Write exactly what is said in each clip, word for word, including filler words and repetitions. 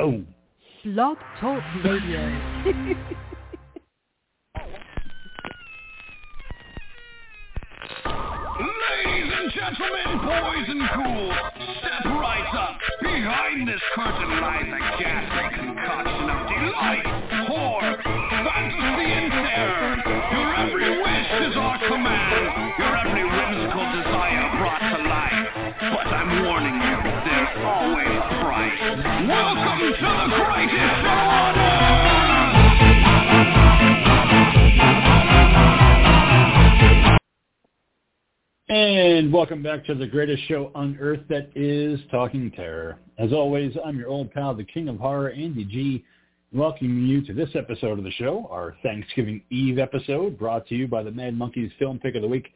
Boom. Blog Talk Radio. Ladies and gentlemen, boys and cool, step right up. Behind this curtain lies a ghastly concoction of delight, horror, fantasy, and terror. Your every wish is our command. Your every whimsical desire brought to life. But I'm warning you, there's always a price. Welcome to the greatest of order! And welcome back to the greatest show on earth, that is Talking Terror. As always, I'm your old pal, the King of Horror, Andy G., welcoming you to this episode of the show, our Thanksgiving Eve episode, brought to you by the Mad Monkeys Film Pick of the Week,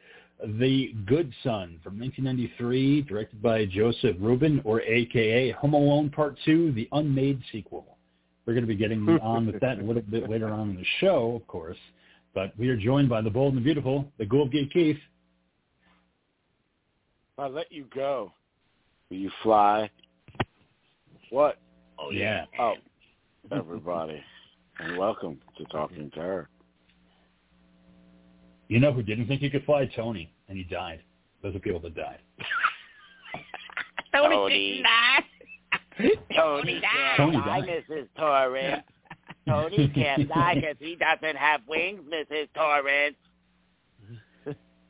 The Good Son, from nineteen ninety-three, directed by Joseph Rubin, or a k a. Home Alone Part two, the unmade sequel. We're going to be getting on with that a little bit later on in the show, of course, but we are joined by the bold and the beautiful, the Goldgate Keith. I let you go. Will you fly? What? Oh, yeah. Oh, everybody. And welcome to Talking Terror. You know who didn't think he could fly? Tony. And he died. Those are people that died. Tony, Tony didn't die. Tony died. Tony died. Missus Torrance. Tony can't die because he doesn't have wings, Missus Torrance.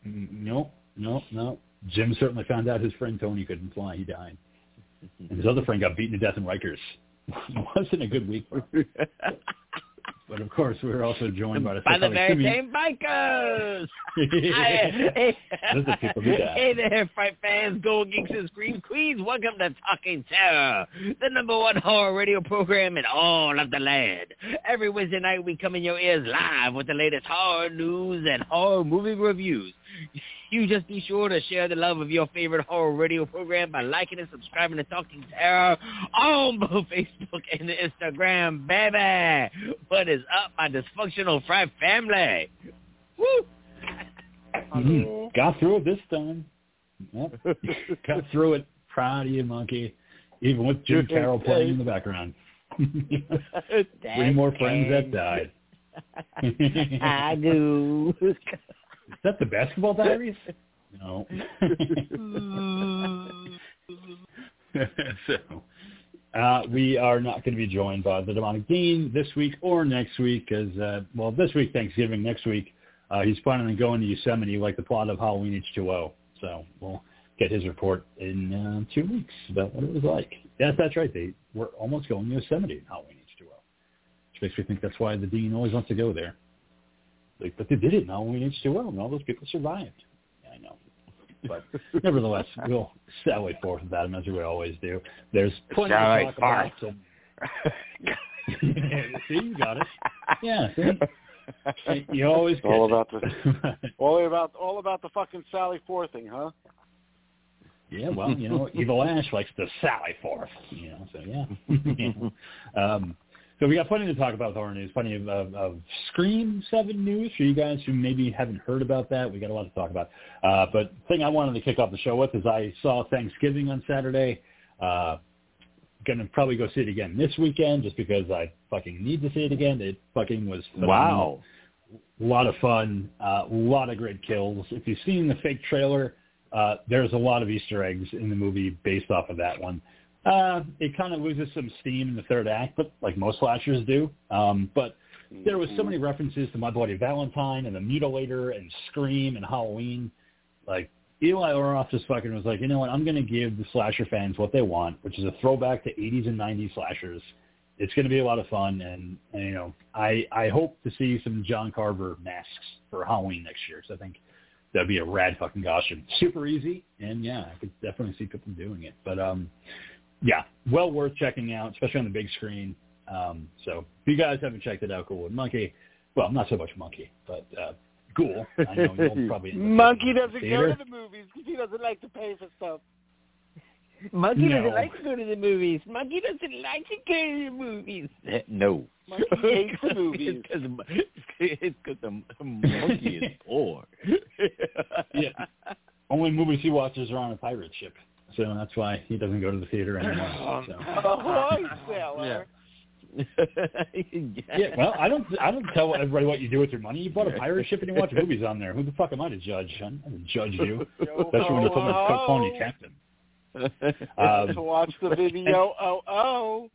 No, no, no. Jim certainly found out his friend Tony couldn't fly. He died. And his other friend got beaten to death in Rikers. It wasn't a good week for him. But, of course, we were also joined by the... By the very same bikers! Hey, those are people who died. Hey there, Fright fans, Gold Geeks, and Scream Queens. Welcome to Talking Terror, the number one horror radio program in all of the land. Every Wednesday night, we come in your ears live with the latest horror news and horror movie reviews. You just be sure to share the love of your favorite horror radio program by liking and subscribing to Talking Terror on both Facebook and Instagram, baby. What is up, my dysfunctional fried family? Woo! Mm-hmm. Got through it this time. Yep. Got through it. Proud of you, monkey. Even with Jim Carroll playing in the background. Three more friends that died. I do. Is that the Basketball Diaries? No. so, uh, we are not going to be joined by the Demonic Dean this week or next week, because, uh, well, this week, Thanksgiving, next week, uh, he's planning on going to Yosemite like the plot of Halloween H two O. So we'll get his report in uh, two weeks about what it was like. Yes, that's right. They were almost going to Yosemite in Halloween H two O, which makes me think that's why the Dean always wants to go there. Like, but they did it in Halloween H two O, and all those people survived. Yeah, I know. But nevertheless, we'll sally forth about them as we always do. There's plenty Sorry, to talk far. about. And... see, you got it. Yeah, see? You always get all about the all about all about the fucking Sally Forth thing, huh? Yeah, well, you know, Evil Ash likes the Sally Forth, you know. So yeah. um, So we got plenty to talk about with horror news, plenty of, of, of Scream seven news for you guys who maybe haven't heard about that. We got a lot to talk about. Uh, but the thing I wanted to kick off the show with is I saw Thanksgiving on Saturday. Uh, going to probably go see it again this weekend just because I fucking need to see it again. It fucking was phenomenal. Wow. A lot of fun, a uh, lot of great kills. If you've seen the fake trailer, uh, there's a lot of Easter eggs in the movie based off of that one. Uh, it kind of loses some steam in the third act, but like most slashers do. Um, but there was so many references to My Bloody Valentine and The Mutilator and Scream and Halloween. Like, Eli Roth just fucking was like, you know what, I'm going to give the slasher fans what they want, which is a throwback to eighties and nineties slashers. It's going to be a lot of fun, and, and you know, I, I hope to see some John Carver masks for Halloween next year, so I think that'd be a rad fucking costume. Super easy, and yeah, I could definitely see people doing it. But, um... yeah, well worth checking out, especially on the big screen. Um, so if you guys haven't checked it out, Ghoul and Monkey, well, not so much Monkey, but uh, Ghoul. I know you'll probably Monkey doesn't the go to the movies because he doesn't like to pay for stuff. Monkey no. doesn't like to go to the movies. Monkey doesn't like to go to the movies. No. Monkey hates the movies. It's because the monkey is poor. Yeah. Only movies he watches are on a pirate ship. so that's why he doesn't go to the theater anymore. So. Oh, yeah, well, I don't, I don't tell everybody what you do with your money. You bought a pirate ship and you watch movies on there. Who the fuck am I to judge? I'm not to judge you, especially when you're calling you captain. Um, to watch the video. Oh, oh.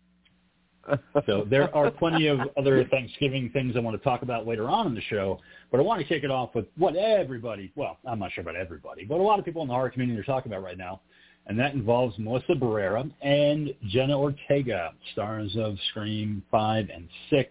So there are plenty of other Thanksgiving things I want to talk about later on in the show, but I want to kick it off with what everybody, well, I'm not sure about everybody, but a lot of people in the horror community are talking about right now, and that involves Melissa Barrera and Jenna Ortega, stars of Scream five and six.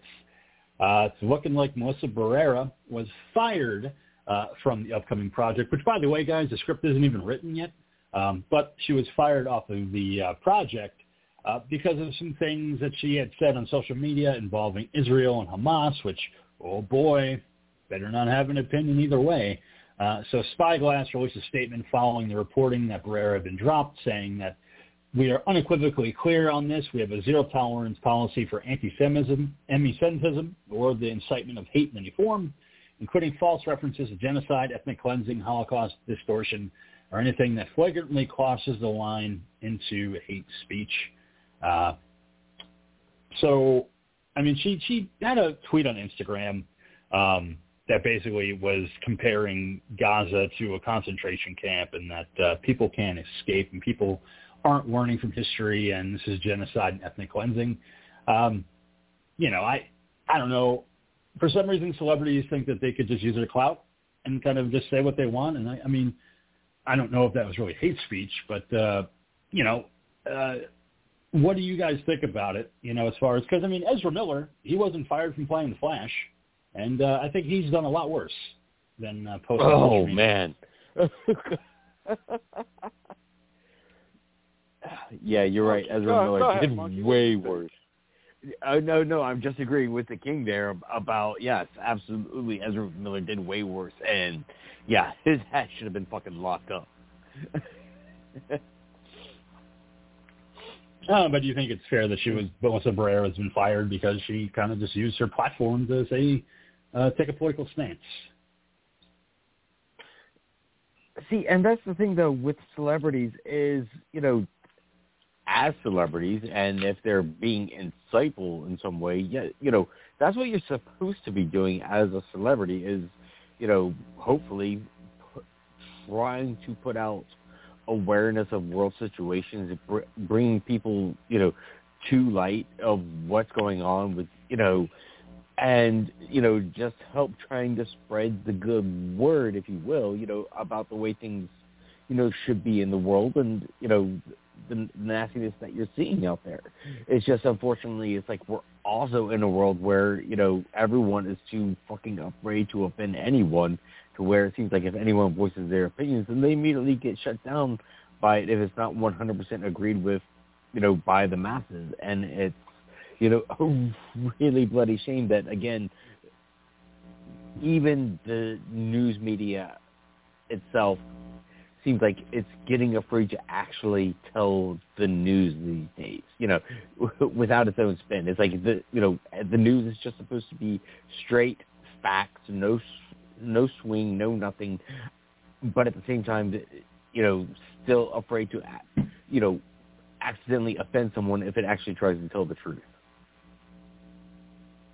Uh, it's looking like Melissa Barrera was fired uh, from the upcoming project, which, by the way, guys, the script isn't even written yet, um, but she was fired off of the uh, project Uh, because of some things that she had said on social media involving Israel and Hamas, which, oh boy, better not have an opinion either way. Uh, so Spyglass released a statement following the reporting that Barrera had been dropped, saying that we are unequivocally clear on this. We have a zero tolerance policy for anti-Semitism, anti-Semitism, or the incitement of hate in any form, including false references to genocide, ethnic cleansing, Holocaust distortion, or anything that flagrantly crosses the line into hate speech. Uh, so, I mean, she, she had a tweet on Instagram um, that basically was comparing Gaza to a concentration camp, and that uh, people can't escape and people aren't learning from history, and this is genocide and ethnic cleansing. Um, you know, I I don't know. For some reason, celebrities think that they could just use their clout and kind of just say what they want. And I, I mean, I don't know if that was really hate speech, but, uh, you know, uh, what do you guys think about it, you know, as far as – because, I mean, Ezra Miller, he wasn't fired from playing The Flash, and uh, I think he's done a lot worse than uh, post. Oh, man. Yeah, you're right. Ezra no, Miller ahead, did Monkey. Way worse. Oh, no, no, I'm just agreeing with the king there about, yes, absolutely, Ezra Miller did way worse, and, yeah, his hat should have been fucking locked up. Uh, but do you think it's fair that she was Melissa Barrera has been fired because she kind of just used her platform to say, uh, take a political stance? See, and that's the thing, though, with celebrities is, you know, as celebrities, and if they're being insightful in some way, yeah, you know, that's what you're supposed to be doing as a celebrity is, you know, hopefully p- trying to put out awareness of world situations, bringing people, you know, to light of what's going on with, you know, and, you know, just help trying to spread the good word, if you will, you know, about the way things, you know, should be in the world and, you know, the nastiness that you're seeing out there. It's just, unfortunately, it's like we're also in a world where, you know, everyone is too fucking afraid to offend anyone, to where it seems like if anyone voices their opinions, then they immediately get shut down by it if it's not one hundred percent agreed with, you know, by the masses. And it's, you know, a really bloody shame that, again, even the news media itself seems like it's getting afraid to actually tell the news these days, you know, without its own spin. It's like, the you know, the news is just supposed to be straight facts, no no swing, no nothing, but at the same time, you know, still afraid to, you know, accidentally offend someone if it actually tries to tell the truth.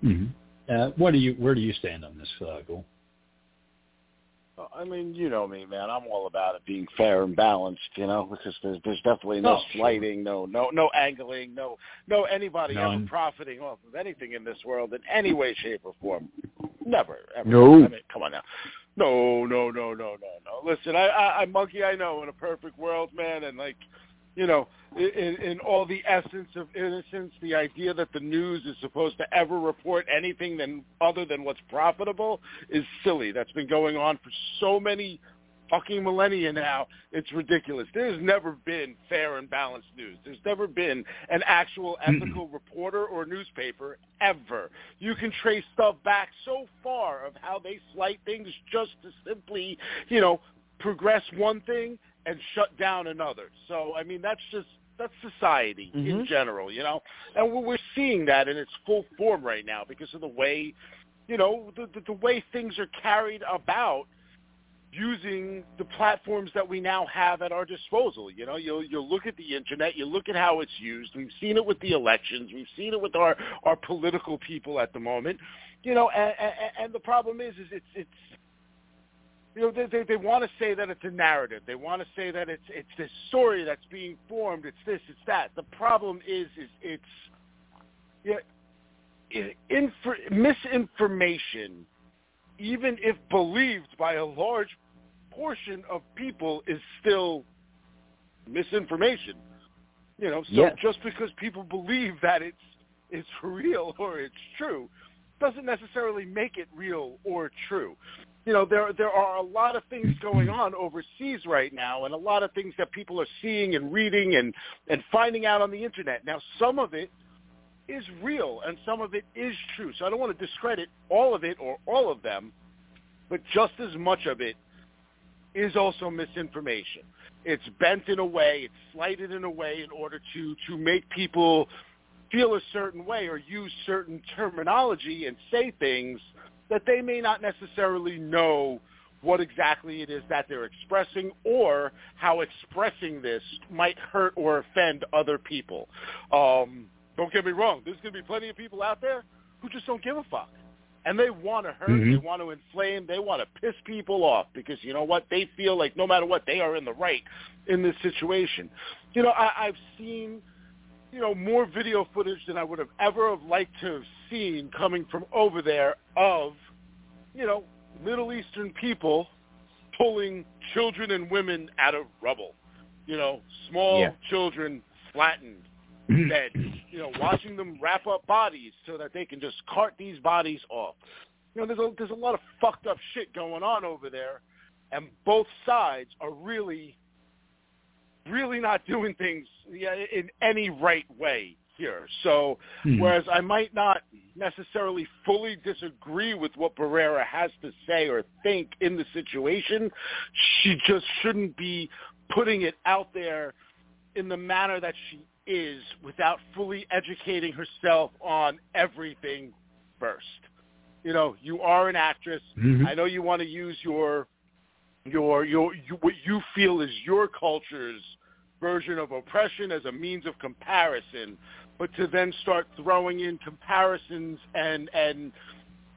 Mm-hmm. Uh, what do you, where do you stand on this, uh, Ghoul? I mean, you know me, man. I'm all about it being fair and balanced, you know, because there's, there's definitely no slighting, no, no, no angling, no, no anybody None. ever profiting off of anything in this world in any way, shape, or form. Never, ever. No. I mean, come on now. No, no, no, no, no, no. Listen, I, I, I Monkey, I know, in a perfect world, man, and like, you know, in, in all the essence of innocence, the idea that the news is supposed to ever report anything than, other than what's profitable is silly. That's been going on for so many fucking millennia now. It's ridiculous. There's never been fair and balanced news. There's never been an actual ethical reporter or newspaper ever. You can trace stuff back so far of how they slight things just to simply, you know, progress one thing and shut down another. So, I mean, that's just, that's society mm-hmm. in general, you know? And we're seeing that in its full form right now because of the way, you know, the, the, the way things are carried about using the platforms that we now have at our disposal. You know, you'll, you'll look at the internet, you look at how it's used. We've seen it with the elections. We've seen it with our, our political people at the moment. You know, and, and, and the problem is, is it's, it's, you know, they, they, they want to say that it's a narrative. They want to say that it's, it's this story that's being formed. It's this, it's that. The problem is, is it's, you know, it, infor, misinformation, even if believed by a large portion of people, is still misinformation. You know, so yes. Just because people believe that it's it's real or it's true doesn't necessarily make it real or true. You know, there there are a lot of things going on overseas right now, and a lot of things that people are seeing and reading and, and finding out on the internet. Now, some of it is real and some of it is true. So I don't want to discredit all of it or all of them, but just as much of it is also misinformation. It's bent in a way, it's slighted in a way in order to, to make people feel a certain way or use certain terminology and say things that they may not necessarily know what exactly it is that they're expressing, or how expressing this might hurt or offend other people. Um, Don't get me wrong. There's going to be plenty of people out there who just don't give a fuck. And they want to hurt. Mm-hmm. They want to inflame. They want to piss people off because, you know what, they feel like no matter what, they are in the right in this situation. You know, I, I've seen, you know, more video footage than I would have ever have liked to have seen coming from over there of, you know, Middle Eastern people pulling children and women out of rubble. You know, small yeah. children flattened. Dead, you know, watching them wrap up bodies so that they can just cart these bodies off. You know, there's a, there's a lot of fucked up shit going on over there, and both sides are really, really not doing things yeah, in any right way here. So, mm-hmm. whereas I might not necessarily fully disagree with what Barrera has to say or think in the situation, she just shouldn't be putting it out there in the manner that she is without fully educating herself on everything first. You know, you are an actress. Mm-hmm. I know you want to use your, your, your, your, what you feel is your culture's version of oppression as a means of comparison, but to then start throwing in comparisons and, and,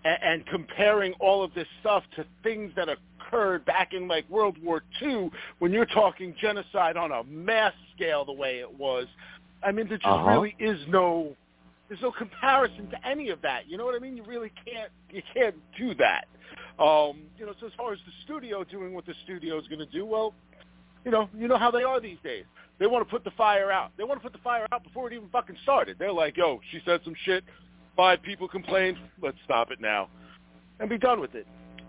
and comparing all of this stuff to things that occurred back in like World War Two, when you're talking genocide on a mass scale the way it was, I mean, there just uh-huh. really is no, there's no comparison to any of that. You know what I mean? You really can't, you can't do that. Um, you know, so as far as the studio doing what the studio is going to do, well, you know, you know how they are these days. They want to put the fire out. They want to put the fire out before it even fucking started. They're like, yo, she said some shit. Five people complained. Let's stop it now and be done with it.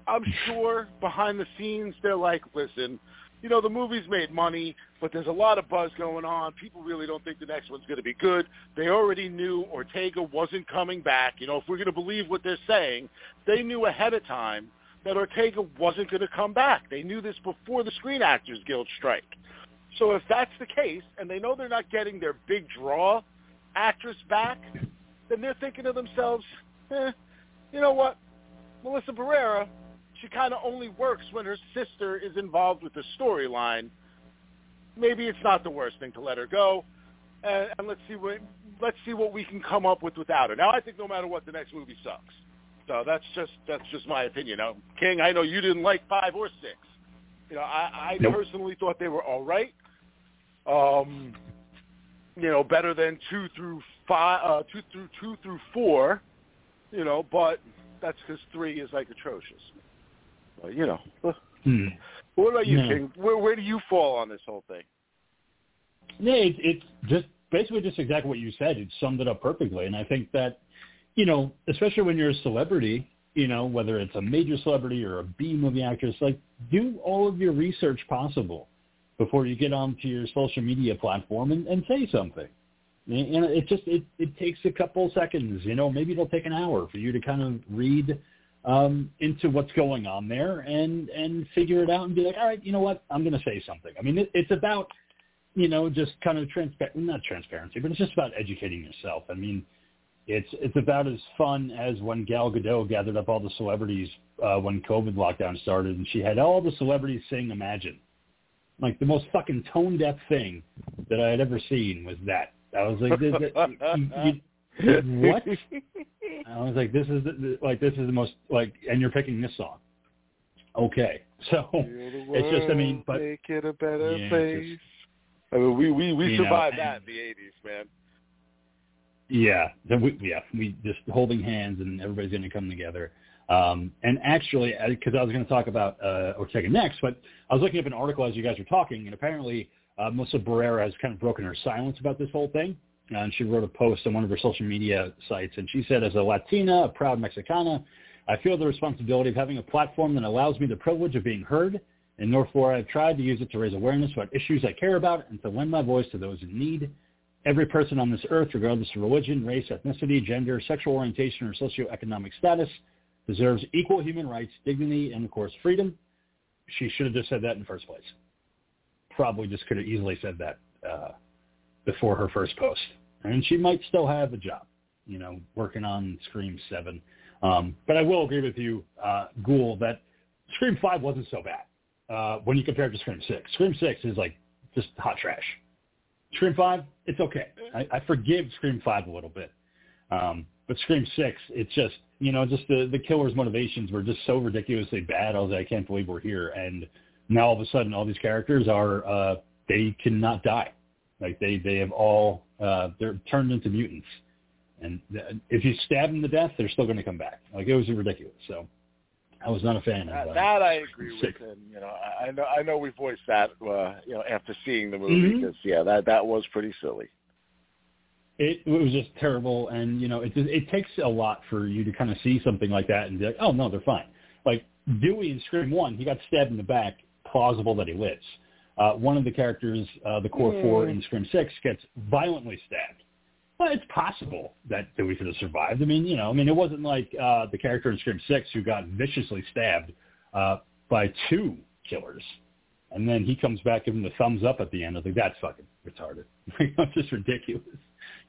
I'm sure behind the scenes they're like, listen, you know, the movie's made money, but there's a lot of buzz going on. People really don't think the next one's going to be good. They already knew Ortega wasn't coming back. You know, if we're going to believe what they're saying, they knew ahead of time that Ortega wasn't going to come back. They knew this before the Screen Actors Guild strike. So if that's the case, and they know they're not getting their big draw actress back, then they're thinking to themselves, eh, you know what, Melissa Barrera, she kind of only works when her sister is involved with the storyline. Maybe it's not the worst thing to let her go, and, and let's see what let's see what we can come up with without her. Now, I think no matter what, the next movie sucks. So that's just that's just my opinion. Now, King, I know you didn't like five or six. You know, I, I nope. personally thought they were all right. Um, you know, better than two through five, uh, two through two through four. You know, but that's because three is like atrocious. You know, hmm. What about you, no. King? Where, where do you fall on this whole thing? Yeah, it's, it's just basically just exactly what you said. It summed it up perfectly, and I think that, you know, especially when you're a celebrity, you know, whether it's a major celebrity or a B-movie actress, like, do all of your research possible before you get onto your social media platform and, and say something. And it just it, it takes a couple seconds, you know, maybe it'll take an hour for you to kind of read Um, into what's going on there and, and figure it out and be like, all right, you know what, I'm going to say something. I mean, it, it's about, you know, just kind of transparent, not transparency, but it's just about educating yourself. I mean, It's it's about as fun as when Gal Gadot gathered up all the celebrities uh, when COVID lockdown started, and she had all the celebrities sing Imagine. Like, the most fucking tone-deaf thing that I had ever seen was that. I was like, this, you, you, you, what? I was like, this is the, like this is the most, like, and you're picking this song. Okay. So it's just, I mean, but make it a better yeah, place. Just, I mean, we, we, we survived know, that in the eighties, man. Yeah, we, yeah, we just holding hands and everybody's going to come together. Um, and actually, because I was going to talk about uh, Ortega next, but I was looking up an article as you guys were talking, and apparently uh, Melissa Barrera has kind of broken her silence about this whole thing. Uh, and she wrote a post on one of her social media sites, and she said, as a Latina, a proud Mexicana, I feel the responsibility of having a platform that allows me the privilege of being heard, and therefore I've tried to use it to raise awareness about issues I care about and to lend my voice to those in need. Every person on this earth, regardless of religion, race, ethnicity, gender, sexual orientation, or socioeconomic status, deserves equal human rights, dignity, and, of course, freedom. She should have just said that in the first place. Probably just could have easily said that uh, before her first post. And she might still have a job, you know, working on Scream seven. Um, but I will agree with you, uh, Ghoul, that Scream five wasn't so bad uh, when you compare it to Scream six. Scream six is, like, just hot trash. Scream five, it's okay. I, I forgive Scream five a little bit. Um, but Scream six, it's just, you know, just the, the killer's motivations were just so ridiculously bad. I was like, I can't believe we're here. And now all of a sudden all these characters are, uh, they cannot die. Like they, they have all, uh, they're turned into mutants. And if you stab them to death, they're still going to come back. Like it was ridiculous. So I was not a fan of that. That I agree with. And, you know, I know, I know we voiced that, uh, you know, after seeing the movie, because mm-hmm. yeah, that, that was pretty silly. It, it was just terrible. And, you know, it it takes a lot for you to kind of see something like that and be like, oh no, they're fine. Like Dewey in Scream one, he got stabbed in the back, plausible that he lives. Uh, one of the characters, uh, the core yeah. four in Scream six gets violently stabbed. Well, it's possible that, that we could have survived. I mean, you know, I mean, it wasn't like uh, the character in Scream six who got viciously stabbed uh, by two killers, and then he comes back giving the thumbs up at the end. I think that's fucking retarded. It's just ridiculous.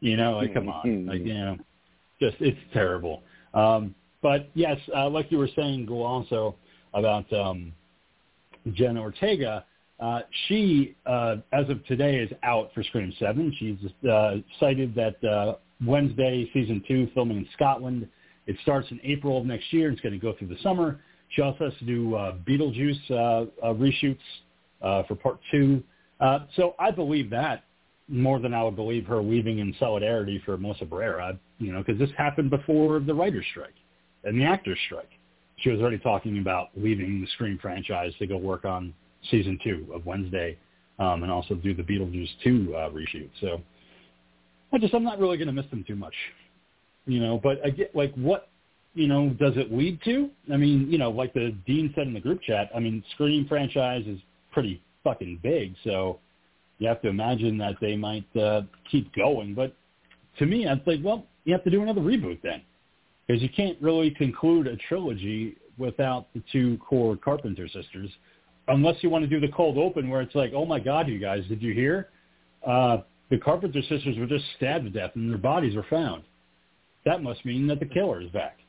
You know, like come on, like you know, just it's terrible. Um, but yes, uh, like you were saying, Ghoul, also about um, Jenna Ortega. Uh, she, uh, as of today, is out for Scream seven. She's uh, cited that uh, Wednesday, Season two, filming in Scotland. It starts in April of next year. It's going to go through the summer. She also has to do uh, Beetlejuice uh, uh, reshoots uh, for Part two. Uh, so I believe that more than I would believe her leaving in solidarity for Melissa Barrera, you know, because this happened before the writer's strike and the actor's strike. She was already talking about leaving the Scream franchise to go work on Season two of Wednesday, um, and also do the Beetlejuice two uh, reshoot. So I just, I'm not really going to miss them too much, you know, but I get like what, you know, does it lead to? I mean, you know, like the Dean said in the group chat, I mean, Scream franchise is pretty fucking big. So you have to imagine that they might uh, keep going. But to me, I'd like, well, you have to do another reboot then, because you can't really conclude a trilogy without the two core Carpenter sisters. Unless you want to do the cold open where it's like, oh, my God, you guys, did you hear? Uh, the Carpenter sisters were just stabbed to death, and their bodies were found. That must mean that the killer is back.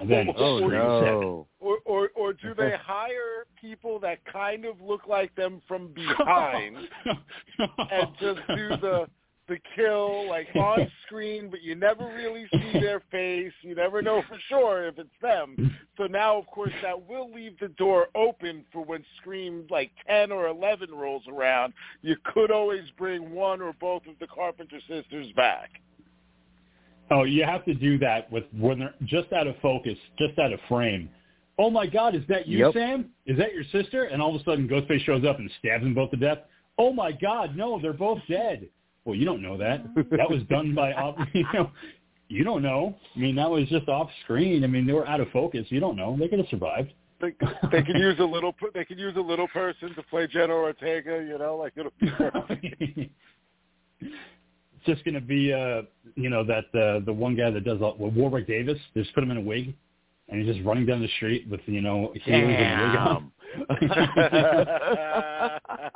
And then, oh, or, no. Or, or, or do they hire people that kind of look like them from behind and just do the the kill, like, on screen, but you never really see their face. You never know for sure if it's them. So now, of course, that will leave the door open for when Scream, like, ten or eleven rolls around. You could always bring one or both of the Carpenter sisters back. Oh, you have to do that with when they're just out of focus, just out of frame. Oh, my God, is that you, yep. Sam? Is that your sister? And all of a sudden, Ghostface shows up and stabs them both to death. Oh, my God, no, they're both dead. Well, you don't know that. That was done by, you know, you don't know. I mean, that was just off screen. I mean, they were out of focus. You don't know. They could have survived. They, they could use a little. They could use a little person to play Jenna Ortega. You know, like it'll be perfect. It's just gonna be, uh, you know, that uh, the one guy that does all, well, Warwick Davis. They just put him in a wig, and he's just running down the street with, you know, heels and a wig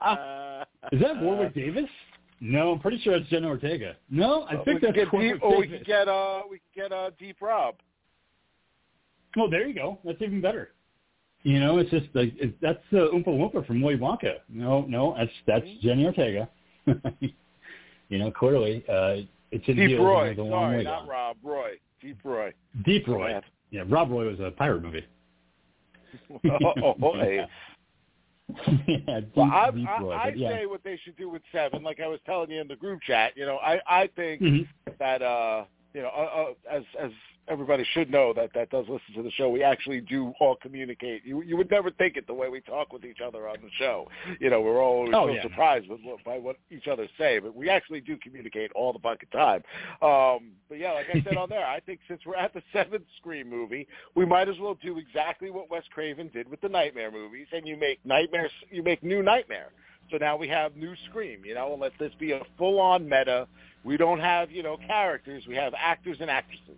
on. Is that Warwick Davis? No, I'm pretty sure it's Jenna Ortega. No, I uh, think that's Warwick Davis. Or we could get uh, we could get uh, Deep Rob. Well, there you go. That's even better. You know, it's just like it, that's the uh, Oompa Loompa from Willy Wonka. No, no, that's that's mm-hmm. Jenna Ortega. You know, clearly uh, it's in Deep Roy. The Sorry, not down. Rob Roy. Deep Roy. Deep Roy. Oh, yeah, Rob Roy was a pirate movie. Oh, boy. Yeah, deep, well, I, deep I, Roy, I yeah. say what they should do with seven, like I was telling you in the group chat. You know, I, I think mm-hmm. that uh, you know, uh, uh, as as everybody should know that that does listen to the show. We actually do all communicate. You you would never think it the way we talk with each other on the show. You know, we're always oh, so yeah. surprised with, by what each other say, but we actually do communicate all the fucking time. Um, but yeah, like I said on there, I think since we're at the seventh Scream movie, we might as well do exactly what Wes Craven did with the Nightmare movies, and you make nightmares, you make New Nightmare. So now we have New Scream, you know, and let this be a full-on meta. We don't have, you know, characters. We have actors and actresses.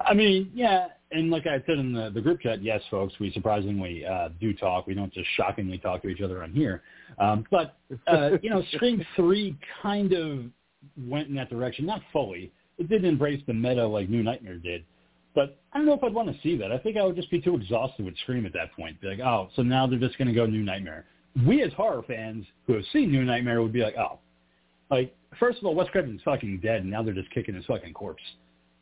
I mean, yeah, and like I said in the, the group chat, yes, folks, we surprisingly uh, do talk. We don't just shockingly talk to each other on here. Um, but, uh, you know, Scream three kind of went in that direction, not fully. It didn't embrace the meta like New Nightmare did. But I don't know if I'd want to see that. I think I would just be too exhausted with Scream at that point. Be like, oh, so now they're just going to go New Nightmare. We as horror fans who have seen New Nightmare would be like, oh. Like, first of all, Wes Craven's fucking dead, and now they're just kicking his fucking corpse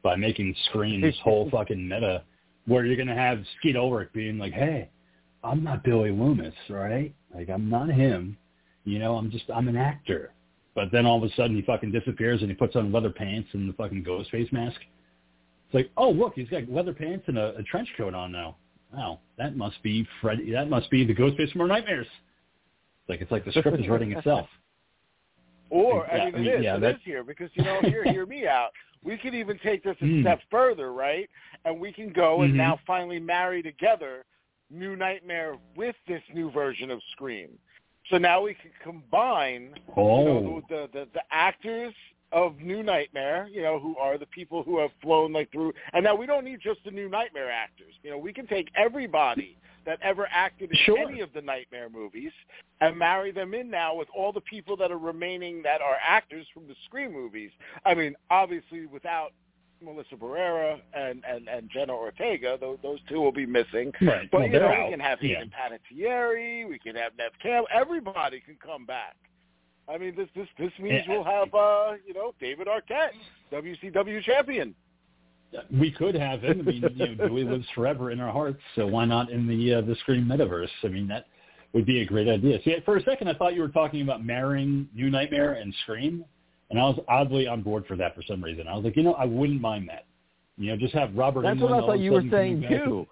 by making Scream this whole fucking meta where you're going to have Skeet Ulrich being like, hey, I'm not Billy Loomis, right? Like, I'm not him. You know, I'm just, I'm an actor. But then all of a sudden he fucking disappears and he puts on leather pants and the fucking Ghostface mask. It's like, oh, look, he's got leather pants and a, a trench coat on now. Wow, that must be Freddy. That must be the Ghostface from Our Nightmares. It's like, it's like the script is writing itself. Or, yeah, I mean, it I mean, is, yeah, it that's... is here, because, you know, here, hear me out. We could even take this a mm. step further, right? And we can go mm-hmm. and now finally marry together New Nightmare with this new version of Scream. So now we can combine oh. you know, the, the, the actors of New Nightmare, you know, who are the people who have flown like through. And now we don't need just the New Nightmare actors. You know, we can take everybody that ever acted in sure. any of the Nightmare movies and marry them in now with all the people that are remaining that are actors from the Scream movies. I mean, obviously without Melissa Barrera and, and, and Jenna Ortega, those, those two will be missing. Right. But, well, you know, out. We can have yeah. Hayden Panettiere, we can have Nev Campbell. Everybody can come back. I mean, this this, this means yeah. we'll have, uh, you know, David Arquette, W C W champion. We could have him. I mean, you know, Dewey lives forever in our hearts, so why not in the uh, the Scream metaverse? I mean, that would be a great idea. See, for a second, I thought you were talking about marrying New Nightmare and Scream, and I was oddly on board for that for some reason. I was like, you know, I wouldn't mind that. You know, just have Robert. That's Englund what I thought you were saying too.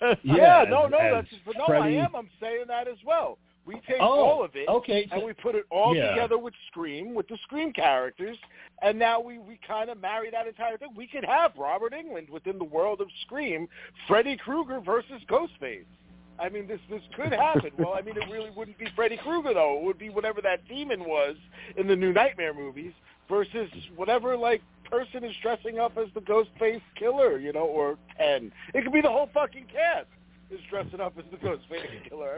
yeah, yeah, no, no, that's just, but no, Freddy. I am. I'm saying that as well. We take oh, all of it, okay. and we put it all yeah. together with Scream, with the Scream characters, and now we, we kind of marry that entire thing. We could have Robert Englund within the world of Scream, Freddy Krueger versus Ghostface. I mean, this, this could happen. Well, I mean, it really wouldn't be Freddy Krueger, though. It would be whatever that demon was in the New Nightmare movies versus whatever, like, person is dressing up as the Ghostface killer, you know, or Ken. It could be the whole fucking cast is dressing up as the Ghostface killer.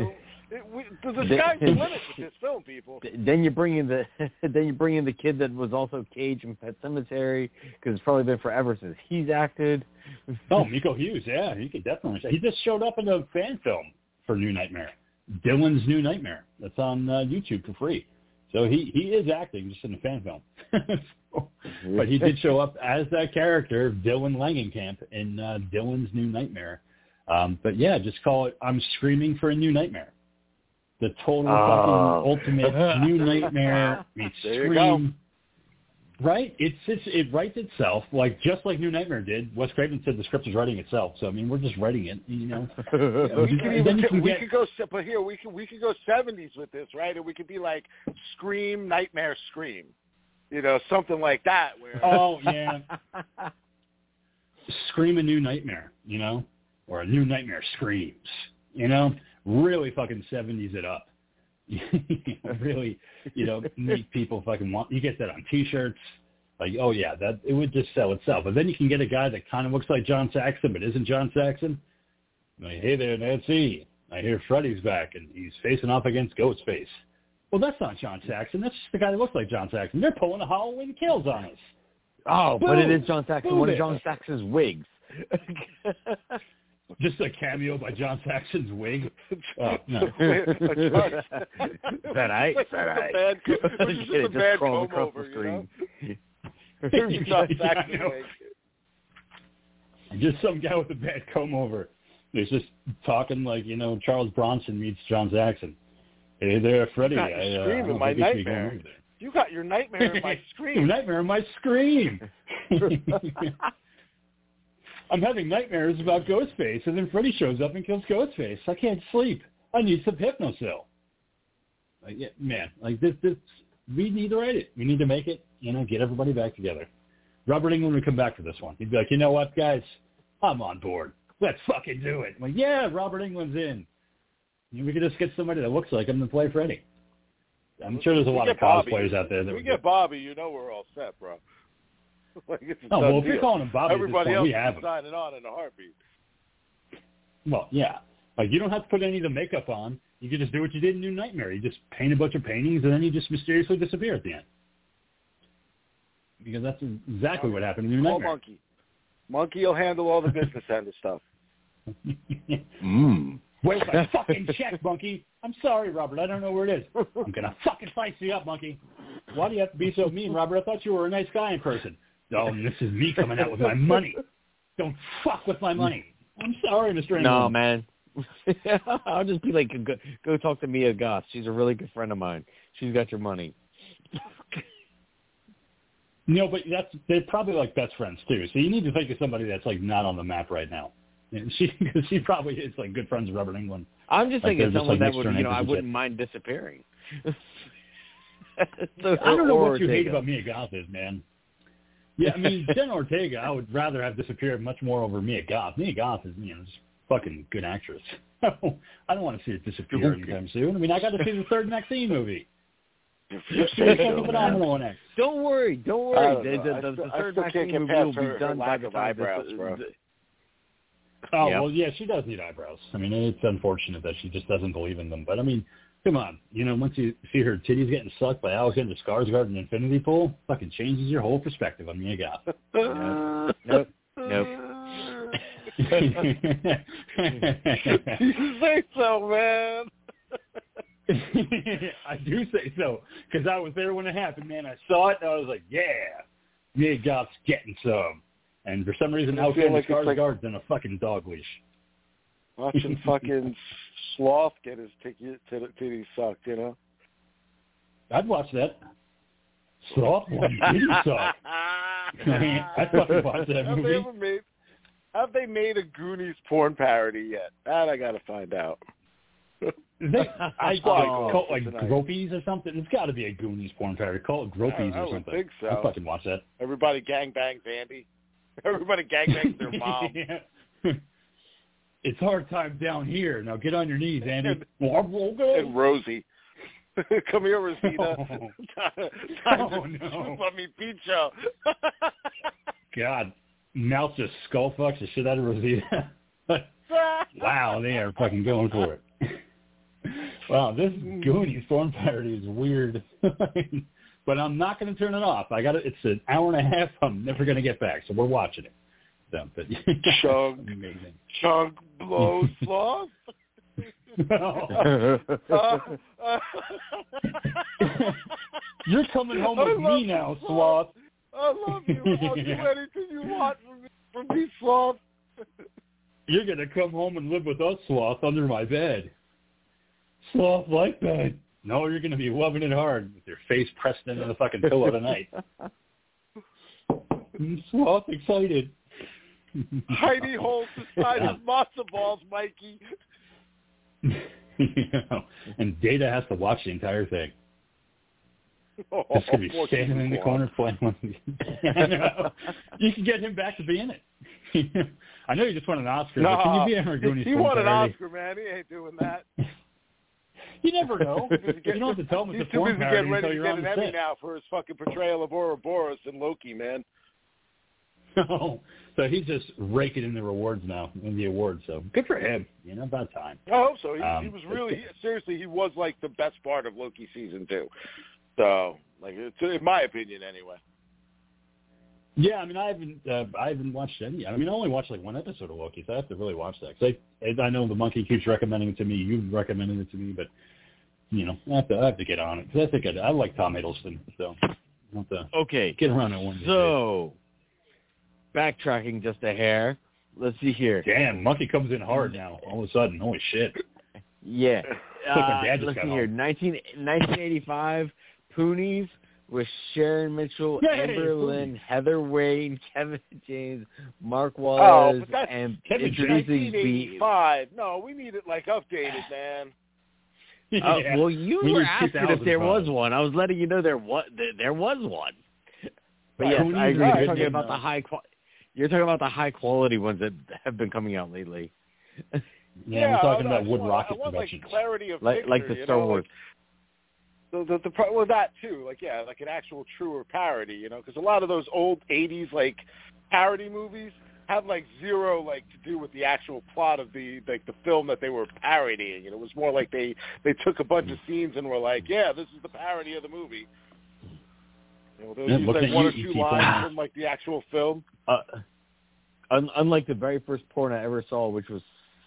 It, we, the sky's the limit with this film, people. Then you bring in the then you bring in the kid that was also Cage in Pet Cemetery, because it's probably been forever since he's acted. Oh, Miko Hughes, yeah, he could definitely. He just showed up in a fan film for New Nightmare, Dylan's New Nightmare. That's on uh, YouTube for free. So he, he is acting just in a fan film. So, but he did show up as that character, Dylan Langenkamp, in uh, Dylan's New Nightmare. Um, but yeah, just call it I'm Screaming for a New Nightmare. The total oh. fucking ultimate New Nightmare meets Scream. Right? It's, it's it writes itself, like just like New Nightmare did. Wes Craven said the script is writing itself, so I mean we're just writing it, you know. we could even you can we get, could go but here we could we could go seventies with this, right? And we could be like Scream Nightmare Scream, you know, something like that. Where oh yeah, Scream a New Nightmare, you know, or a New Nightmare Screams, you know. Really fucking seventies it up. Really, you know, make people fucking want. You get that on T-shirts. Like, oh yeah, that it would just sell itself. But then you can get a guy that kind of looks like John Saxon, but isn't John Saxon. Like, hey there, Nancy. I hear Freddy's back, and he's facing off against Ghostface. well, that's not John Saxon. That's just the guy that looks like John Saxon. They're pulling a Halloween Kills on us. Oh, boom, but it is John Saxon. One of John Saxon's wigs. Just a cameo by John Saxon's wig. Oh, no. Is that right? Is that right? Bad, which is just a bad comb over, you know? John Saxon's wig. Just some guy with a bad comb over. He's just talking like, you know, Charles Bronson meets John Saxon. Hey there, Freddy. I, uh, Scream in my nightmare. You got your nightmare in my Scream. Your nightmare in my Scream. I'm having nightmares about Ghostface, and then Freddy shows up and kills Ghostface. I can't sleep. I need some Hypnocell. Like, yeah, man, like this, this, we need to write it. We need to make it, you know, get everybody back together. Robert Englund would come back for this one. He'd be like, you know what, guys? I'm on board. Let's fucking do it. I'm like, yeah, Robert Englund's in. We could just get somebody that looks like him to play Freddy. I'm sure there's a lot of cosplayers out there. That we get Bobby, you know we're all set, bro. Like, it's a oh, well, if you're calling him Bobby, everybody else is signing on in a heartbeat. Well, yeah. Like, you don't have to put any of the makeup on. You can just do what you did in New Nightmare. You just paint a bunch of paintings, and then you just mysteriously disappear at the end. Because that's exactly what happened in New Nightmare. Oh, Monkey. Monkey will handle all the business end of stuff. Mmm. Where's my fucking check, Monkey? I'm sorry, Robert. I don't know where it is. I'm going to fucking slice you up, Monkey. Why do you have to be so mean, Robert? I thought you were a nice guy in person. Oh, this is me coming out with my money. Don't fuck with my money. I'm sorry, Mister Englund. No, man. I'll just be like, go, go talk to Mia Goth. She's a really good friend of mine. She's got your money. No, but that's they're probably like best friends, too. So you need to think of somebody that's like not on the map right now. She she probably is like good friends with Robert Englund. I'm just like thinking someone like that would, you know, I wouldn't mind disappearing. So I don't know what you Ortega. hate about Mia Goth is, man. Yeah, I mean, Jenna Ortega, I would rather have disappeared much more over Mia Goth. Mia Goth is, you know, just fucking good actress. I don't want to see it disappear anytime soon. I mean, I got to see the third Maxine movie. She was fucking phenomenal in it. Don't worry, don't worry. Don't the, the, the, the third Maxine movie will be her, done her by the time this is... Oh, yep. Well, yeah, she does need eyebrows. I mean, it's unfortunate that she just doesn't believe in them. But, I mean, come on. You know, once you see her titties getting sucked by Alexander Skarsgård in Infinity Pool, fucking changes your whole perspective on Mia Goth. Uh, nope. Nope. You say so, man. I do say so, because I was there when it happened, man. I saw it, and I was like, yeah, Mia Goth's getting some. And for some reason, Alexander like Skarsgård's like in a fucking dog leash. Watching fucking Sloth get his titties t- t- sucked, you know? I'd watch that. Sloth getting titties sucked. I mean, I'd fucking watch that have movie. They ever made, have they made a Goonies porn parody yet? That I gotta find out. They, I thought oh, like tonight. Gropies or something. It's got to be a Goonies porn parody. Call it Gropies I, I or something. I think so. I'd fucking watch that. Everybody gangbangs Andy. Everybody gangbangs their mom. Yeah. It's hard time down here. Now get on your knees, Andy. And, and Rosie. Come here, Rosita. Oh, oh no. Let me beat you. God. Mouse just skull fucks the shit out of Rosita. Wow, they are fucking going for it. Wow, this Goonies porn parody is weird. But I'm not going to turn it off. I got it. It's an hour and a half. I'm never going to get back, so we're watching it. So, but chug, amazing. Chug, blow, sloth. No. uh, uh, You're coming home I with me now, sloth. I love you. I'll do anything you want from me, sloth. You're going to come home and live with us, sloth, under my bed. Sloth like bed. No, you're going to be loving it hard with your face pressed into the fucking pillow tonight. I'm so excited. Heidi Holt's inside his matzo balls, Mikey. You know, and Data has to watch the entire thing. Oh, just going to be standing in the corner playing one. You can get him back to being it. I know you just won an Oscar. No, but can you be in Goonies? He won an Oscar, man. He ain't doing that. You never know. Getting, you don't have to tell him it's a porn parody until you're on the set. He's too busy getting ready to get an Emmy now for his fucking portrayal of Ouroboros and Loki, man. So he's just raking in the rewards now, in the awards. So good for him. You know, about time. I hope so. He, um, he was really, he, seriously, he was like the best part of Loki season two. So, like, it's, in my opinion, anyway. Yeah, I mean, I haven't, uh, I haven't watched any. I mean, I only watched like one episode of Loki, so I have to really watch that. Cause I, I know the monkey keeps recommending it to me. You've recommended it to me, but you know, I have to, I have to get on it because I think I, I like Tom Hiddleston, so I have to okay, get around it one day. So. Backtracking just a hair. Let's see here. Damn, Monkey comes in hard now. All of a sudden, holy shit. Yeah. Like uh, dad just let's see here. nineteen eighty-five, Poonies with Sharon Mitchell, Yay, Amber Lynn, Heather Wayne, Kevin James, Mark Wallace, oh, that's, and Kevin introducing nineteen eighty-five. Be- no, we need it like updated, man. Yeah. Uh, well, you we were asking if there was one. I was letting you know there was there was one. But yes, Tony, I agree. You're talking about the high quality. You're talking about the high-quality ones that have been coming out lately. Yeah, yeah, I'm talking I, about I wood want, rocket I want, like, clarity of like, picture, like the Star know? Wars. Like, the, the, the, well, that, too. Like, yeah, like an actual truer parody, you know, because a lot of those old eighties, like, parody movies have, like, zero, like, to do with the actual plot of the, like, the film that they were parodying. You know, it was more like they, they took a bunch of scenes and were like, yeah, this is the parody of the movie. You know, they'll yeah, use, like, one or two lines from, like, the actual film. Uh, un- unlike the very first porn I ever saw, which was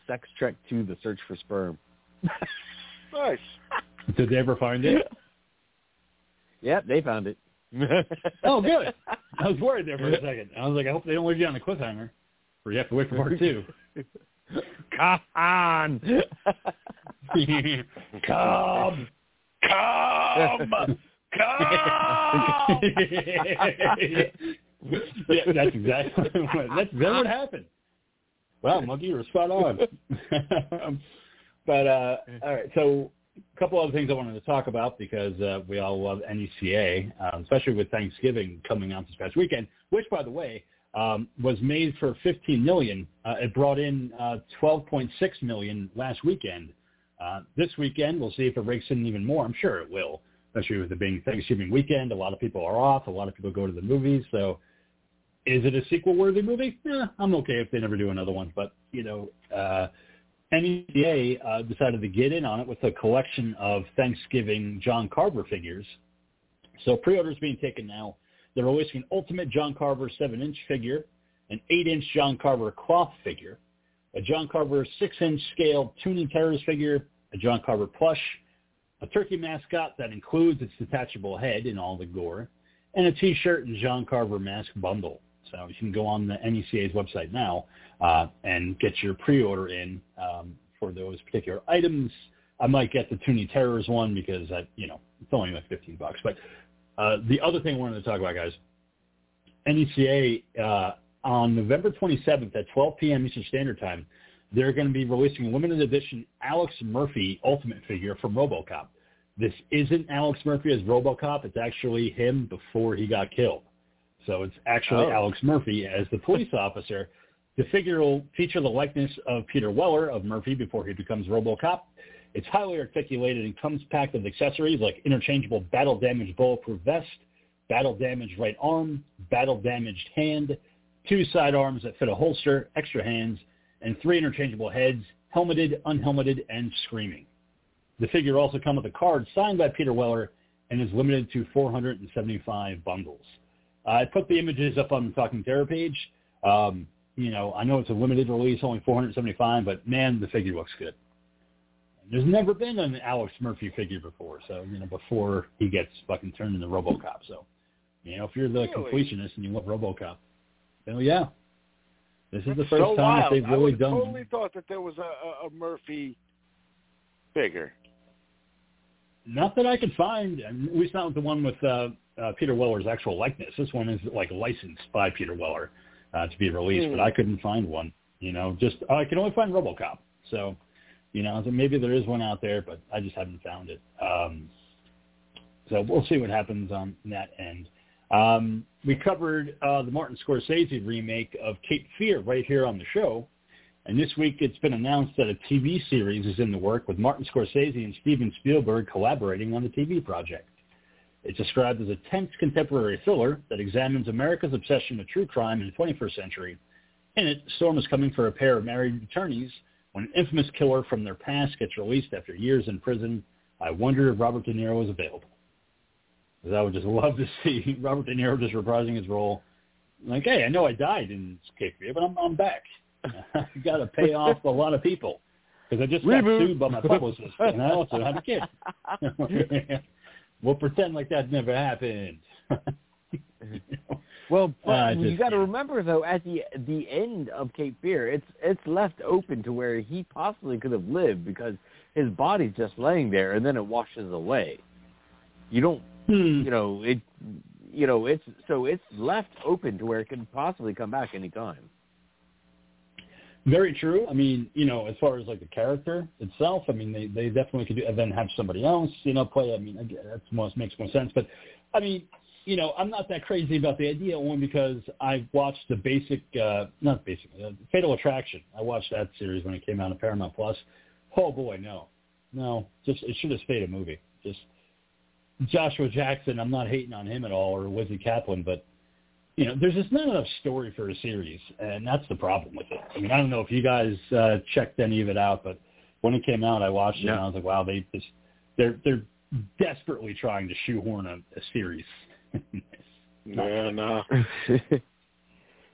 Sex Trek two, The Search for Sperm. Nice. Did they ever find it? Yep, they found it. Oh, good. I was worried there for a second. I was like, I hope they don't leave you on the cliffhanger where you have to wait for part two. Come on. Come. Come. Come! Yeah, that's exactly what, that's exactly what happened. Wow, Monkey, you were spot on. um, but, uh, all right, so a couple other things I wanted to talk about because uh, we all love N E C A, um, especially with Thanksgiving coming out this past weekend, which, by the way, um, was made for fifteen million dollars. Uh, it brought in uh, twelve point six million dollars last weekend. Uh, this weekend, we'll see if it rakes in even more. I'm sure it will. Especially with it being Thanksgiving weekend, a lot of people are off. A lot of people go to the movies. So, is it a sequel-worthy movie? Eh, I'm okay if they never do another one. But you know, uh, N E C A uh, decided to get in on it with a collection of Thanksgiving John Carver figures. So pre-orders being taken now. They're releasing an Ultimate John Carver seven-inch figure, an eight-inch John Carver cloth figure, a John Carver six-inch scale Tuning Terrors figure, a John Carver plush. A turkey mascot that includes its detachable head in all the gore, and a T-shirt and John Carver mask bundle. So you can go on the N E C A's website now uh, and get your pre-order in um, for those particular items. I might get the Toonie Terrors one because, I, you know, it's only like fifteen bucks. But uh, the other thing I wanted to talk about, guys, N E C A uh, on November twenty-seventh at twelve p.m. Eastern Standard Time, they're going to be releasing a limited edition Alex Murphy Ultimate figure from RoboCop. This isn't Alex Murphy as RoboCop. It's actually him before he got killed. So it's actually oh. Alex Murphy as the police officer. The figure will feature the likeness of Peter Weller of Murphy before he becomes RoboCop. It's highly articulated and comes packed with accessories like interchangeable battle-damaged bulletproof vest, battle-damaged right arm, battle-damaged hand, two sidearms that fit a holster, extra hands, and three interchangeable heads, helmeted, unhelmeted, and screaming. The figure also comes with a card signed by Peter Weller and is limited to four hundred seventy-five bundles. Uh, I put the images up on the Talking Terror page. Um, you know, I know it's a limited release, only four hundred seventy-five, but man, the figure looks good. There's never been an Alex Murphy figure before, so, you know, before he gets fucking turned into RoboCop. So, you know, if you're the really? completionist and you love RoboCop, hell yeah. This is the first so time that they've really done. I totally thought that there was a, a, a Murphy figure. Not that I could find. At least not the one with uh, uh, Peter Weller's actual likeness. This one is like licensed by Peter Weller uh, to be released, mm. but I couldn't find one. You know, just I can only find RoboCop. So, you know, so maybe there is one out there, but I just haven't found it. Um, so we'll see what happens on that end. Um, we covered uh, the Martin Scorsese remake of Cape Fear right here on the show, and this week it's been announced that a T V series is in the work with Martin Scorsese and Steven Spielberg collaborating on the T V project. It's described as a tense contemporary thriller that examines America's obsession with true crime in the twenty-first century. In it, Storm is coming for a pair of married attorneys when an infamous killer from their past gets released after years in prison. I wonder if Robert De Niro is available. Because I would just love to see Robert De Niro just reprising his role. Like, hey, I know I died in Cape Fear, but I'm, I'm back. I've got to pay off a lot of people. Because I just Reboot. got sued by my publicist, and I also have a kid. We'll pretend like that never happened. You know? Well, but uh, just, you got to yeah. remember though, at the the end of Cape Fear, it's it's left open to where he possibly could have lived because his body's just laying there, and then it washes away. You don't, hmm. you know it, you know it's so it's left open to where it could possibly come back anytime. Very true. I mean, you know, as far as like the character itself, I mean, they, they definitely could do, and then have somebody else, you know, play. I mean, that most makes more sense. But I mean, you know, I'm not that crazy about the idea only because I watched the basic, uh, not basic, uh, Fatal Attraction. I watched that series when it came out on Paramount Plus. Oh boy, no, no, just it should have stayed a movie. Just Joshua Jackson. I'm not hating on him at all, or Wesley Kaplan, but. You know, there's just not enough story for a series, and that's the problem with it. I mean, I don't know if you guys uh, checked any of it out, but when it came out, I watched yeah. it, and I was like, wow, they just, they're they're desperately trying to shoehorn a, a series. yeah, no.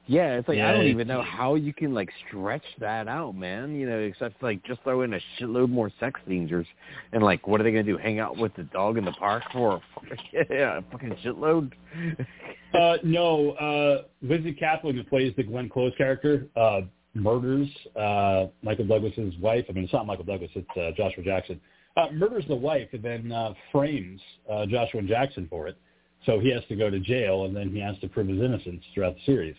yeah, it's like, yeah, I don't even know how you can, like, stretch that out, man, you know, except, like, just throw in a shitload more sex scenes, or, and, like, what are they going to do, hang out with the dog in the park for a, yeah, a fucking shitload? Uh, no, uh, Lizzie Kaplan, who plays the Glenn Close character, uh, murders uh, Michael Douglas' wife. I mean, it's not Michael Douglas, it's uh, Joshua Jackson. Uh, murders the wife and then uh, frames uh, Joshua and Jackson for it. So he has to go to jail, and then he has to prove his innocence throughout the series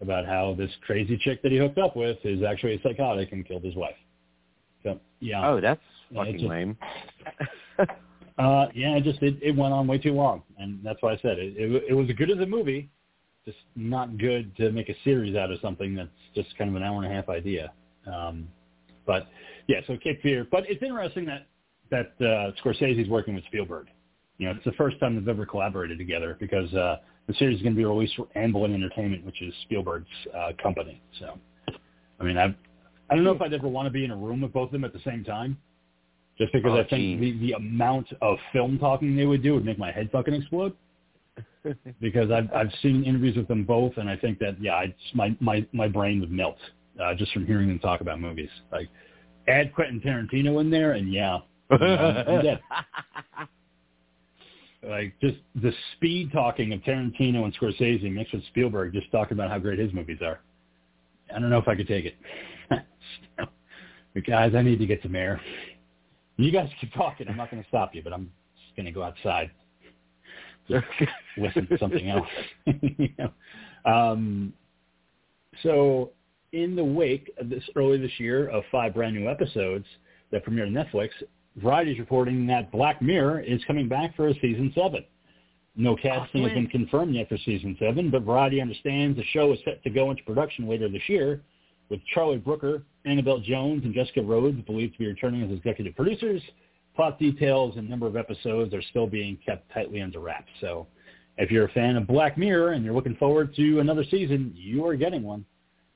about how this crazy chick that he hooked up with is actually a psychotic and killed his wife. So, yeah. Oh, that's fucking just, lame. Uh, yeah, it just it, it went on way too long, and that's why I said it, it. It was good as a movie, just not good to make a series out of something that's just kind of an hour and a half idea. Um, but yeah, so Cape Fear. But it's interesting that that uh, Scorsese's working with Spielberg. You know, it's the first time they've ever collaborated together because uh, the series is going to be released for Amblin Entertainment, which is Spielberg's uh, company. So, I mean, I I don't know if I'd ever want to be in a room with both of them at the same time. Just because oh, I think the, the amount of film talking they would do would make my head fucking explode. Because I've I've seen interviews with them both, and I think that yeah, I, my my my brain would melt uh, just from hearing them talk about movies. Like, add Quentin Tarantino in there, and yeah, you know, I'm dead. Like just the speed talking of Tarantino and Scorsese mixed with Spielberg, just talking about how great his movies are. I don't know if I could take it. But guys, I need to get to Mare. You guys keep talking. I'm not going to stop you, but I'm just going to go outside, just listen to something else. You know? um, so in the wake of this early this year of five brand new episodes that premiered on Netflix, Variety's reporting that Black Mirror is coming back for a season seven. No casting oh, has been confirmed yet for season seven, but Variety understands the show is set to go into production later this year, with Charlie Brooker, Annabelle Jones, and Jessica Rhodes believed to be returning as executive producers. Plot details and number of episodes are still being kept tightly under wraps. So if you're a fan of Black Mirror and you're looking forward to another season, you are getting one.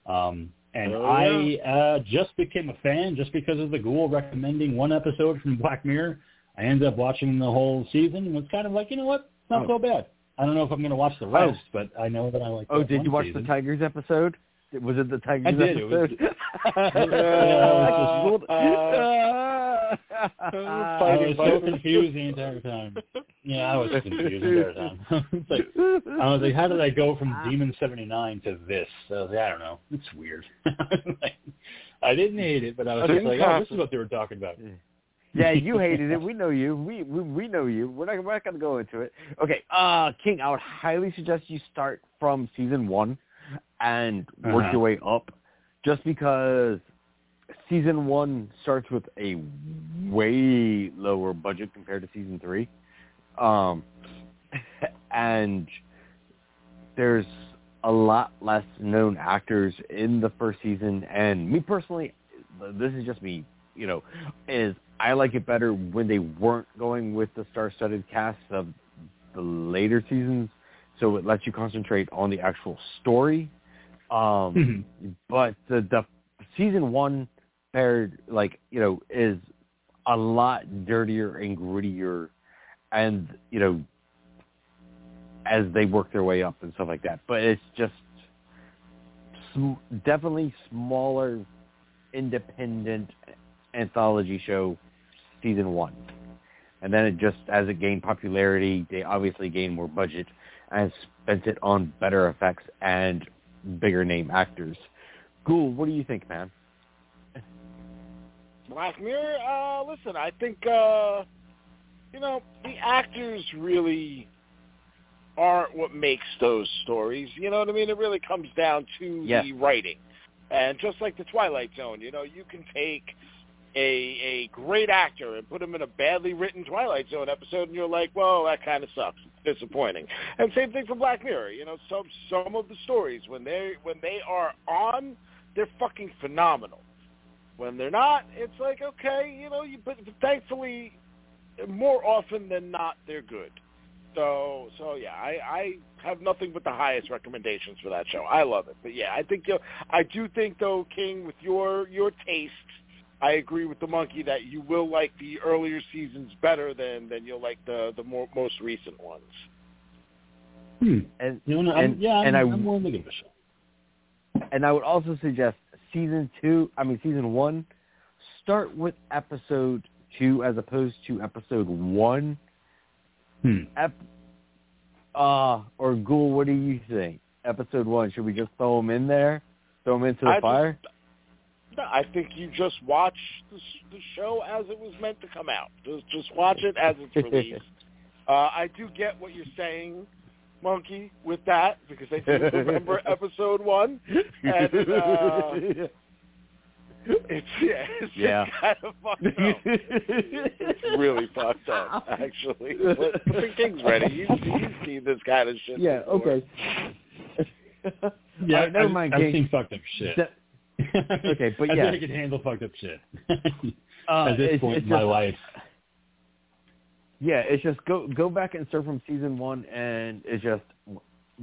Um, and oh, yeah. I uh, just became a fan just because of the ghoul recommending one episode from Black Mirror. I ended up watching the whole season and was kind of like, you know what? It's not oh. so bad. I don't know if I'm going to watch the rest, but I know that I like Oh, did you watch season. the Tigers episode? Was it the Tigers I did. episode? It was, uh, uh, I was so confused the entire time. Yeah, I was confused the entire time. It's like, I was like, how did I go from Demon seventy-nine to this? I was like, I don't know. It's weird. Like, I didn't hate it, but I was just like, oh, this is what they were talking about. Yeah, you hated it. We know you. We we, we know you. We're not, we're not going to go into it. Okay, uh, King, I would highly suggest you start from season one and work uh-huh. your way up, just because season one starts with a way lower budget compared to season three, um, and there's a lot less known actors in the first season. And me personally, this is just me, you know, is I like it better when they weren't going with the star-studded cast of the later seasons, so it lets you concentrate on the actual story. Um, mm-hmm. But the, the season one paired, like, you know, is a lot dirtier and grittier, and, you know, as they work their way up and stuff like that. But it's just sm- definitely smaller, independent anthology show season one. And then it just, as it gained popularity, they obviously gained more budget and spent it on better effects and bigger name actors. Ghoul, what do you think, man? Black Mirror, uh, listen, I think, uh, you know, the actors really aren't what makes those stories. You know what I mean? It really comes down to yeah. the writing. And just like the Twilight Zone, you know, you can take a a great actor and put him in a badly written Twilight Zone episode, and you're like, well, that kind of sucks. It's disappointing. And same thing for Black Mirror. You know, some some of the stories, when they when they are on, they're fucking phenomenal. When they're not, it's like, okay, you know, you, but thankfully, more often than not, they're good. So, so yeah, I, I have nothing but the highest recommendations for that show. I love it. But yeah, I think you I do think though, King, with your your taste, I agree with the monkey that you will like the earlier seasons better than, than you'll like the the more, most recent ones. Hmm. And you know, I'm, and, yeah, I'm, and I, I'm willing to give a shot. And I would also suggest season two. I mean, season one. Start with episode two as opposed to episode one. Hmm. Ep- uh, or Ghoul, what do you think? Episode one, should we just throw them in there? Throw them into the I fire? Just, no, I think you just watch the, the show as it was meant to come out. Just, just watch it as it's released. uh, I do get what you're saying, Monkey, with that, because I do remember episode one. And, uh... It's, yeah, it's yeah. just kind of fucked up. It's really fucked up, actually. But the King's ready. You, you see this kind of shit. Yeah, before. Okay. Yeah, right, never I, mind, I've King. seen fucked up shit. That, okay, but yeah. I think I can handle fucked up shit. uh, At this it's, point it's in just, my life. Yeah, it's just go go back and start from season one, and it's just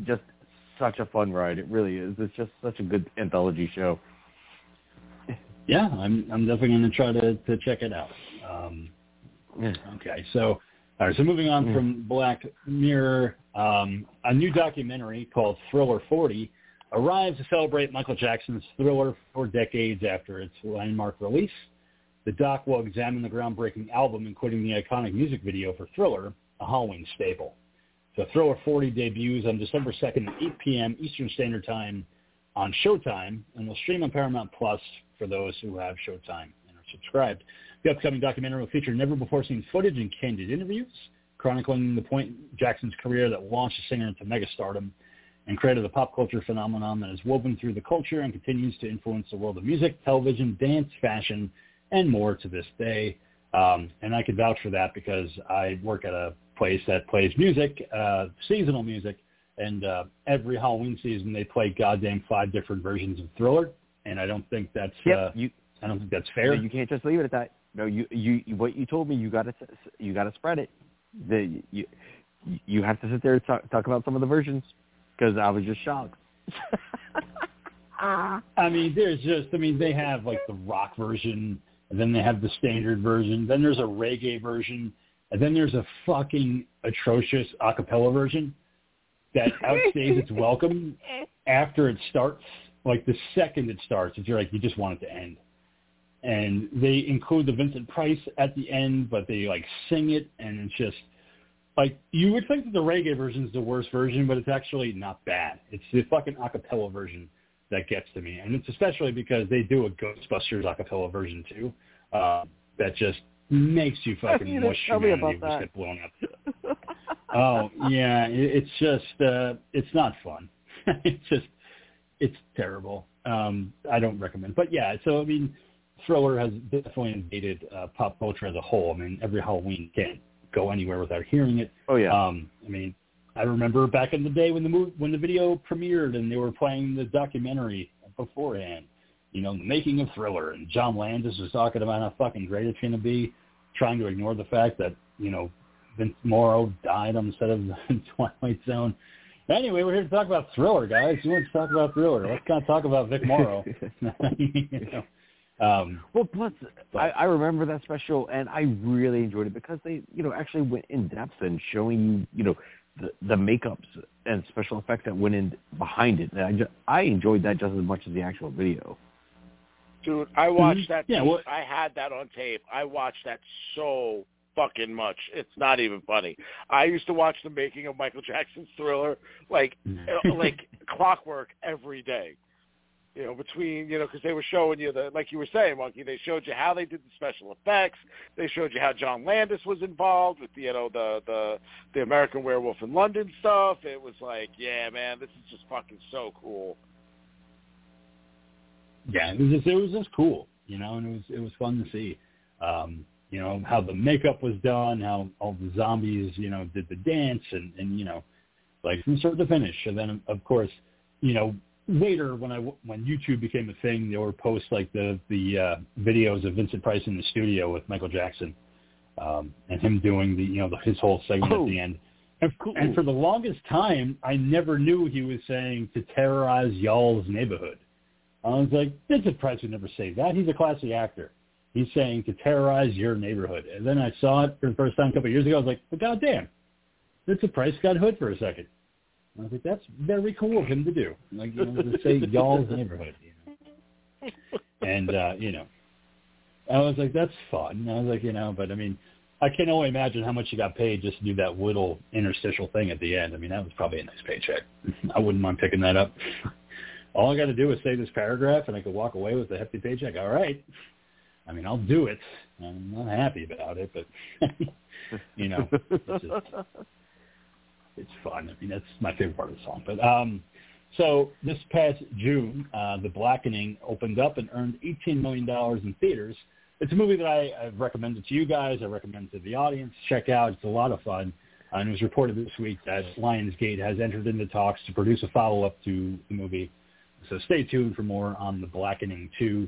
just such a fun ride. It really is. It's just such a good anthology show. Yeah, I'm I'm definitely going to try to, to check it out. Um, okay, so all right, so moving on from Black Mirror, um, a new documentary called Thriller forty arrives to celebrate Michael Jackson's Thriller four decades after its landmark release. The doc will examine the groundbreaking album, including the iconic music video for Thriller, a Halloween staple. So Thriller forty debuts on December second at eight p.m. Eastern Standard Time on Showtime, and will stream on Paramount Plus for those who have Showtime and are subscribed. The upcoming documentary will feature never-before-seen footage and candid interviews, chronicling the point in Jackson's career that launched the singer into megastardom and created a pop culture phenomenon that is woven through the culture and continues to influence the world of music, television, dance, fashion, and more to this day. Um, and I can vouch for that because I work at a place that plays music, uh, seasonal music, and uh, every Halloween season they play goddamn five different versions of Thriller, and I don't think that's yep, uh, you, I don't think that's fair. No, you can't just leave it at that. No, you you what you told me, you got to you got to spread it. The you you have to sit there and talk, talk about some of the versions because I was just shocked. I mean, there's just I mean they have like the rock version, and then they have the standard version, then there's a reggae version, and then there's a fucking atrocious a cappella version that outstays its welcome after it starts. Like the second it starts, it's like you just want it to end. And they include the Vincent Price at the end, but they like sing it, and it's just like you would think that the reggae version is the worst version, but it's actually not bad. It's the fucking acapella version that gets to me, and it's especially because they do a Ghostbusters acapella version too. Uh, that just makes you fucking wish humanity was get blown up. Oh yeah, it, it's just uh, it's not fun. it's just. It's terrible. Um, I don't recommend. But, yeah, so, I mean, Thriller has definitely invaded uh, pop culture as a whole. I mean, every Halloween can't go anywhere without hearing it. Oh, yeah. Um, I mean, I remember back in the day when the movie, when the video premiered and they were playing the documentary beforehand, you know, the making of Thriller, and John Landis was talking about how fucking great it's going to be, trying to ignore the fact that, you know, Vince Morrow died on the set of Twilight Zone. Anyway, we're here to talk about Thriller, guys. You want to talk about Thriller? Let's kind of talk about Vic Morrow. You know? Um, well, plus, I, I remember that special, and I really enjoyed it because they, you know, actually went in depth and showing you, you know, the, the makeups and special effects that went in behind it. And I, just, I enjoyed that just as much as the actual video. Dude, I watched that. Yeah, well, I had that on tape. I watched that so fucking much. It's not even funny. I used to watch the making of Michael Jackson's Thriller like like clockwork every day. You know, between, you know, because they were showing you, the like you were saying, Monkey, they showed you how they did the special effects. They showed you how John Landis was involved with, you know, the, the, the American Werewolf in London stuff. It was like, yeah, man, this is just fucking so cool. Yeah, it was just, it was just cool, you know, and it was it was fun to see, um, you know, how the makeup was done, how all the zombies, you know, did the dance, and, and you know, like from start to finish. And then, of course, you know, later when I when YouTube became a thing, they would post like the the uh, videos of Vincent Price in the studio with Michael Jackson, um, and him doing the you know the, his whole segment oh. at the end. And, and for the longest time, I never knew he was saying to terrorize y'all's neighborhood. I was like, Vincent Price would never say that. He's a classy actor. He's saying to terrorize your neighborhood. And then I saw it for the first time a couple of years ago. I was like, well, goddamn, Vincent Price got hood for a second. And I was like, that's very cool of him to do. Like, you know, to say y'all's neighborhood. You know? And, uh, you know, I was like, that's fun. And I was like, you know, but I mean, I can only imagine how much he got paid just to do that little interstitial thing at the end. I mean, that was probably a nice paycheck. I wouldn't mind picking that up. All I got to do is say this paragraph, and I could walk away with a hefty paycheck. All right. I mean, I'll do it. I'm not happy about it, but, you know, it's just, it's fun. I mean, that's my favorite part of the song. But um, so this past June, uh, The Blackening opened up and earned eighteen million dollars in theaters. It's a movie that I, I've recommended to you guys. I recommend it to the audience. Check out. It's a lot of fun. And it was reported this week that Lionsgate has entered into talks to produce a follow-up to the movie. So stay tuned for more on The Blackening two.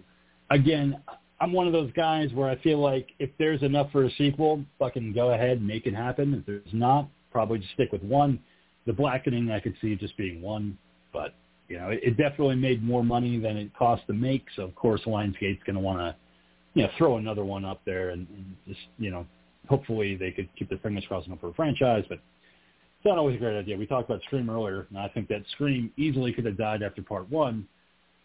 Again, I'm one of those guys where I feel like if there's enough for a sequel, fucking go ahead and make it happen. If there's not, probably just stick with one. The Blackening, I could see just being one. But, you know, it, it definitely made more money than it cost to make. So, of course, Lionsgate's going to want to, you know, throw another one up there and, and just, you know, hopefully they could keep their fingers crossed enough for a franchise. But it's not always a great idea. We talked about Scream earlier, and I think that Scream easily could have died after part one,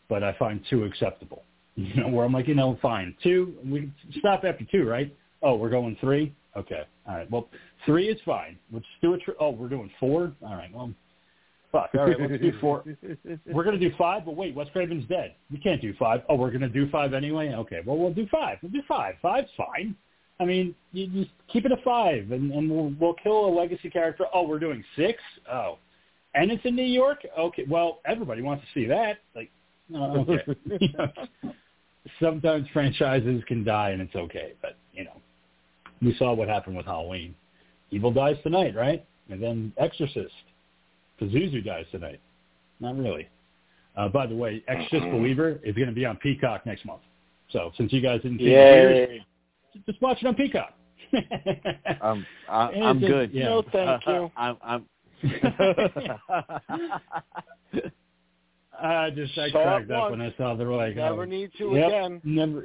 but I find two acceptable. You know, where I'm like, you know, fine, two, we stop after two, right? Oh, we're going three? Okay, all right. Well, three is fine. Let's do a tr- oh, we're doing four? All right, well, fuck. All right, let's do four. We're going to do five, but wait, Wes Craven's dead. We can't do five. Oh, we're going to do five anyway? Okay, well, we'll do five. We'll do five. Five's fine. I mean, you just keep it a five, and, and we'll, we'll kill a legacy character. Oh, we're doing six? Oh. And it's in New York? Okay, well, everybody wants to see that. Like, uh, okay. You know, sometimes franchises can die, and it's okay. But, you know, we saw what happened with Halloween. Evil dies tonight, right? And then Exorcist. Pazuzu dies tonight. Not really. Uh, by the way, Exorcist Believer is going to be on Peacock next month. So since you guys didn't see it, just watch it on Peacock. um, I, I'm just, good. Yeah. No, thank you. I'm, I'm... I just I cracked up when I saw the like. Never oh, need to yep, again. Never.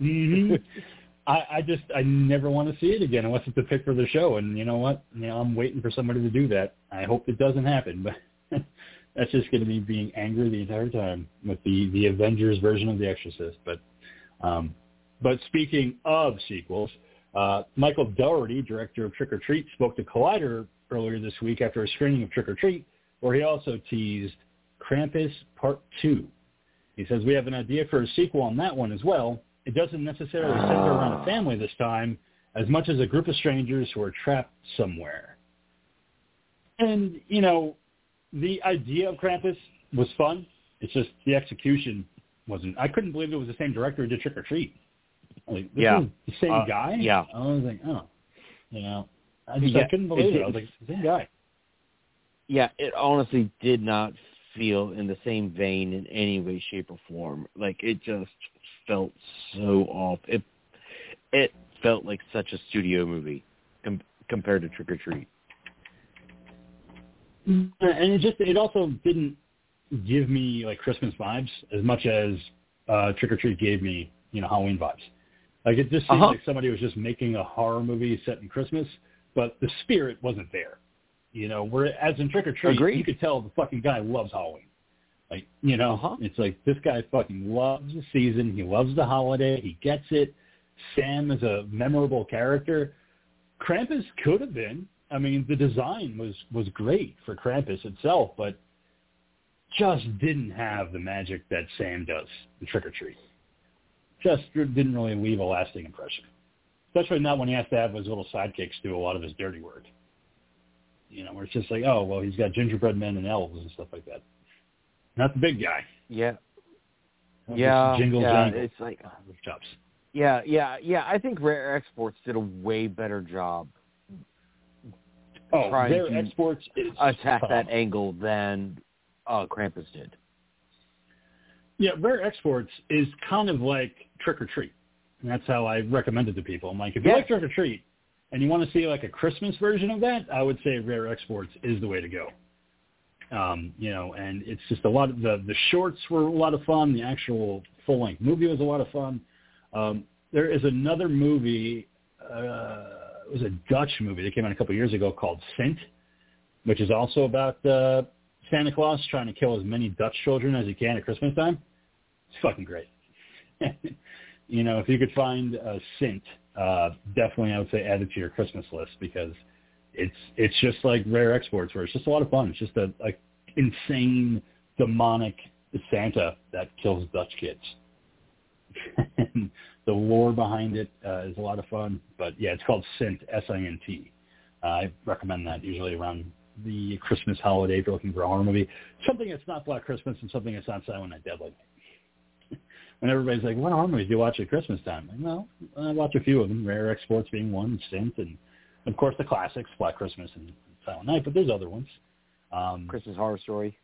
Mm-hmm. I, I just I never want to see it again unless it's a pick for the show. And you know what? You know, I'm waiting for somebody to do that. I hope it doesn't happen, but that's just going to be being angry the entire time with the the Avengers version of The Exorcist. But. um But speaking of sequels, uh, Michael Dougherty, director of Trick or Treat, spoke to Collider earlier this week after a screening of Trick or Treat, where he also teased Krampus Part two. He says, we have an idea for a sequel on that one as well. It doesn't necessarily center around a family this time as much as a group of strangers who are trapped somewhere. And, you know, the idea of Krampus was fun. It's just the execution wasn't. I couldn't believe it was the same director who did Trick or Treat. Like, this yeah. is the same uh, guy? Yeah. I was like, oh. You know, I just yeah. I couldn't believe it. it. I was like, same guy. Yeah, it honestly did not feel in the same vein in any way, shape, or form. Like, it just felt so off. It it felt like such a studio movie com- compared to Trick or Treat. And it just, it also didn't give me like Christmas vibes as much as uh, Trick or Treat gave me, you know, Halloween vibes. Like it just seemed uh-huh. like somebody was just making a horror movie set in Christmas, but the spirit wasn't there. You know, whereas in Trick or Treat, Agreed. You could tell the fucking guy loves Halloween. Like, you know, uh-huh. it's like this guy fucking loves the season. He loves the holiday. He gets it. Sam is a memorable character. Krampus could have been. I mean, the design was, was great for Krampus itself, but just didn't have the magic that Sam does in Trick or Treat. Just didn't really leave a lasting impression, especially not when he has to have his little sidekicks do a lot of his dirty work. You know, where it's just like, oh, well, he's got gingerbread men and elves and stuff like that. Not the big guy. Yeah. Yeah. Jingle yeah, jangle. It's like, chops. Yeah, yeah, yeah. I think Rare Exports did a way better job. Oh, trying Rare to Exports is attack tough. That angle than uh, Krampus did. Yeah, Rare Exports is kind of like Trick or Treat. And that's how I recommend it to people. I'm like, if you yeah. like Trick or Treat and you want to see like a Christmas version of that, I would say Rare Exports is the way to go. Um, you know, and it's just a lot of the, the shorts were a lot of fun. The actual full length movie was a lot of fun. Um, there is another movie, uh, it was a Dutch movie that came out a couple of years ago called Sint, which is also about uh, Santa Claus trying to kill as many Dutch children as he can at Christmas time. It's fucking great. You know, if you could find uh, Sint, uh, definitely I would say add it to your Christmas list because it's it's just like Rare Exports where it's just a lot of fun. It's just a, a insane demonic Santa that kills Dutch kids. And the lore behind it uh, is a lot of fun. But, yeah, it's called Sint, S I N T. Uh, I recommend that usually around the Christmas holiday if you're looking for a horror movie. Something that's not Black Christmas and something that's not Silent Night Deadly Night. And everybody's like, what horror movies do you watch at Christmas time? Like, well, I watch a few of them, Rare Exports being one, Sint, and, of course, the classics, Black Christmas and Silent Night, but there's other ones. Um, Christmas Horror Story.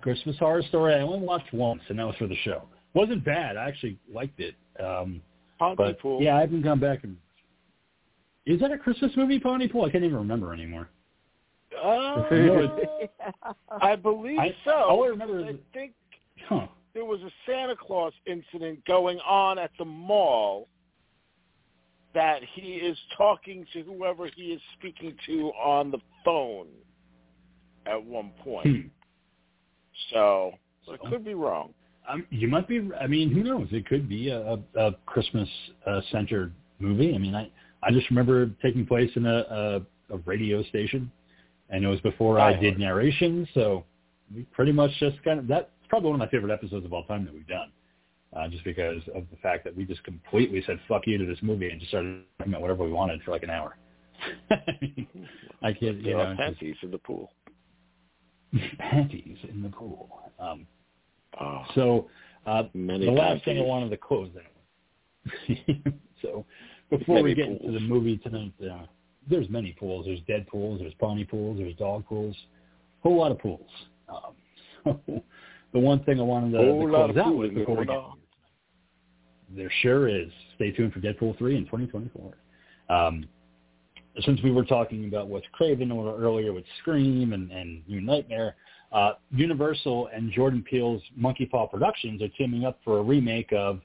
Christmas Horror Story. I only watched once, and that was for the show. Wasn't bad. I actually liked it. Um, but, Pool. Yeah, I haven't gone back. And is that a Christmas movie, Pony Pool? I can't even remember anymore. Uh, no, yeah. I believe I, so. All I remember is I think huh. there was a Santa Claus incident going on at the mall that he is talking to whoever he is speaking to on the phone at one point. Hmm. So, so I could be wrong. Um, you might be. I mean, who knows? It could be a, a Christmas-centered uh, movie. I mean, I, I just remember taking place in a, a, a radio station, and it was before I, I did narration. So we pretty much just kind of that's probably one of my favorite episodes of all time that we've done, uh, just because of the fact that we just completely said "fuck you" to this movie and just started talking about whatever we wanted for like an hour. I can't. You know, panties just, in the pool. Panties in the pool. Um, Oh, so uh, the last thing I wanted to close that so before we get pools. into the movie tonight, uh, there's many pools. There's dead pools. There's pony pools. There's dog pools. A whole lot of pools. Um, so the one thing I wanted to, to close out with before we get into there sure is. Stay tuned for Deadpool three in twenty twenty-four. Um, since we were talking about Wes Craven a little earlier with Scream and, and New Nightmare, Uh, Universal and Jordan Peele's Monkey Paw Productions are teaming up for a remake of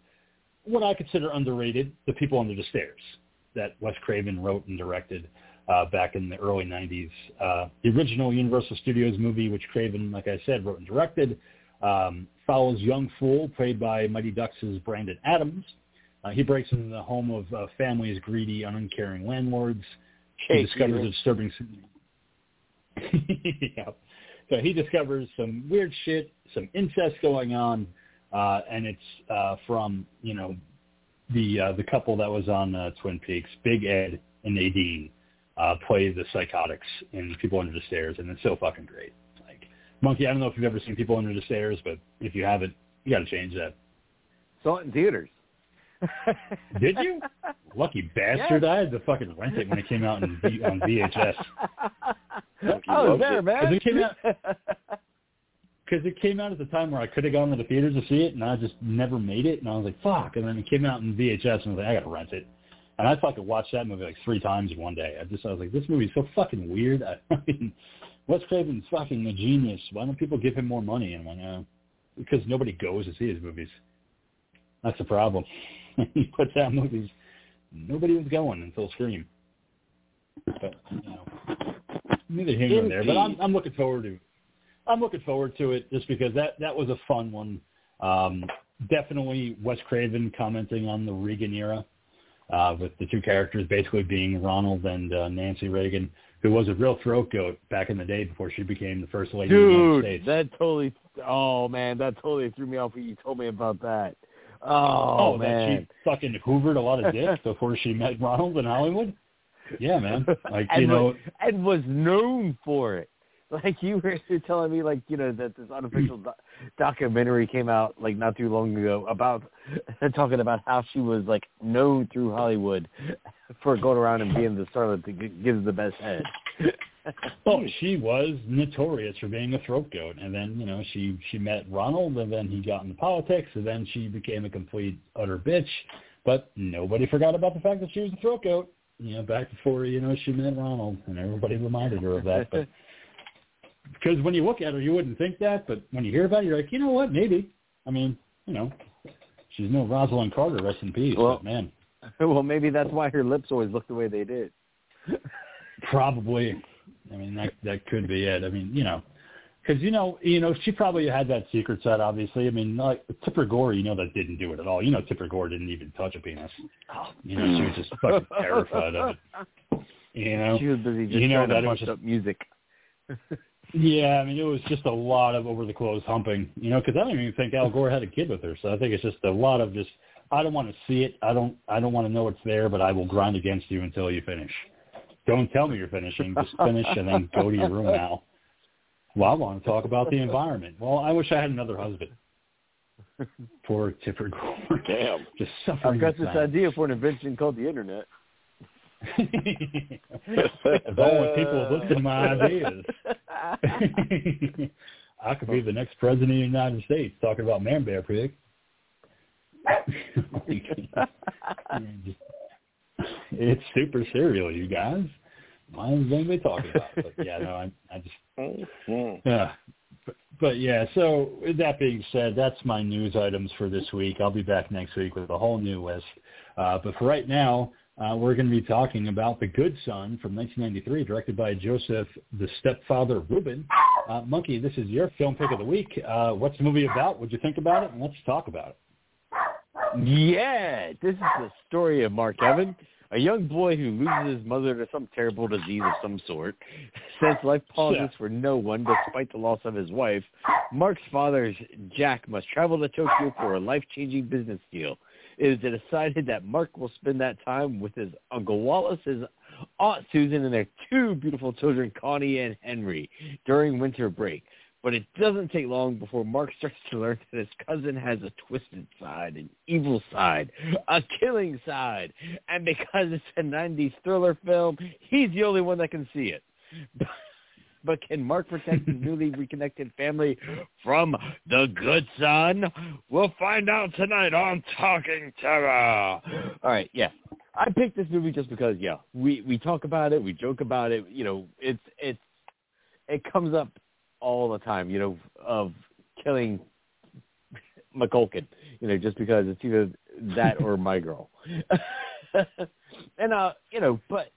what I consider underrated, The People Under the Stairs, that Wes Craven wrote and directed uh, back in the early nineties. Uh, the original Universal Studios movie, which Craven, like I said, wrote and directed, um, follows young Fool, played by Mighty Ducks' Brandon Adams. Uh, he breaks into the home of uh, family's greedy, uncaring landlords. Hey, he discovers a disturbing... yeah. So he discovers some weird shit, some incest going on, uh, and it's uh, from, you know, the uh, the couple that was on uh, Twin Peaks, Big Ed and Nadine, uh, play the psychotics in People Under the Stairs, and it's so fucking great. Like, Monkey, I don't know if you've ever seen People Under the Stairs, but if you haven't, you got to change that. Saw it in theaters. Did you? Lucky bastard. Yes. I had to fucking rent it when it came out in v- on V H S. I was there, it. man. Because it, it came out at the time where I could have gone to the theaters to see it, and I just never made it. And I was like, fuck. And then it came out in V H S, and I was like, I got to rent it. And I fucking watched that movie like three times in one day. I just I was like, this movie is so fucking weird. I, I mean, Wes Craven's fucking a genius. Why don't people give him more money? And I'm like, oh, because nobody goes to see his movies. That's the problem. He puts out movies nobody was going until Scream. But you know, neither here nor there. But I'm, I'm looking forward to. I'm looking forward to it just because that, that was a fun one. Um, definitely Wes Craven commenting on the Reagan era uh, with the two characters basically being Ronald and uh, Nancy Reagan, who was a real throat goat back in the day before she became the first lady Dude, of the United States. That totally. Oh man, that totally threw me off when you told me about that. Oh, oh man, that she fucking hoovered a lot of dick before she met Ronald in Hollywood. Yeah, man. Like you and know, was, and was known for it. Like you were telling me, like you know, that this unofficial do- documentary came out like not too long ago about talking about how she was like known through Hollywood for going around and being the starlet that g- gives the best head. Well, she was notorious for being a throat goat, and then you know she she met Ronald, and then he got into politics, and then she became a complete utter bitch. But nobody forgot about the fact that she was a throat goat. You know, back before you know she met Ronald, and everybody reminded her of that. But because when you look at her, you wouldn't think that, but when you hear about it, you're like, you know what, maybe. I mean, you know, she's no Rosalind Carter, rest in peace, well, but man. Well, maybe that's why her lips always looked the way they did. Probably. I mean, that that could be it. I mean, you know, because, you know, you know, she probably had that secret set, obviously. I mean, like Tipper Gore, you know, that didn't do it at all. You know, Tipper Gore didn't even touch a penis. You know, she was just fucking terrified of it. You know? She was busy just you know, trying to punch up music. Yeah, I mean, it was just a lot of over-the-clothes humping, you know, because I don't even think Al Gore had a kid with her. So I think it's just a lot of just, I don't want to see it. I don't I don't want to know it's there, but I will grind against you until you finish. Don't tell me you're finishing. Just finish and then go to your room, Al. Well, I want to talk about the environment. Well, I wish I had another husband. Poor Tipper Gore. Damn. Just suffering. I've got this idea for an invention called the internet. If only people looked at my ideas. I could be the next president of the United States talking about man bear pig. It's super serial, you guys. Why is anybody talking about it? But yeah, no, I, I just yeah. But, but yeah, so with that being said, that's my news items for this week. I'll be back next week with a whole new list. Uh, but for right now, Uh, we're going to be talking about The Good Son from nineteen ninety-three, directed by Joseph the Stepfather Rubin. Uh, Monkey, this is your film pick of the week. Uh, what's the movie about? What'd you think about it? And let's talk about it. Yeah, this is the story of Mark Evan, a young boy who loses his mother to some terrible disease of some sort. Since life pauses yeah. for no one despite the loss of his wife, Mark's father, Jack, must travel to Tokyo for a life-changing business deal. It is decided that Mark will spend that time with his Uncle Wallace, his Aunt Susan, and their two beautiful children, Connie and Henry, during winter break. But it doesn't take long before Mark starts to learn that his cousin has a twisted side, an evil side, a killing side. And because it's a nineties thriller film, he's the only one that can see it. But can Mark protect his newly reconnected family from the good son? We'll find out tonight on Talking Terror. All right, yeah. I picked this movie just because, yeah, we, we talk about it, we joke about it. You know, it's it's it comes up all the time, you know, of killing McCulkin, you know, just because it's either that or My Girl. And, uh, you know, but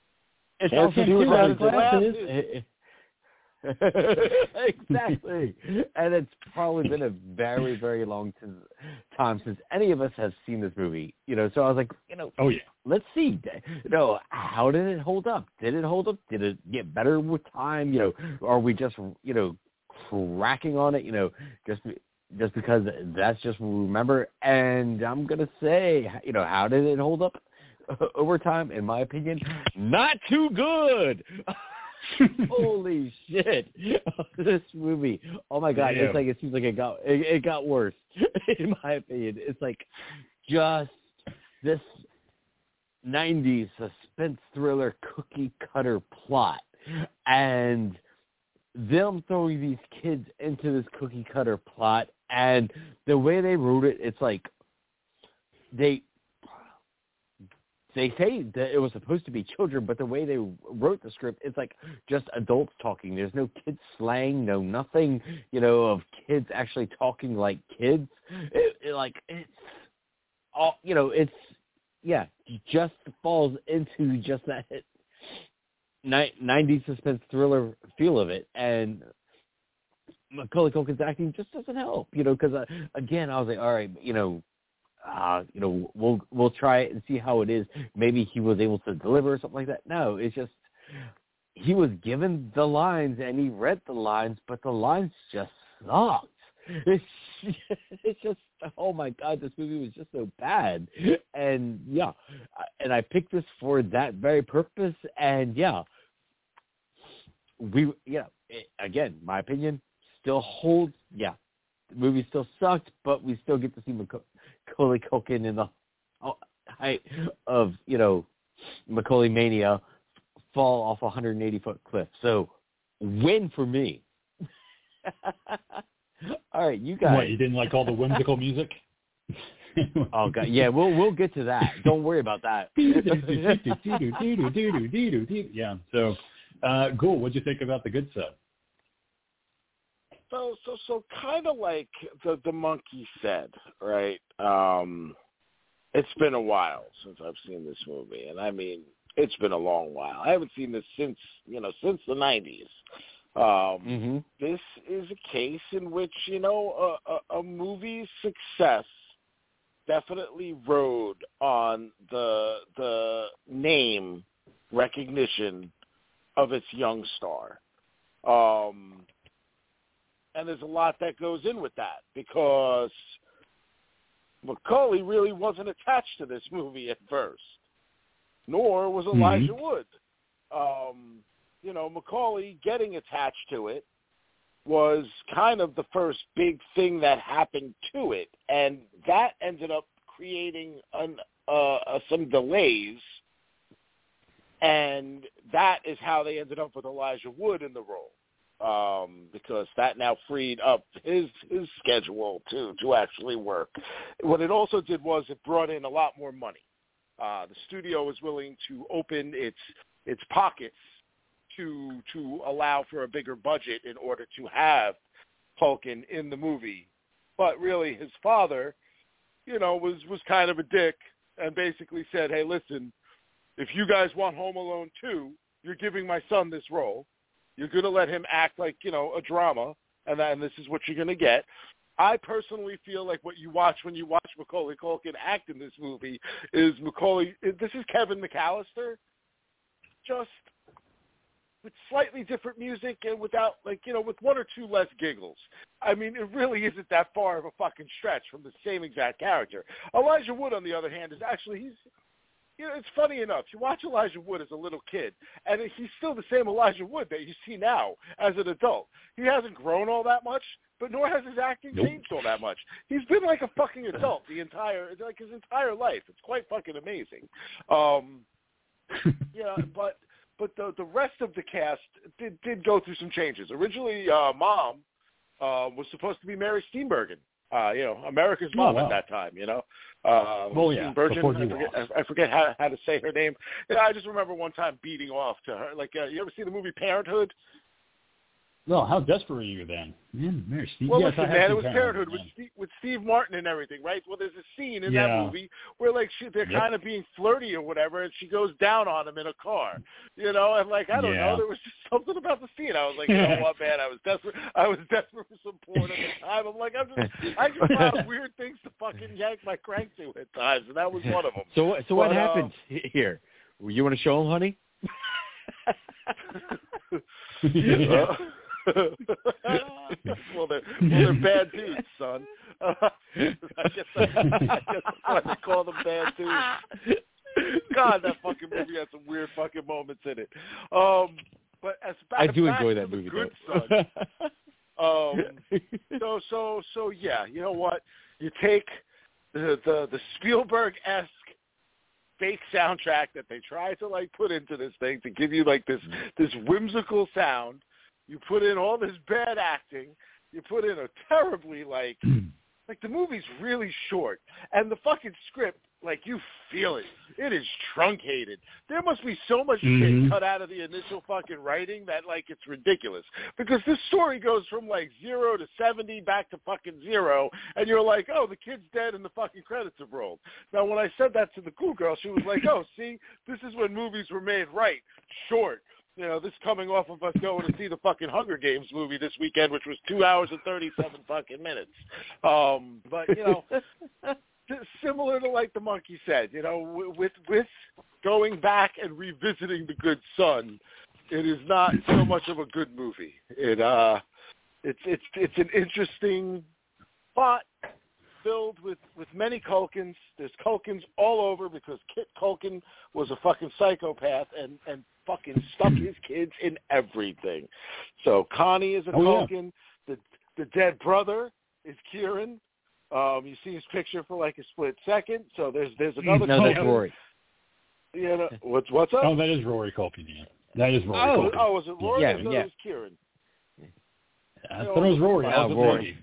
it's also do with our glasses. It, exactly. And it's probably been a very, very long t- time since any of us have seen this movie. You know, so I was like, you know, oh yeah, let's see. You know, how did it hold up? Did it hold up? Did it get better with time? You know, are we just, you know, cracking on it? You know, just just because that's just what we remember. And I'm gonna say, you know, how did it hold up over time? In my opinion, not too good. Holy shit! Oh, this movie. Oh my god! Damn. It's like it seems like it got it, it got worse. In my opinion, it's like just this nineties suspense thriller cookie cutter plot, and them throwing these kids into this cookie cutter plot, and the way they wrote it, it's like they They say that it was supposed to be children, but the way they wrote the script, it's like just adults talking. There's no kid slang, no nothing, you know, of kids actually talking like kids. It, it, like, it's, all, you know, it's, yeah, just falls into just that nineties suspense thriller feel of it. And Macaulay Culkin's acting just doesn't help, you know, because, uh, again, I was like, all right, you know, Uh, you know, we'll we'll try it and see how it is. Maybe he was able to deliver or something like that. No, it's just he was given the lines and he read the lines, but the lines just sucked. It's just, it's just oh my God, this movie was just so bad. And yeah, and I picked this for that very purpose. And yeah, we yeah it, again, my opinion still holds. Yeah, the movie still sucked, but we still get to see McCoy. Macaulay Culkin in the height of, you know, Macaulay Mania fall off a one hundred eighty foot cliff. So, win for me. All right, you guys. What, you didn't like all the whimsical music? Oh, God. Yeah, we'll we'll get to that. Don't worry about that. Yeah, so, uh, cool. What'd you think about The Good Son? So, so, so kind of like the, the monkey said, right? Um, it's been a while since I've seen this movie. And I mean, it's been a long while. I haven't seen this since, you know, since the nineties. Um, mm-hmm. This is a case in which, you know, a, a, a movie's success definitely rode on the, the name recognition of its young star. Um, And there's a lot that goes in with that because Macaulay really wasn't attached to this movie at first, nor was Elijah mm-hmm. Wood. Um, you know, Macaulay getting attached to it was kind of the first big thing that happened to it, and that ended up creating an, uh, uh, some delays, and that is how they ended up with Elijah Wood in the role. Um, because that now freed up his his schedule to, to actually work. What it also did was it brought in a lot more money. Uh, the studio was willing to open its its pockets to to allow for a bigger budget in order to have Culkin in the movie. But really, his father, you know, was, was kind of a dick and basically said, hey, listen, if you guys want Home Alone two, you're giving my son this role. You're going to let him act like, you know, a drama, and, that, and this is what you're going to get. I personally feel like what you watch when you watch Macaulay Culkin act in this movie is Macaulay – this is Kevin McAllister, just with slightly different music and without, like, you know, with one or two less giggles. I mean, it really isn't that far of a fucking stretch from the same exact character. Elijah Wood, on the other hand, is actually – he's. You know, it's funny enough. You watch Elijah Wood as a little kid, and he's still the same Elijah Wood that you see now as an adult. He hasn't grown all that much, but nor has his acting nope. changed all that much. He's been like a fucking adult the entire, like his entire life. It's quite fucking amazing. Um, you know, but but the the rest of the cast did did go through some changes. Originally, uh, Mom uh, was supposed to be Mary Steenburgen. Uh, you know, America's mom oh, wow. at that time, you know. Uh, well, yeah, Virgin, I forget, I forget how, how to say her name. You know, I just remember one time beating off to her. Like, uh, you ever see the movie Parenthood? No, how desperate were you then? Man, Mary Steve. Well, yes, listen, man, it was Parenthood with Steve, with Steve Martin and everything, right? Well, there's a scene in yeah. that movie where, like, she, they're yep. kind of being flirty or whatever, and she goes down on him in a car, you know? And, like, I don't yeah. know. There was just something about the scene. I was like, you know what, man? I was desperate. I was desperate for some porn at the time. I'm like, I'm just, I just found weird things to fucking yank my crank to at times, and that was one of them. So, so but, what happened uh, here? You want to show him, honey? uh, well, they're, well, they're bad dudes, son. Uh, I guess I, I guess I like to call them bad dudes. God, that fucking movie had some weird fucking moments in it. Um, but as back, I do back enjoy that movie, good son. Um, so, so, so, yeah. You know what? You take the the, the Spielberg-esque fake soundtrack that they try to like put into this thing to give you like this this whimsical sound. You put in all this bad acting. You put in a terribly, like, Like, the movie's really short, and the fucking script, like, you feel it. It is truncated. There must be so much mm-hmm. shit cut out of the initial fucking writing that, like, it's ridiculous. Because this story goes from, like, zero to seventy back to fucking zero, and you're like, oh, the kid's dead and the fucking credits have rolled. Now, when I said that to the cool girl, she was like, oh, see, this is when movies were made right, short. You know, this coming off of us going to see the fucking Hunger Games movie this weekend, which was two hours and thirty-seven fucking minutes. Um, but, you know, similar to like the monkey said, you know, with with going back and revisiting The Good Son, it is not so much of a good movie. It uh, it's it's it's an interesting plot filled with, with many Culkins. There's Culkins all over because Kit Culkin was a fucking psychopath and, and fucking stuck his kids in everything. So Connie is a oh, Culkin. Yeah. The the dead brother is Kieran. Um, you see his picture for like a split second. So there's there's another no, Culkin. That's Rory. You know, what's what's up? Oh, that is Rory Culkin. Yeah. That is Rory oh, Culkin. Oh, was it Rory? Yeah, I thought yeah. it was Kieran. I you know, thought it was Rory. Oh, no, Rory.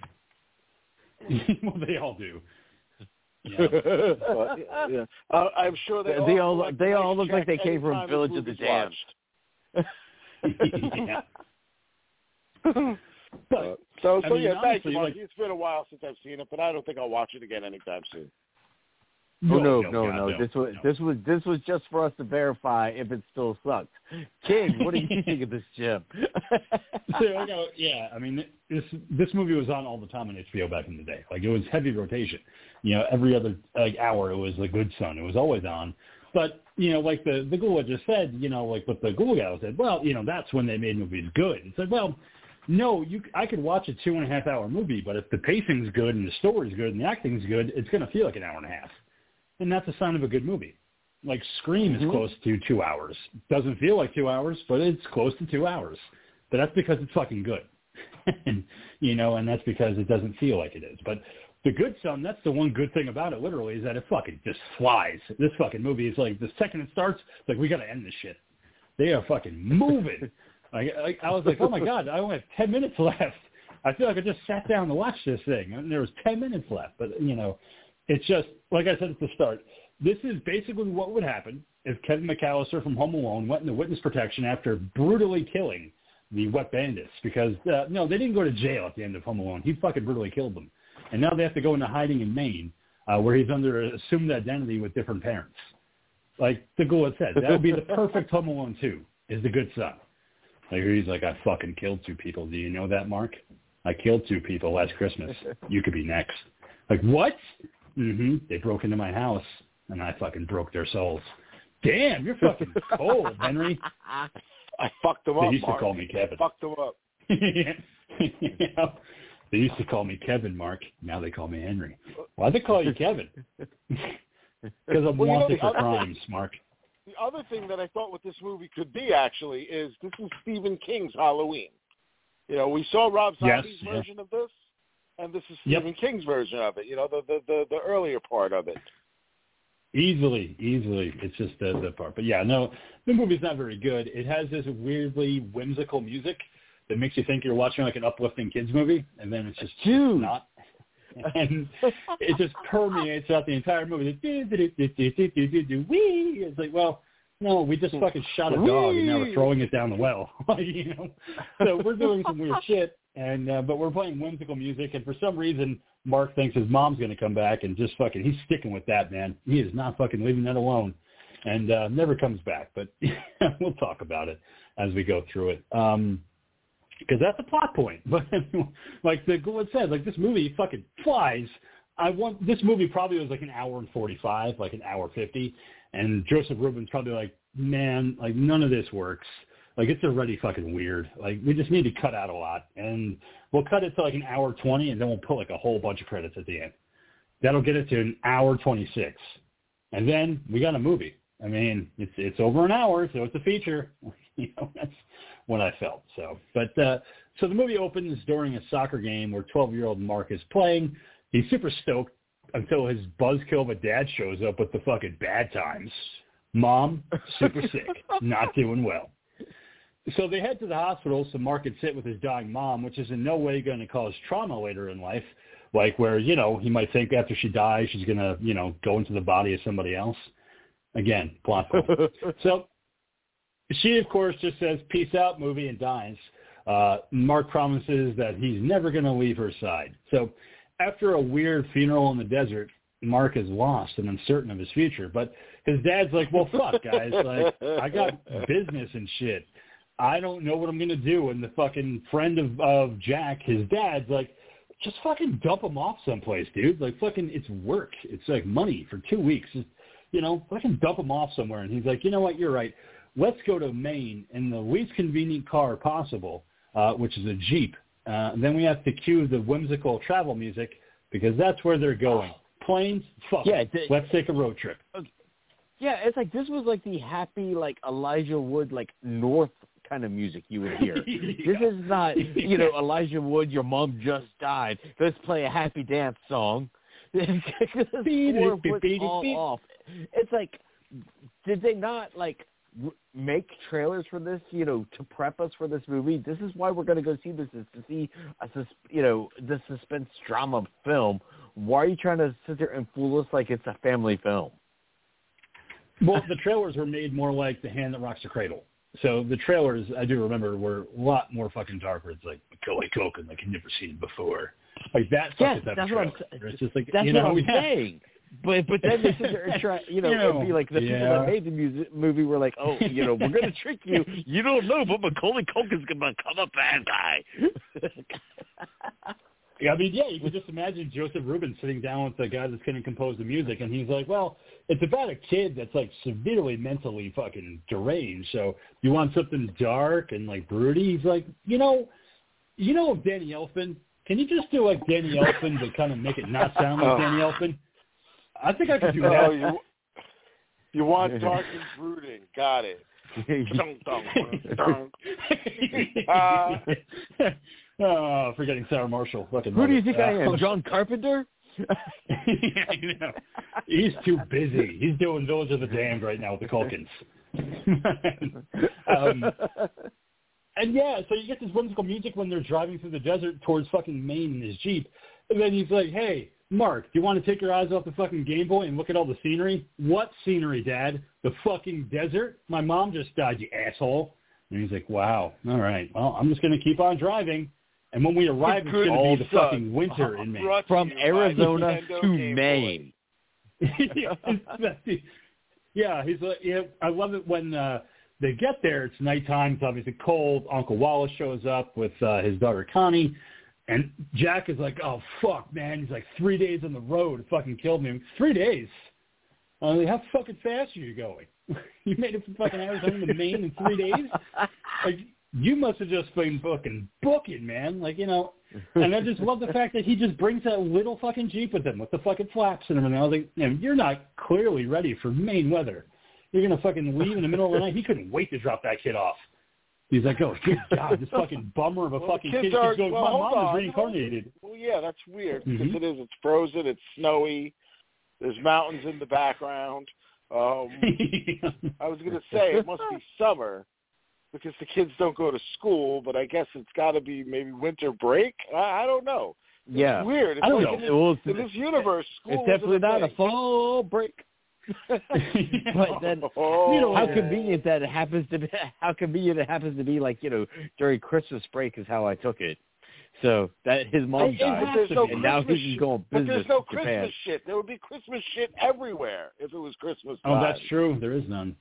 Well, they all do. Yeah. Well, yeah. Uh, I'm sure they, they all, all like, they all look like they came from Village of the Damned. yeah. uh, so, so I mean, yeah, honestly, thank you, Mark. Like, it's been a while since I've seen it, but I don't think I'll watch it again anytime soon. No, oh, no, no, no, God, no. no. This was no. this was this was just for us to verify if it still sucks. King, what do you think of this, Jim? So, I know, yeah, I mean, this this movie was on all the time on H B O back in the day. Like, it was heavy rotation. You know, every other like hour it was The Good Son. It was always on. But you know, like the the Ghoul just said, you know, like what the Ghoul guy said. Well, you know, that's when they made movies good. It's like, well, no, you I could watch a two and a half hour movie, but if the pacing's good and the story's good and the acting's good, it's going to feel like an hour and a half. And that's a sign of a good movie. Like Scream is mm-hmm. close to two hours. Doesn't feel like two hours, but it's close to two hours. But that's because it's fucking good. And, you know, and that's because it doesn't feel like it is. But The Good Son, that's the one good thing about it, literally, is that it fucking just flies. This fucking movie is like, the second it starts, it's like, we got to end this shit. They are fucking moving. like, like, I was like, oh my God, I only have ten minutes left. I feel like I just sat down to watch this thing. And there was ten minutes left, but, you know. It's just, like I said at the start, this is basically what would happen if Kevin McAllister from Home Alone went into witness protection after brutally killing the Wet Bandits. Because, uh, no, they didn't go to jail at the end of Home Alone. He fucking brutally killed them. And now they have to go into hiding in Maine, uh, where he's under assumed identity with different parents. Like the Ghoul had said, that would be the perfect Home Alone two, is The Good Son. Like, he's like, I fucking killed two people. Do you know that, Mark? I killed two people last Christmas. You could be next. Like, what? Mm-hmm. They broke into my house, and I fucking broke their souls. Damn, you're fucking cold, Henry. I fucked them up, They used Mark. to call me Kevin. I fucked them up. Yeah. They used to call me Kevin, Mark. Now they call me Henry. Why'd they call you Kevin? Because I'm well, wanted you know, for crimes, thing, Mark. The other thing that I thought what this movie could be, actually, is this is Stephen King's Halloween. You know, we saw Rob Zombie's yes, version yeah. of this. And this is Stephen yep. King's version of it, you know, the, the, the, the earlier part of it. Easily, easily. It's just the, the part. But, yeah, no, the movie's not very good. It has this weirdly whimsical music that makes you think you're watching, like, an uplifting kids movie, and then it's just Dude. not. And it just permeates throughout the entire movie. It's like, well, no, we just fucking shot a dog, and now we're throwing it down the well. You know? So we're doing some weird shit. And uh, but we're playing whimsical music, and for some reason, Mark thinks his mom's going to come back, and just fucking, he's sticking with that, man. He is not fucking leaving that alone, and uh, never comes back. But we'll talk about it as we go through it, because um, that's a plot point. But like the Ghoul said, like this movie fucking flies. I want this movie probably was like an hour and forty-five, like an hour fifty, and Joseph Rubin's probably like, man, like none of this works. Like, it's already fucking weird. Like, we just need to cut out a lot. And we'll cut it to, like, an hour twenty, and then we'll put, like, a whole bunch of credits at the end. That'll get it to an hour twenty-six. And then we got a movie. I mean, it's it's over an hour, so it's a feature. You know, that's what I felt. So, but, uh, so the movie opens during a soccer game where twelve-year-old Mark is playing. He's super stoked until his buzzkill of a dad shows up with the fucking bad times. Mom, super sick, not doing well. So they head to the hospital so Mark could sit with his dying mom, which is in no way going to cause trauma later in life, like where, you know, he might think after she dies, she's going to, you know, go into the body of somebody else. Again, plot point. So she, of course, just says, peace out, movie, and dies. Uh, Mark promises that he's never going to leave her side. So after a weird funeral in the desert, Mark is lost and uncertain of his future. But his dad's like, well, fuck, guys. Like, I got business and shit. I don't know what I'm going to do. And the fucking friend of, of Jack, his dad's like, just fucking dump him off someplace, dude. Like, fucking, it's work. It's like money for two weeks. Just, you know, fucking dump him off somewhere. And he's like, you know what? You're right. Let's go to Maine in the least convenient car possible, uh, which is a Jeep. Uh, and then we have to cue the whimsical travel music because that's where they're going. Planes, fuck. Yeah, they, let's take a road trip. Okay. Yeah, it's like this was like the happy, like Elijah Wood, like North kind of music you would hear. Yeah. This is not, you know, Elijah Wood, your mom just died. Let's play a happy dance song. The score was all off. It's like, did they not like make trailers for this, you know, to prep us for this movie? This is why we're going to go see this, is to see a, you know, the suspense drama film. Why are you trying to sit there and fool us like it's a family film? Well, the trailers were made more like The Hand That Rocks the Cradle. So the trailers, I do remember, were a lot more fucking darker. It's like McCullough Culkin, like you've never seen before. Like that stuff yes, is that's what I'm, it's just like, that's you know, what I'm yeah. saying. But but then they sit there and try, you know, you know it'd be like the yeah. people that made the music, movie were like, oh, you know, we're gonna trick you. You don't know, but Macaulay Culkin's gonna become a bad guy. I mean, yeah, you can just imagine Joseph Rubin sitting down with the guy that's going to compose the music, and he's like, well, it's about a kid that's, like, severely mentally fucking deranged, so you want something dark and, like, broody? He's like, you know, you know Danny Elfman? Can you just do, like, Danny Elfman to kind of make it not sound like oh. Danny Elfman? I think I could do that. Oh, you, you want dark and brooding. Got it. Dunk, dunk, dunk. Uh, Oh, forgetting Sarah Marshall. Fucking Who do you think uh, I am? John Carpenter? Yeah, you know. He's too busy. He's doing Village of the Damned right now with the Culkins. um, and yeah, so you get this whimsical music when they're driving through the desert towards fucking Maine in his Jeep. And then he's like, hey, Mark, do you want to take your eyes off the fucking Game Boy and look at all the scenery? What scenery, Dad? The fucking desert? My mom just died, you asshole. And he's like, wow, all right. Well, I'm just going to keep on driving. And when we arrive, it's going to be the fucking winter in Maine. From Arizona to Maine. Yeah, he's like, yeah, I love it when uh, they get there. It's nighttime. It's obviously cold. Uncle Wallace shows up with uh, his daughter Connie. And Jack is like, oh, fuck, man. He's like, three days on the road. It fucking killed me. Three days? I'm like, how fucking fast are you going? You made it from fucking Arizona to Maine in three days? Like, you must have just been fucking booking, man. Like, you know, and I just love the fact that he just brings that little fucking Jeep with him with the fucking flaps in him. And I was like, man, you're not clearly ready for Maine weather. You're going to fucking leave in the middle of the night. He couldn't wait to drop that kid off. He's like, oh, good God, this fucking bummer of a well, fucking kid keeps going, well, my mom on. is reincarnated. Well, yeah, that's weird because mm-hmm. it is. It's frozen. It's snowy. There's mountains in the background. Um, I was going to say it must be summer because the kids don't go to school, but I guess it's got to be maybe winter break. I, I don't know. It's yeah. weird. It's I don't like know. In, well, it's, in this universe, school It's definitely a not day. a fall break. But then oh, you know, how yeah. convenient that it happens to be. How convenient it happens to be like, you know, during Christmas break is how I took it. So that his mom it died, and no now he's going business. But there's no Japan. Christmas shit. There would be Christmas shit everywhere if it was Christmas time. Oh, that's true. There is none.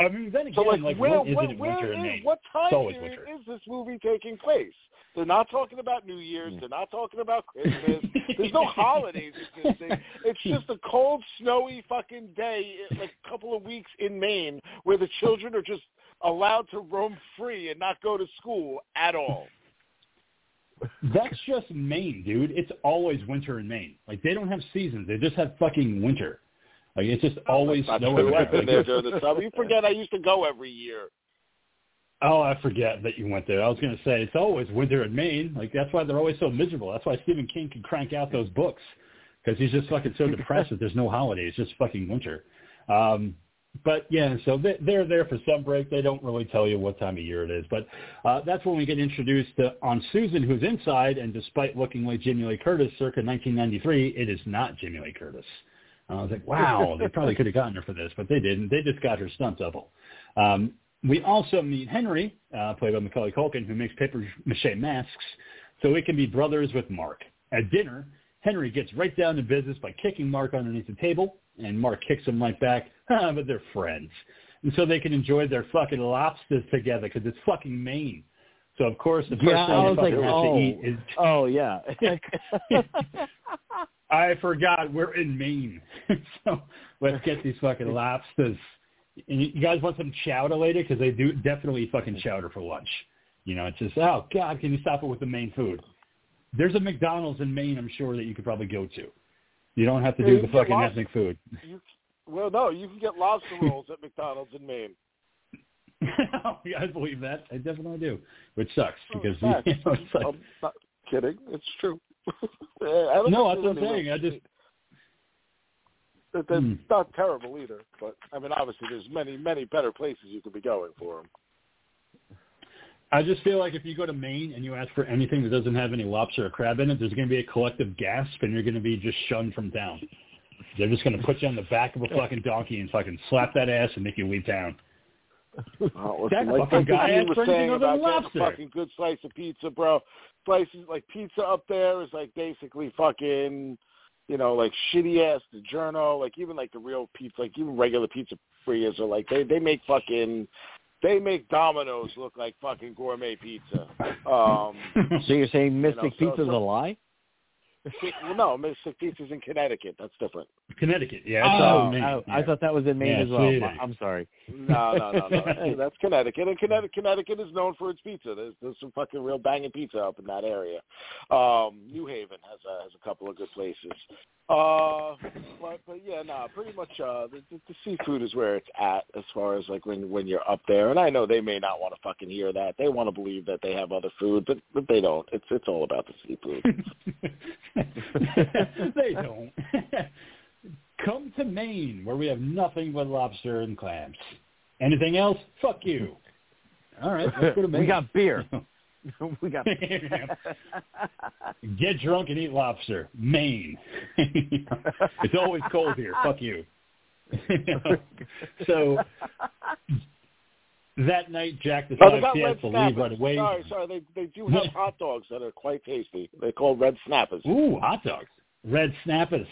I mean, then again, so like, like where, what is where, it where winter in Maine? What time period is this movie taking place? They're not talking about New Year's. They're not talking about Christmas. There's no holidays in this thing. It's just a cold, snowy fucking day, like a couple of weeks in Maine, where the children are just allowed to roam free and not go to school at all. That's just Maine, dude. It's always winter in Maine. Like, they don't have seasons. They just have fucking winter. Like, it's just oh, always snowing. I've been there during the summer. You forget I used to go every year. Oh, I forget that you went there. I was going to say, it's always winter in Maine. Like, that's why they're always so miserable. That's why Stephen King can crank out those books because he's just fucking so depressed that there's no holidays. It's just fucking winter. Um, But, yeah, so they, they're there for some break. They don't really tell you what time of year it is. But uh, that's when we get introduced to Aunt Susan, who's inside, and despite looking like Jimmy Lee Curtis circa nineteen ninety-three, it is not Jimmy Lee Curtis. Uh, I was like, wow, they probably could have gotten her for this, but they didn't. They just got her stunt double. Um, we also meet Henry, uh, played by Macaulay Culkin, who makes papier-mâché masks, so it can be brothers with Mark. At dinner, Henry gets right down to business by kicking Mark underneath the table, and Mark kicks him right back, but they're friends. And so they can enjoy their fucking lobsters together because it's fucking Maine. So, of course, the first yeah, thing you fucking like, have oh, to eat is... Oh, yeah. I forgot. We're in Maine. So let's get these fucking lobsters. And you guys want some chowder later? Because they do definitely fucking chowder for lunch. You know, it's just, oh, God, can you stop it with the Maine food? There's a McDonald's in Maine, I'm sure, that you could probably go to. You don't have to do the fucking ethnic food. You, well, no, you can get lobster rolls at McDonald's in Maine. Yeah, I believe that. I definitely do, which sucks because oh, you know, it's like, I'm not kidding. It's true. I no, that's what I'm saying. I just it's hmm. not terrible either, but I mean, obviously, there's many, many better places you could be going for them. I just feel like if you go to Maine and you ask for anything that doesn't have any lobster or crab in it, there's going to be a collective gasp, and you're going to be just shunned from town. They're just going to put you on the back of a fucking donkey and fucking slap that ass and make you leave town. Oh, that like fucking guy asked for anything other than lobster. Fucking good slice of pizza, bro. Slices like pizza up there is like basically fucking, you know, like shitty ass DiGiorno. Like even like the real pizza, like even regular pizza pizzerias are like they they make fucking. They make Domino's look like fucking gourmet pizza. Um, so you're saying Mystic you know, Pizza's so, so, a lie? Well, no, Mystic Pizza's in Connecticut. That's different. Connecticut, yeah. Oh, um, I, I thought that was in Maine yeah, as well. Clearly. I'm sorry. No, no, no, no. That's Connecticut, and Connecticut, Connecticut is known for its pizza. There's, there's some fucking real banging pizza up in that area. Um, New Haven has a, has a couple of good places. Uh, but, but yeah, no, nah, pretty much uh, the, the, the seafood is where it's at as far as like when, when you're up there. And I know they may not want to fucking hear that. They want to believe that they have other food, but, but they don't. It's it's all about the seafood. They don't. Come to Maine where we have nothing but lobster and clams. Anything else? Fuck you. All right, let's go to Maine. We got beer. We got get drunk and eat lobster. Maine. It's always cold here. Fuck you. So that night, Jack decided he had to leave right away. Sorry, sorry. They, they do have hot dogs that are quite tasty. They're called red snappers. Ooh, hot dogs. Red snappers.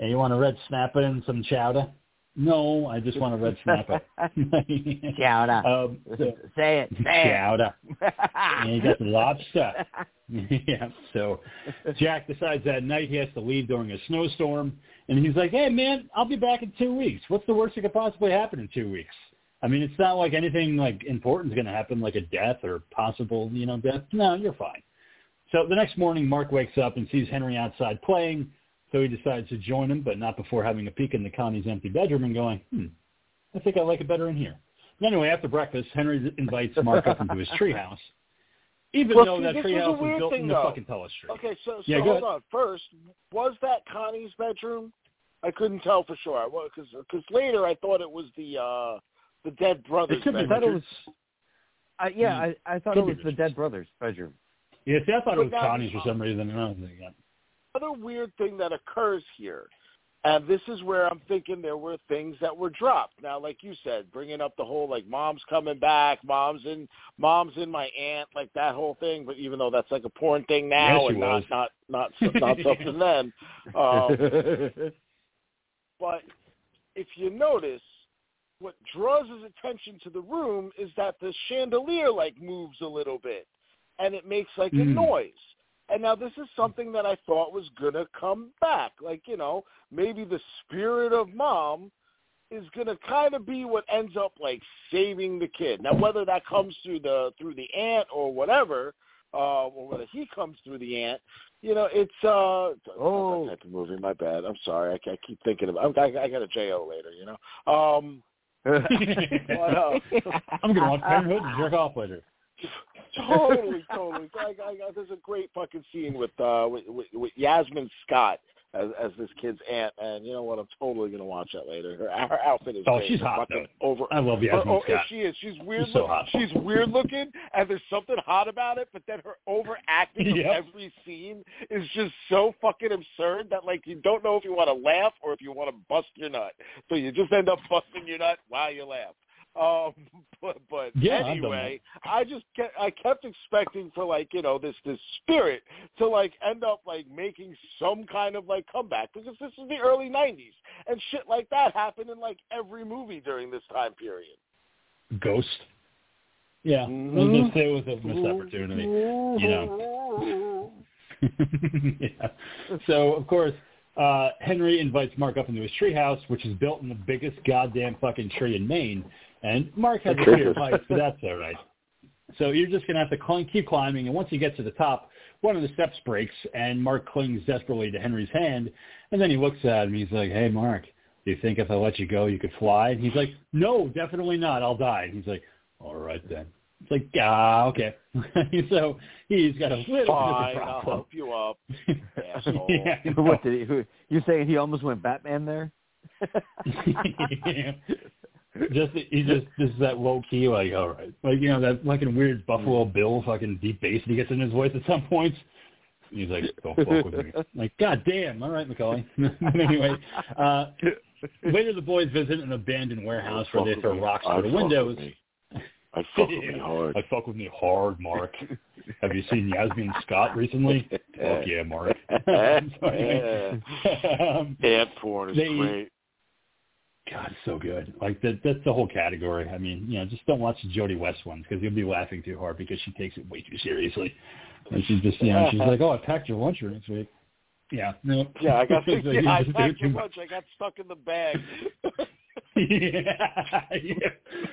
And you want a red snapper and some chowder? No, I just want a red snapper. Chowder. Um, so, say it. Say chowder. It. And you got the lobster. Yeah. So Jack decides that night he has to leave during a snowstorm, and he's like, "Hey, man, I'll be back in two weeks. What's the worst that could possibly happen in two weeks? I mean, it's not like anything like important is going to happen, like a death or possible, you know, death. No, you're fine." So the next morning, Mark wakes up and sees Henry outside playing. So he decides to join him, but not before having a peek into Connie's empty bedroom and going, hmm, I think I like it better in here. And anyway, after breakfast, Henry invites Mark up into his treehouse, even well, though see, that treehouse was, was built thing, in the though. fucking pellet tree. Okay, so, so yeah, hold ahead. on. First, was that Connie's bedroom? I couldn't tell for sure. Because well, later I thought it was the uh, the dead brother's it bedroom. I thought it was, uh, yeah, I, I thought it was the dead brother's bedroom. Yeah, see, I thought but it was Connie's for some reason. I don't think that. Another weird thing that occurs here, and this is where I'm thinking there were things that were dropped. Now, like you said, bringing up the whole, like, mom's coming back, mom's in mom's in my aunt, like that whole thing, but even though that's like a porn thing now yes, and not, not, not, not something then. Um, but if you notice, what draws his attention to the room is that the chandelier, like, moves a little bit, and it makes, like, mm. a noise. And now this is something that I thought was going to come back. Like, you know, maybe the spirit of mom is going to kind of be what ends up, like, saving the kid. Now, whether that comes through the through the aunt or whatever, uh, or whether he comes through the aunt, you know, it's uh, – oh, that type of movie, my bad. I'm sorry. I, I keep thinking about – I, I got a J O later, you know. Um, but, uh, I'm going to watch Parenthood and jerk off later. totally, totally. I, I, I, there's a great fucking scene with uh, with, with, with Yasmin Scott as, as this kid's aunt, and you know what? I'm totally gonna watch that later. Her, her outfit is oh, great. She's hot. Over, I love the outfit. Oh, Scott. She is. She's weird. She's, so hot. She's weird looking, and there's something hot about it. But then her overacting yep. of every scene is just so fucking absurd that like you don't know if you want to laugh or if you want to bust your nut. So you just end up busting your nut while you laugh. Um, but, but yeah, anyway, I just kept, I kept expecting for like, you know, this, this spirit to like end up like making some kind of like comeback, because this is the early nineties and shit like that happened in like every movie during this time period. Ghost. Yeah. Mm-hmm. We'll just say it was a missed opportunity, you know? yeah. So of course, Uh, Henry invites Mark up into his treehouse, which is built in the biggest goddamn fucking tree in Maine. And Mark has a fear of heights, but that's all right. So you're just going to have to cl- keep climbing, and once you get to the top, one of the steps breaks, and Mark clings desperately to Henry's hand, and then he looks at him, and he's like, hey, Mark, do you think if I let you go, you could fly? And he's like, no, definitely not. I'll die. And he's like, all right, then. It's like, ah, okay. so he's got a little Fine, bit of a problem. I'll help you up, asshole. yeah, you know. What did he? Who, you're saying he almost went Batman there? yeah. Just he just this is that low key, like all right, like you know that fucking weird Buffalo Bill fucking deep bass he gets in his voice at some points. He's like, don't fuck with me. Like, goddamn, all right, Macaulay. anyway, uh, later the boys visit an abandoned warehouse where they throw rocks through the windows. I fuck with me hard. I fuck with me hard, Mark. Have you seen Yasmin Scott recently? Fuck yeah, Mark. I'm sorry. Yeah. um, Ad porn is they, great. God, it's so good. Like that, that's the whole category. I mean, you know, just don't watch the Jodie West ones because you'll be laughing too hard because she takes it way too seriously. And she's just, you know, she's like, oh, I packed your lunch for next week. Yeah, no. Yeah, I got. so yeah, I packed your lunch. I got stuck in the bag. yeah, yeah.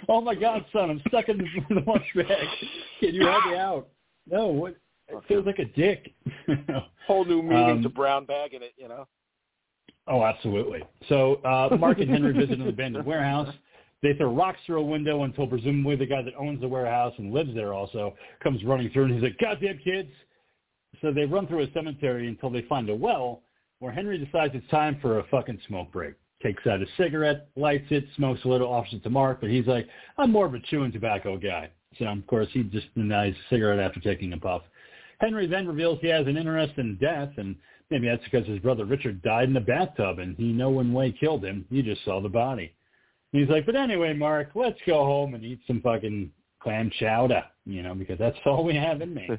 Oh my God, son, I'm stuck in the, the lunch bag. Can you help me out? No, what? It okay. feels like a dick. Whole new meaning um, to brown bag in it, you know. Oh, absolutely. So uh, Mark and Henry visit an abandoned warehouse. They throw rocks through a window until presumably the guy that owns the warehouse and lives there also comes running through, and he's like, "Goddamn kids!" So they run through a cemetery until they find a well, where Henry decides it's time for a fucking smoke break. Takes out a cigarette, lights it, smokes a little, offers it to Mark, but he's like, I'm more of a chewing tobacco guy. So, of course, he just denies a cigarette after taking a puff. Henry then reveals he has an interest in death, and maybe that's because his brother Richard died in the bathtub, and he no one way killed him. He just saw the body. And he's like, but anyway, Mark, let's go home and eat some fucking clam chowder, you know, because that's all we have in Maine.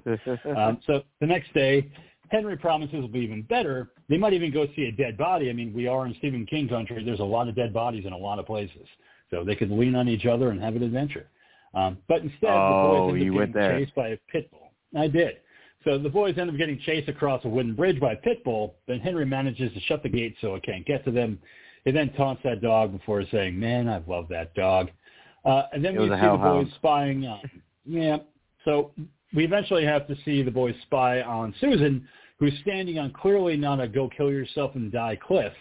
um, so the next day, Henry promises will be even better. They might even go see a dead body. I mean, we are in Stephen King country. There's a lot of dead bodies in a lot of places. So they could lean on each other and have an adventure. Um, but instead, oh, the boys end up getting there. chased by a pit bull. I did. So the boys end up getting chased across a wooden bridge by a pit bull. Then Henry manages to shut the gate so it can't get to them. He then taunts that dog before saying, man, I love that dog. Uh, and then we see the boys spying on. Yeah. So we eventually have to see the boys spy on Susan, who's standing on clearly not a go kill yourself and die cliff,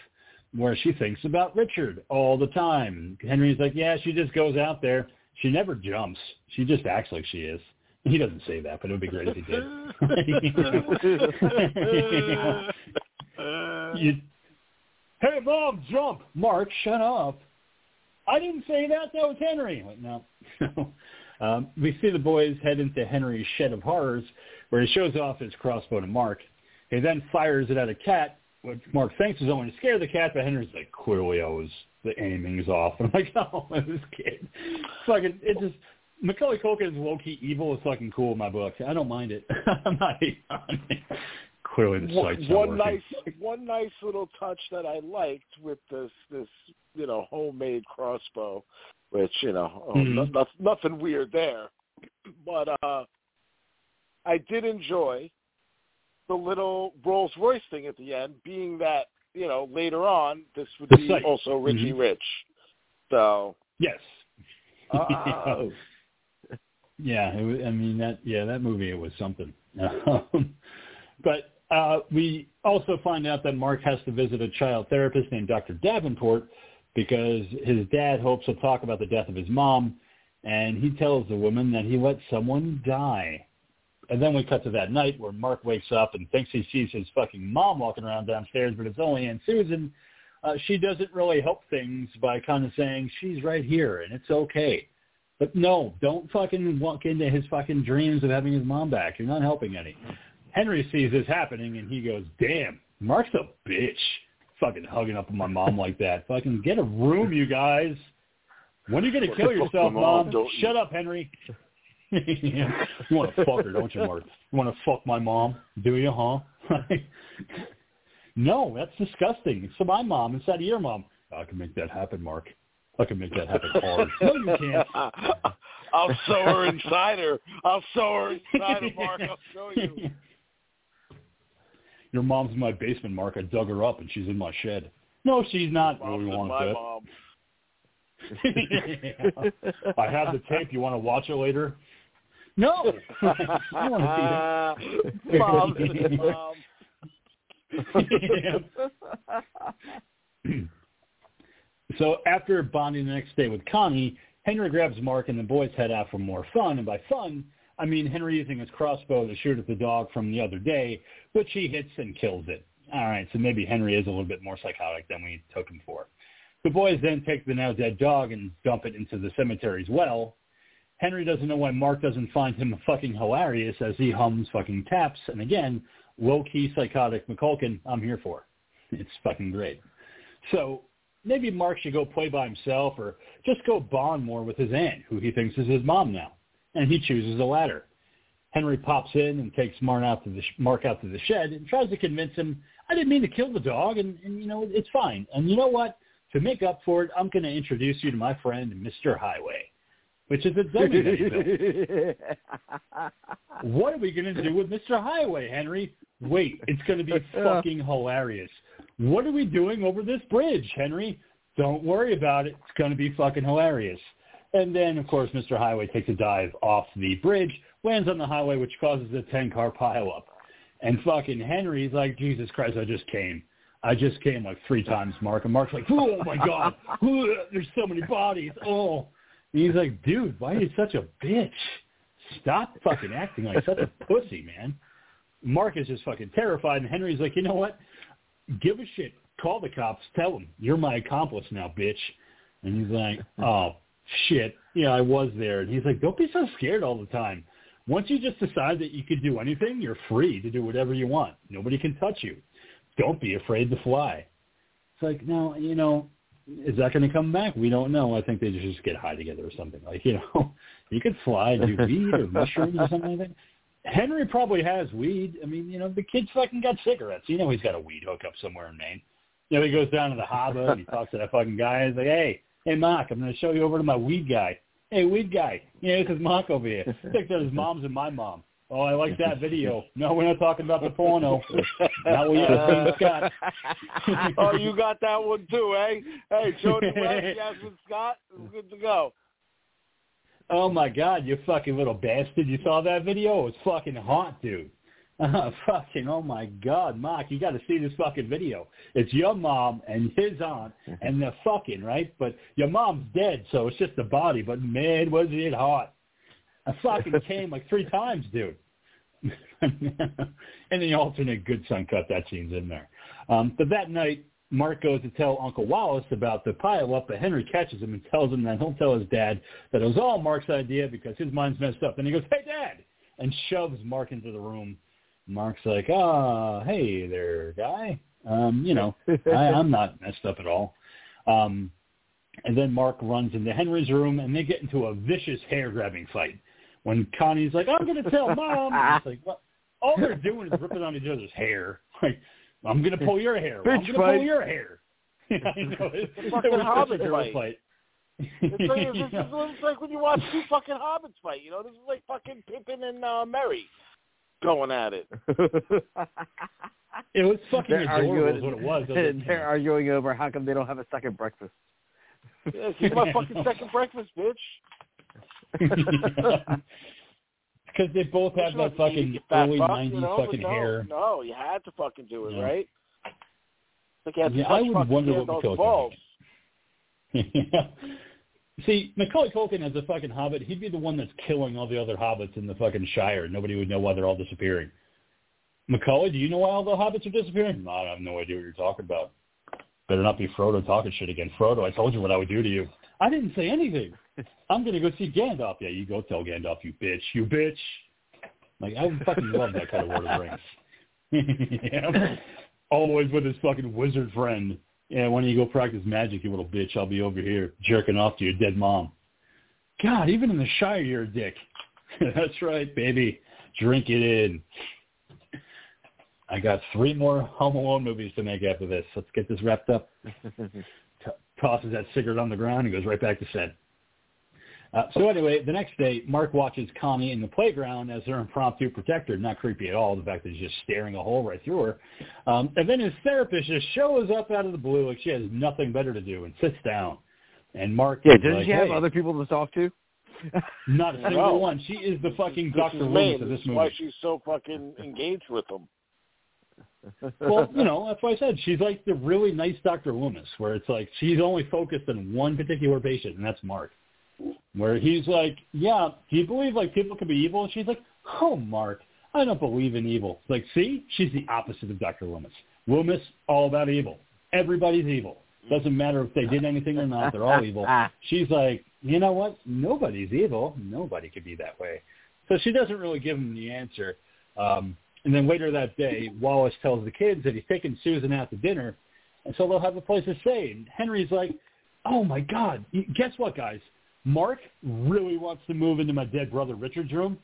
where she thinks about Richard all the time. Henry's like, yeah, she just goes out there. She never jumps. She just acts like she is. He doesn't say that, but it would be great if he did. you, hey, Mom, jump. Mark, shut up. I didn't say that. That was Henry. Like, no. um, we see the boys head into Henry's shed of horrors, where he shows off his crossbow to Mark. He then fires it at a cat, which Mark thinks is only to scare the cat, but Henry's like, clearly I was, the aiming's off. And I'm like, oh, this kid. It's like, it, it just, Macaulay Culkin's low-key evil is fucking cool in my book. I don't mind it. I'm not on it. Clearly the site's not working. Nice, one nice little touch that I liked with this, this you know, homemade crossbow, which, you know, oh, mm-hmm. no, no, nothing weird there. But uh, I did enjoy the little Rolls Royce thing at the end, being that, you know, later on, this would the be site. also Richie mm-hmm. Rich. So. Yes. Uh, yeah. It was, I mean, that, yeah, that movie, it was something. but. Uh, we also find out that Mark has to visit a child therapist named Doctor Davenport because his dad hopes he'll talk about the death of his mom, and he tells the woman that he let someone die. And then we cut to that night where Mark wakes up and thinks he sees his fucking mom walking around downstairs, but it's only Aunt Susan. Uh, she doesn't really help things by kind of saying, she's right here and it's okay. But no, don't fucking walk into his fucking dreams of having his mom back. You're not helping any. Henry sees this happening and he goes, damn, Mark's a bitch. Fucking hugging up on my mom like that. Fucking get a room, you guys. When are you going to kill yourself, Mom? Mom Shut you. up, Henry. You want to fuck her, don't you, Mark? You want to fuck my mom? Do you, huh? No, that's disgusting. It's to my mom. It's not your mom. I can make that happen, Mark. I can make that happen hard. No, you can't. I'll sew her inside her. I'll sew her inside her, Mark. I'll show you. Your mom's in my basement, Mark. I dug her up, and she's in my shed. No, she's not. Mom's in my mom. I have the tape. You want to watch it later? No. I don't want to see it. Mom's in mom. So after bonding the next day with Connie, Henry grabs Mark and the boys head out for more fun. And by fun, I mean Henry using his crossbow to shoot at the dog from the other day, which he hits and kills it. All right, so maybe Henry is a little bit more psychotic than we took him for. The boys then take the now dead dog and dump it into the cemetery's well. Henry doesn't know why Mark doesn't find him fucking hilarious as he hums fucking taps. And again, low-key psychotic McCulkin, I'm here for. It's fucking great. So maybe Mark should go play by himself or just go bond more with his aunt, who he thinks is his mom now. And he chooses the latter. Henry pops in and takes Mark out to the, sh- Mark out to the shed and tries to convince him, I didn't mean to kill the dog, and, and you know, it's fine. And you know what? To make up for it, I'm going to introduce you to my friend, Mister Highway, which is a dummy that he built. What are we going to do with Mister Highway, Henry? Wait, it's going to be fucking hilarious. What are we doing over this bridge, Henry? Don't worry about it. It's going to be fucking hilarious. And then, of course, Mister Highway takes a dive off the bridge, lands on the highway, which causes a ten-car pileup. And fucking Henry's like, Jesus Christ, I just came. I just came like three times, Mark. And Mark's like, oh, my God. There's so many bodies. Oh. And he's like, dude, why are you such a bitch? Stop fucking acting like such a pussy, man. Mark is just fucking terrified. And Henry's like, you know what? Give a shit. Call the cops. Tell them, you're my accomplice now, bitch. And he's like, oh, shit. Yeah, I was there. And he's like, don't be so scared all the time. Once you just decide that you could do anything, you're free to do whatever you want. Nobody can touch you. Don't be afraid to fly. It's like, no, you know, is that going to come back? We don't know. I think they just get high together or something. Like, you know, you could fly and do weed or mushrooms or something like that. Henry probably has weed. I mean, you know, the kid's fucking got cigarettes. You know he's got a weed hookup somewhere in Maine. You know, he goes down to the harbor and he talks to that fucking guy. He's like, hey, hey, Mark, I'm going to show you over to my weed guy. Hey, weed guy. You know, this is Mark over here. Sticks out his mom's and my mom. Oh, I like that video. No, we're not talking about the porno. Not what you have seen, Scott. Oh, you got that one too, eh? Hey, Jody West, Jasmine Scott, it's good to go. Oh, my God, you fucking little bastard. You saw that video? It was fucking hot, dude. Uh, fucking, oh, my God, Mark, you got to see this fucking video. It's your mom and his aunt, and they're fucking, right? But your mom's dead, so it's just the body. But, man, was it hot. I fucking came like three times, dude. And the alternate Good Son cut, that scene's in there. Um, but that night, Mark goes to tell Uncle Wallace about the pile-up, but Henry catches him and tells him that he'll tell his dad that it was all Mark's idea because his mind's messed up. And he goes, hey, Dad, and shoves Mark into the room. Mark's like, ah, oh, hey there, guy. Um, you know, I, I'm not messed up at all. Um, and then Mark runs into Henry's room, and they get into a vicious hair-grabbing fight. When Connie's like, I'm going to tell Mom. And it's like, what? All they're doing is ripping on each other's hair. Like, I'm going to pull your hair. Well, I'm going to pull your hair. Yeah, I know. It's, it's a fucking hobbit fight. fight. It's, like, it's, it's, it's like when you watch two fucking hobbits fight. You know, this is like fucking Pippin and uh, Merry going at it. It was fucking they're adorable arguing, is what it was. They're it? arguing over how come they don't have a second breakfast. Yeah, she's my fucking second breakfast, bitch. Because they both have that fucking early nineties you know, fucking no, hair. No, you had to fucking do it, yeah. Right? Like you had to yeah, I would wonder what we could do. See, Macaulay Culkin as a fucking hobbit, he'd be the one that's killing all the other hobbits in the fucking Shire. Nobody would know why they're all disappearing. Macaulay, do you know why all the hobbits are disappearing? No, I have no idea what you're talking about. Better not be Frodo talking shit again. Frodo, I told you what I would do to you. I didn't say anything. I'm going to go see Gandalf. Yeah, you go tell Gandalf, you bitch. You bitch. Like, I fucking love that kind of Lord of the Rings. Yeah. Always with his fucking wizard friend. Yeah, why don't you go practice magic, you little bitch? I'll be over here jerking off to your dead mom. God, even in the Shire, you're a dick. That's right, baby. Drink it in. I got three more Home Alone movies to make after this. Let's get this wrapped up. T- tosses that cigarette on the ground and goes right back to set. Uh, so anyway, the next day, Mark watches Connie in the playground as her impromptu protector. Not creepy at all, the fact that he's just staring a hole right through her. Um, and then his therapist just shows up out of the blue like she has nothing better to do and sits down. And Mark yeah, is doesn't like, she have hey, other people to talk to? Not a single no. one. She is the fucking Doctor Loomis of this movie. This is why she's so fucking engaged with him. Well, you know, that's why I said she's like the really nice Doctor Loomis, where it's like she's only focused on one particular patient, and that's Mark. Where he's like, yeah, do you believe, like, people can be evil? And she's like, oh, Mark, I don't believe in evil. It's like, see, she's the opposite of Doctor Loomis. Loomis, all about evil. Everybody's evil. Doesn't matter if they did anything or not. They're all evil. She's like, you know what? Nobody's evil. Nobody could be that way. So she doesn't really give him the answer. Um, and then later that day, Wallace tells the kids that he's taking Susan out to dinner, and so they'll have a place to stay. And Henry's like, oh, my God. Guess what, guys? Mark really wants to move into my dead brother Richard's room.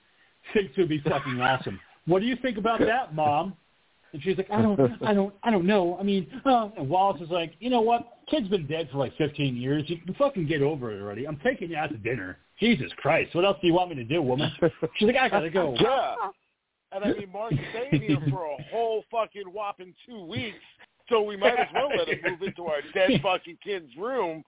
Thinks it would be fucking awesome. What do you think about that, Mom? And she's like, I don't, I don't, I don't know. I mean, uh, and Wallace is like, you know what? Kid's been dead for like fifteen years. You can fucking get over it already. I'm taking you out to dinner. Jesus Christ, what else do you want me to do, woman? She's like, I gotta go. Yeah. And I mean, Mark's staying here for a whole fucking whopping two weeks, so we might as well let him move into our dead fucking kid's room.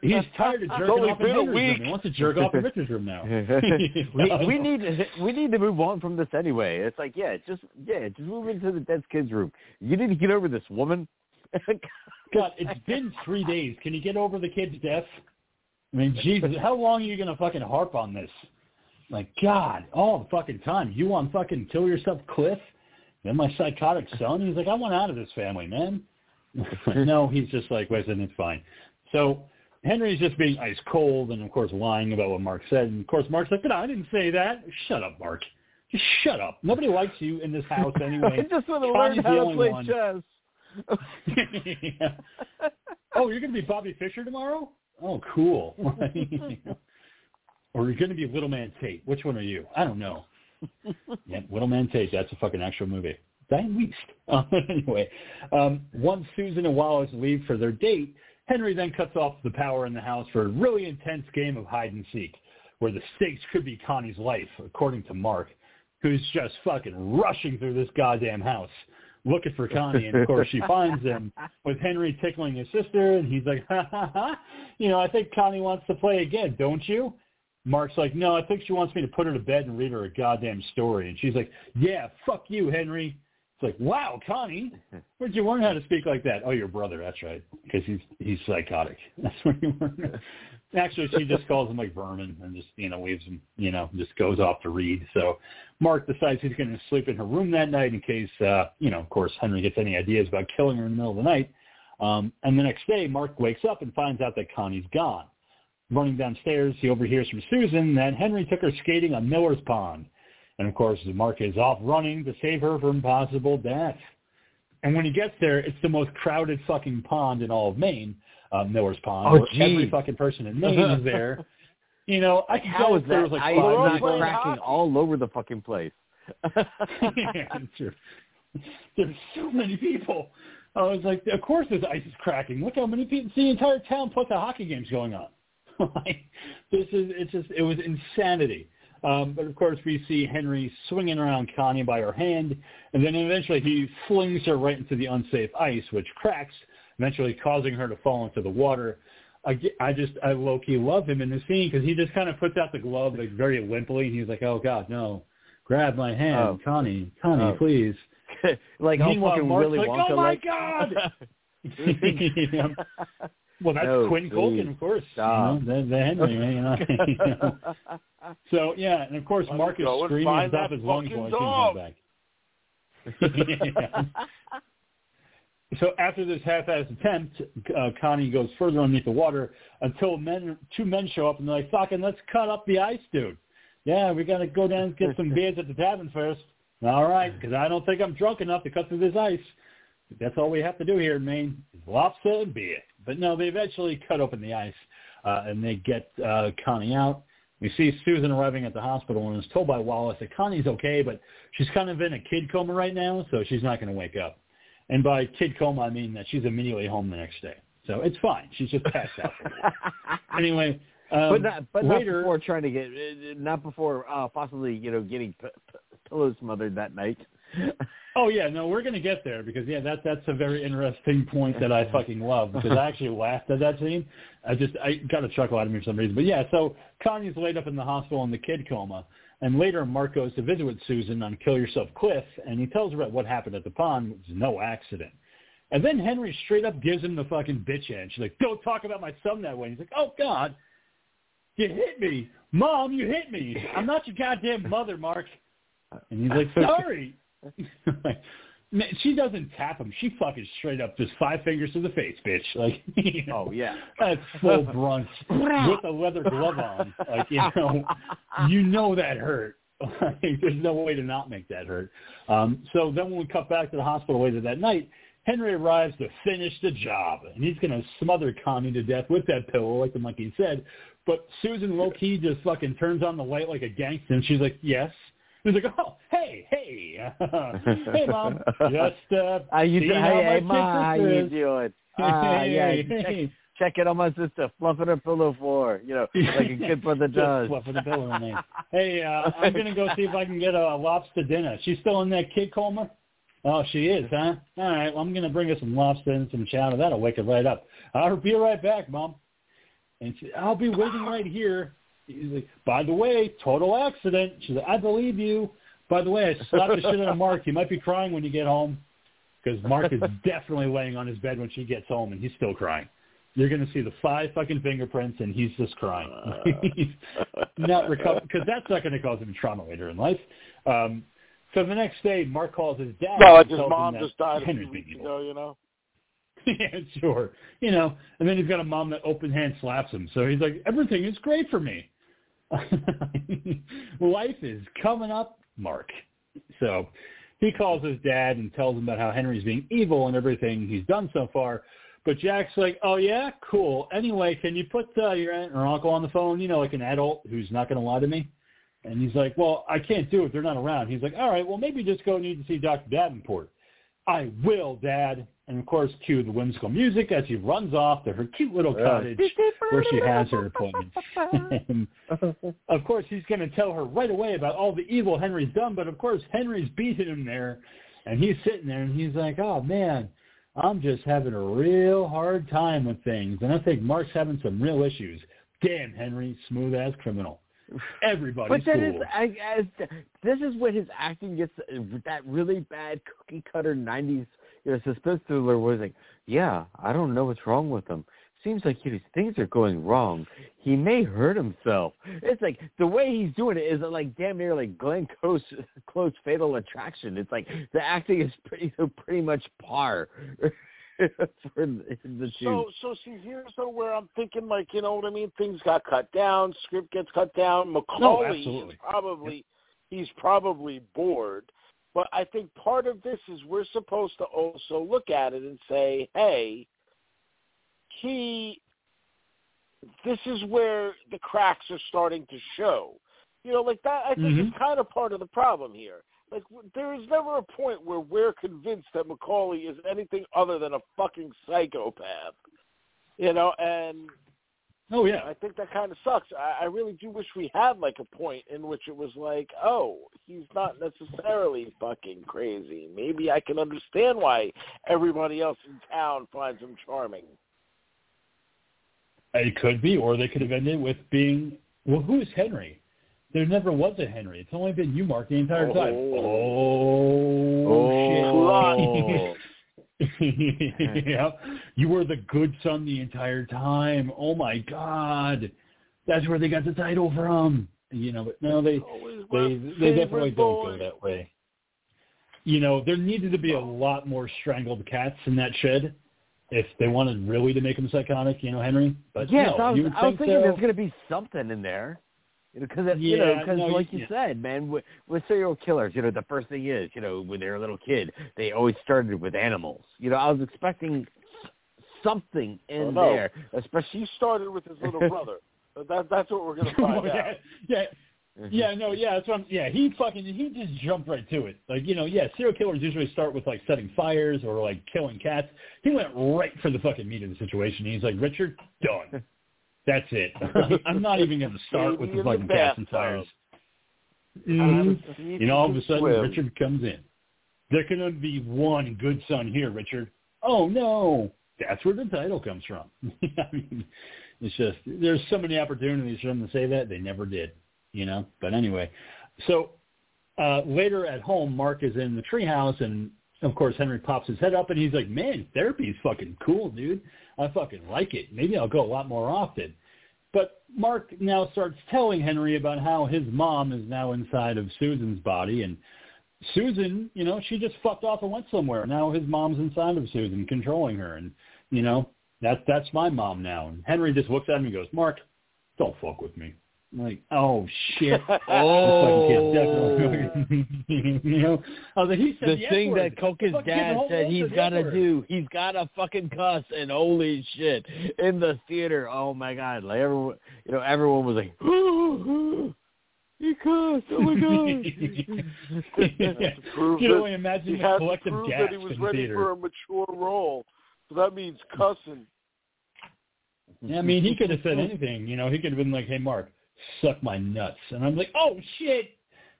He's tired of jerking off in Richard's room. He wants to jerk off in Richard's room now. we, we need we need to move on from this anyway. It's like, yeah, just yeah, just move into the dead kid's room. You need to get over this, woman. God, it's been three days. Can you get over the kid's death? I mean, Jesus, how long are you gonna fucking harp on this? Like, God, all the fucking time. You want fucking kill yourself, Cliff? Then my psychotic son. He's like, I want out of this family, man. No, he's just like, wait a second, it's fine. So Henry's just being ice cold and, of course, lying about what Mark said. And, of course, Mark's like, no, I didn't say that. Shut up, Mark. Just shut up. Nobody likes you in this house anyway. I just want to Connie's learn how to play one. chess. Yeah. Oh, you're going to be Bobby Fischer tomorrow? Oh, cool. Or you're going to be Little Man Tate. Which one are you? I don't know. Yeah, Little Man Tate, that's a fucking actual movie. Diane Weist. Um, anyway, um, once Susan and Wallace leave for their date, Henry then cuts off the power in the house for a really intense game of hide-and-seek, where the stakes could be Connie's life, according to Mark, who's just fucking rushing through this goddamn house looking for Connie. And, of course, she finds him with Henry tickling his sister, and he's like, ha, ha, ha, you know, I think Connie wants to play again, don't you? Mark's like, no, I think she wants me to put her to bed and read her a goddamn story. And she's like, yeah, fuck you, Henry. It's like, wow, Connie, where'd you learn how to speak like that? Oh, your brother, that's right, because he's he's psychotic. That's where you learn. Actually, she just calls him like vermin and just, you know, leaves him, you know, just goes off to read. So Mark decides he's going to sleep in her room that night in case, uh, you know, of course, Henry gets any ideas about killing her in the middle of the night. Um, and the next day, Mark wakes up and finds out that Connie's gone. Running downstairs, he overhears from Susan that Henry took her skating on Miller's Pond. And, of course, Mark is off running to save her from possible death. And when he gets there, it's the most crowded fucking pond in all of Maine, uh, Miller's Pond. Oh, where every fucking person in Maine is there. You know, I can tell there was like five people. Ice not cracking all over the fucking place. Yeah, sure. There's so many people. I was like, of course this ice is cracking. Look how many people. It's the entire town plus the hockey game's going on. Like, this is, it's just, it was insanity. Um, but, of course, we see Henry swinging around Connie by her hand, and then eventually he flings her right into the unsafe ice, which cracks, eventually causing her to fall into the water. I, I just, I low-key love him in this scene because he just kind of puts out the glove like very limply, and he's like, oh, God, no, grab my hand, oh. Connie, Connie, oh. please. Like, I'll fucking Mark's really like, want oh, to, my like... God! Well, that's no, Quentin Colton, of course. You know, the, the Henry, man. You know, you know. So, yeah, and of course, well, Mark is screaming at the top of his lungs while he comes back. So after this half-assed attempt, uh, Connie goes further underneath the water until men, two men show up, and they're like, fucking, let's cut up the ice, dude. Yeah, we got to go down and get some beers at the tavern first. All right, because I don't think I'm drunk enough to cut through this ice. That's all we have to do here in Maine is lobster and beer. But no, they eventually cut open the ice, uh, and they get uh, Connie out. We see Susan arriving at the hospital and is told by Wallace that Connie's okay, but she's kind of in a kid coma right now, so she's not going to wake up. And by kid coma, I mean that she's immediately home the next day. So it's fine. She's just passed out. Anyway, um, but not, but later, not before trying to get, not before uh, possibly you know getting p- p- pillow smothered that night. Oh yeah, no, we're gonna get there because yeah, that that's a very interesting point that I fucking love because I actually laughed at that scene. I just I got a chuckle out of me for some reason. But yeah, so Connie's laid up in the hospital in the kid coma, and later Mark goes to visit with Susan on Kill Yourself Cliff, and he tells her about what happened at the pond, which is no accident. And then Henry straight up gives him the fucking bitch hand. She's like, "Don't talk about my son that way." And he's like, "Oh God, you hit me, Mom, you hit me. I'm not your goddamn mother, Mark." And he's like, "Sorry." She doesn't tap him. She fucking straight up just five fingers to the face, bitch. Like, you know, oh yeah, that's full brunt with a leather glove on. Like, you know, you know that hurt. Like, there's no way to not make that hurt. Um, so then when we cut back to the hospital later that night, Henry arrives to finish the job, and he's gonna smother Connie to death with that pillow, like the monkey said. But Susan low-key just fucking turns on the light like a gangster, and she's like, "Yes." He's like, oh, hey, hey, hey, Mom, just uh, how you do- hey, hey, Ma, how you doing? Ah, uh, yeah, check, check in on my sister, fluffing her pillow for her, you know, like a good brother does. Fluffing the pillow on me. Hey, uh, I'm gonna go see if I can get a lobster dinner. She's still in that kid coma. Oh, she is, huh? All right, well, I'm gonna bring her some lobster and some chowder. That'll wake her right up. I'll be right back, Mom. And she, I'll be waiting right here. He's like, by the way, total accident. She's like, I believe you. By the way, I slapped the shit out of Mark. You might be crying when you get home. Because Mark is definitely laying on his bed when she gets home, and he's still crying. You're going to see the five fucking fingerprints, and he's just crying. He's not recover because that's not going to cause him trauma later in life. Um, so the next day, Mark calls his dad. No, his mom just died a few weeks ago, you know. Yeah, sure. You know, and then he's got a mom that open hand slaps him. So he's like, everything is great for me. Life is coming up, Mark. So he calls his dad and tells him about how Henry's being evil and everything he's done so far. But Jack's like, oh, yeah, cool. Anyway, can you put uh, your aunt or uncle on the phone, you know, like an adult who's not going to lie to me? And he's like, well, I can't do it. They're not around. He's like, all right, well, maybe just go need to see Doctor Davenport. I will, Dad. And, of course, cue the whimsical music as she runs off to her cute little cottage where she has her appointment. And of course, he's going to tell her right away about all the evil Henry's done, but, of course, Henry's beating him there, and he's sitting there, and he's like, oh, man, I'm just having a real hard time with things, and I think Mark's having some real issues. Damn, Henry, smooth-ass criminal. Everybody's but that cool. Is, I, I, this is when his acting gets that really bad cookie-cutter nineties you know, suspense thriller was like, yeah, I don't know what's wrong with him. Seems like you know, things are going wrong. He may hurt himself. It's like the way he's doing it is like damn near like Glenn Close, Close Fatal Attraction. It's like the acting is pretty pretty much par for the shoot. So, so see, here's where I'm thinking like, you know what I mean? Things got cut down. Script gets cut down. Macaulay no, is probably, he's probably bored. But I think part of this is we're supposed to also look at it and say, hey, he, this is where the cracks are starting to show. You know, like that, I think mm-hmm. is kind of part of the problem here. Like, there is never a point where we're convinced that Macaulay is anything other than a fucking psychopath. You know, and... Oh, yeah. I think that kind of sucks. I, I really do wish we had, like, a point in which it was like, oh, he's not necessarily fucking crazy. Maybe I can understand why everybody else in town finds him charming. It could be, or they could have ended with being, well, who is Henry? There never was a Henry. It's only been you, Mark, the entire oh. time. Oh, oh, shit. Yeah, you were the good son the entire time. Oh my God, that's where they got the title from. You know, but no, they they they definitely boy. don't go that way. You know, there needed to be a lot more strangled cats in that shed if they wanted really to make them psychotic. You know, Henry. But yeah, no, I was, you would I was think thinking so. There's going to be something in there. Because you know, you yeah, know, cause no, like you yeah. said, man, with, with serial killers, you know, the first thing is, you know, when they're a little kid, they always started with animals. You know, I was expecting something in well, no. there. Especially, he started with his little brother. That, that's what we're gonna find yeah, out. Yeah, yeah, no, yeah, that's what I'm, yeah, he fucking he just jumped right to it. Like, you know, yeah, serial killers usually start with like setting fires or like killing cats. He went right for the fucking meat of the situation. He's like, Richard, done. That's it. I'm not even going to start with the fucking cats and fires. Mm-hmm. You know, all of a sudden, swim. Richard comes in. There can only be one good son here, Richard. Oh, no. That's where the title comes from. I mean, it's just, there's so many opportunities for them to say that. They never did, you know. But anyway, so uh, later at home, Mark is in the treehouse, and, of course, Henry pops his head up, and he's like, man, therapy is fucking cool, dude. I fucking like it. Maybe I'll go a lot more often. But Mark now starts telling Henry about how his mom is now inside of Susan's body. And Susan, you know, she just fucked off and went somewhere. Now his mom's inside of Susan, controlling her. And, you know, that, that's my mom now. And Henry just looks at him and goes, Mark, don't fuck with me. I'm like, oh, shit. Oh. You know? I was like, he said the, the thing that Coca's dad said he's got to do. He's got to fucking cuss, and holy shit. In the theater, oh, my God. Like, everyone, you know, everyone was like, oh, he cussed. Oh, my God. You know, imagine the collective gasp in the theater. He had to prove that he was ready for a mature role. So that means cussing. Yeah, I mean, he could have said anything. You know, he could have been like, hey, Mark, suck my nuts, and I'm like, oh shit,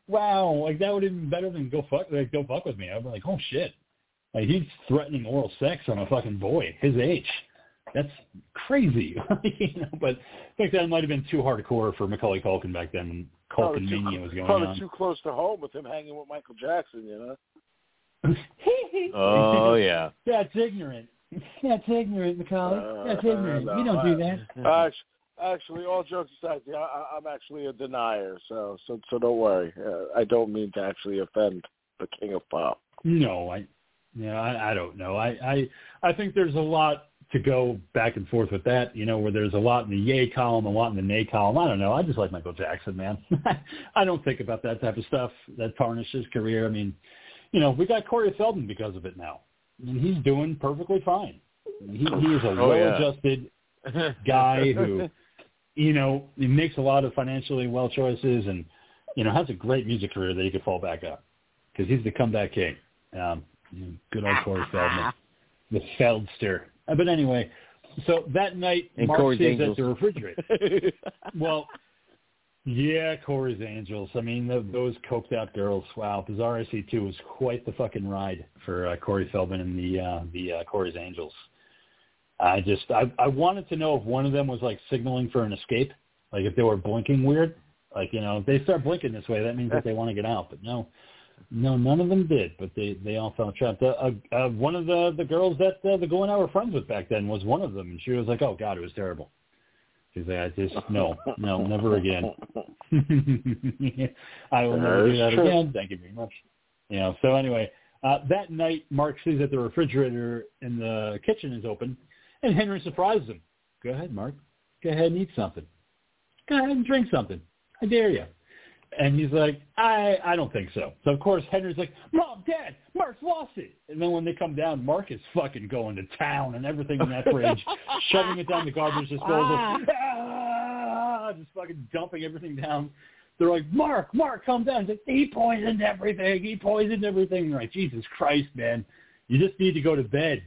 wow, like that would have been better than go fuck, like go fuck with me. I'm like, oh shit, like he's threatening oral sex on a fucking boy his age. That's crazy, you know. But I think that might have been too hardcore for Macaulay Culkin back then when Culkin too, mania was going probably on. Probably too close to home with him hanging with Michael Jackson, you know. Oh yeah, that's ignorant. That's ignorant, Macaulay. Uh, that's ignorant. No, you don't I, do that. Uh, Actually, all jokes aside, yeah, I, I'm actually a denier, so so, so don't worry. Uh, I don't mean to actually offend the king of pop. No, I, yeah, I, I don't know. I, I I think there's a lot to go back and forth with that, you know, where there's a lot in the yay column, a lot in the nay column. I don't know. I just like Michael Jackson, man. I don't think about that type of stuff. That tarnished his career. I mean, you know, we got Corey Feldman because of it now, and he's doing perfectly fine. He, he is a oh, well-adjusted yeah. guy who... you know, he makes a lot of financially well choices and, you know, has a great music career that he could fall back up because he's the comeback king. Um, you know, good old Corey Feldman, the Feldster. Uh, but anyway, so that night, and Mark Corey's sees at the refrigerator. Well, yeah, Corey's Angels. I mean, the, those coked out girls. Wow, Bizarre I C two was quite the fucking ride for uh, Corey Feldman and the, uh, the uh, Corey's Angels. I just, I, I wanted to know if one of them was, like, signaling for an escape, like if they were blinking weird. Like, you know, if they start blinking this way, that means that they want to get out. But no, no, none of them did, but they, they all felt trapped. Uh, uh, one of the, the girls that uh, the girl and I were friends with back then was one of them, and she was like, oh, God, it was terrible. She's like, I just, no, no, never again. I will never do that again. Thank you very much. You know, so anyway, uh, that night, Mark sees that the refrigerator in the kitchen is open. And Henry surprises him. Go ahead, Mark. Go ahead and eat something. Go ahead and drink something. I dare you. And he's like, I, I don't think so. So, of course, Henry's like, Mom, Dad, Mark's lost it. And then when they come down, Mark is fucking going to town and everything in that fridge, shoving it down the garbage disposal, ah! Just fucking dumping everything down. They're like, Mark, Mark, come down. He's like, he poisoned everything. He poisoned everything. They're like, Jesus Christ, man. You just need to go to bed.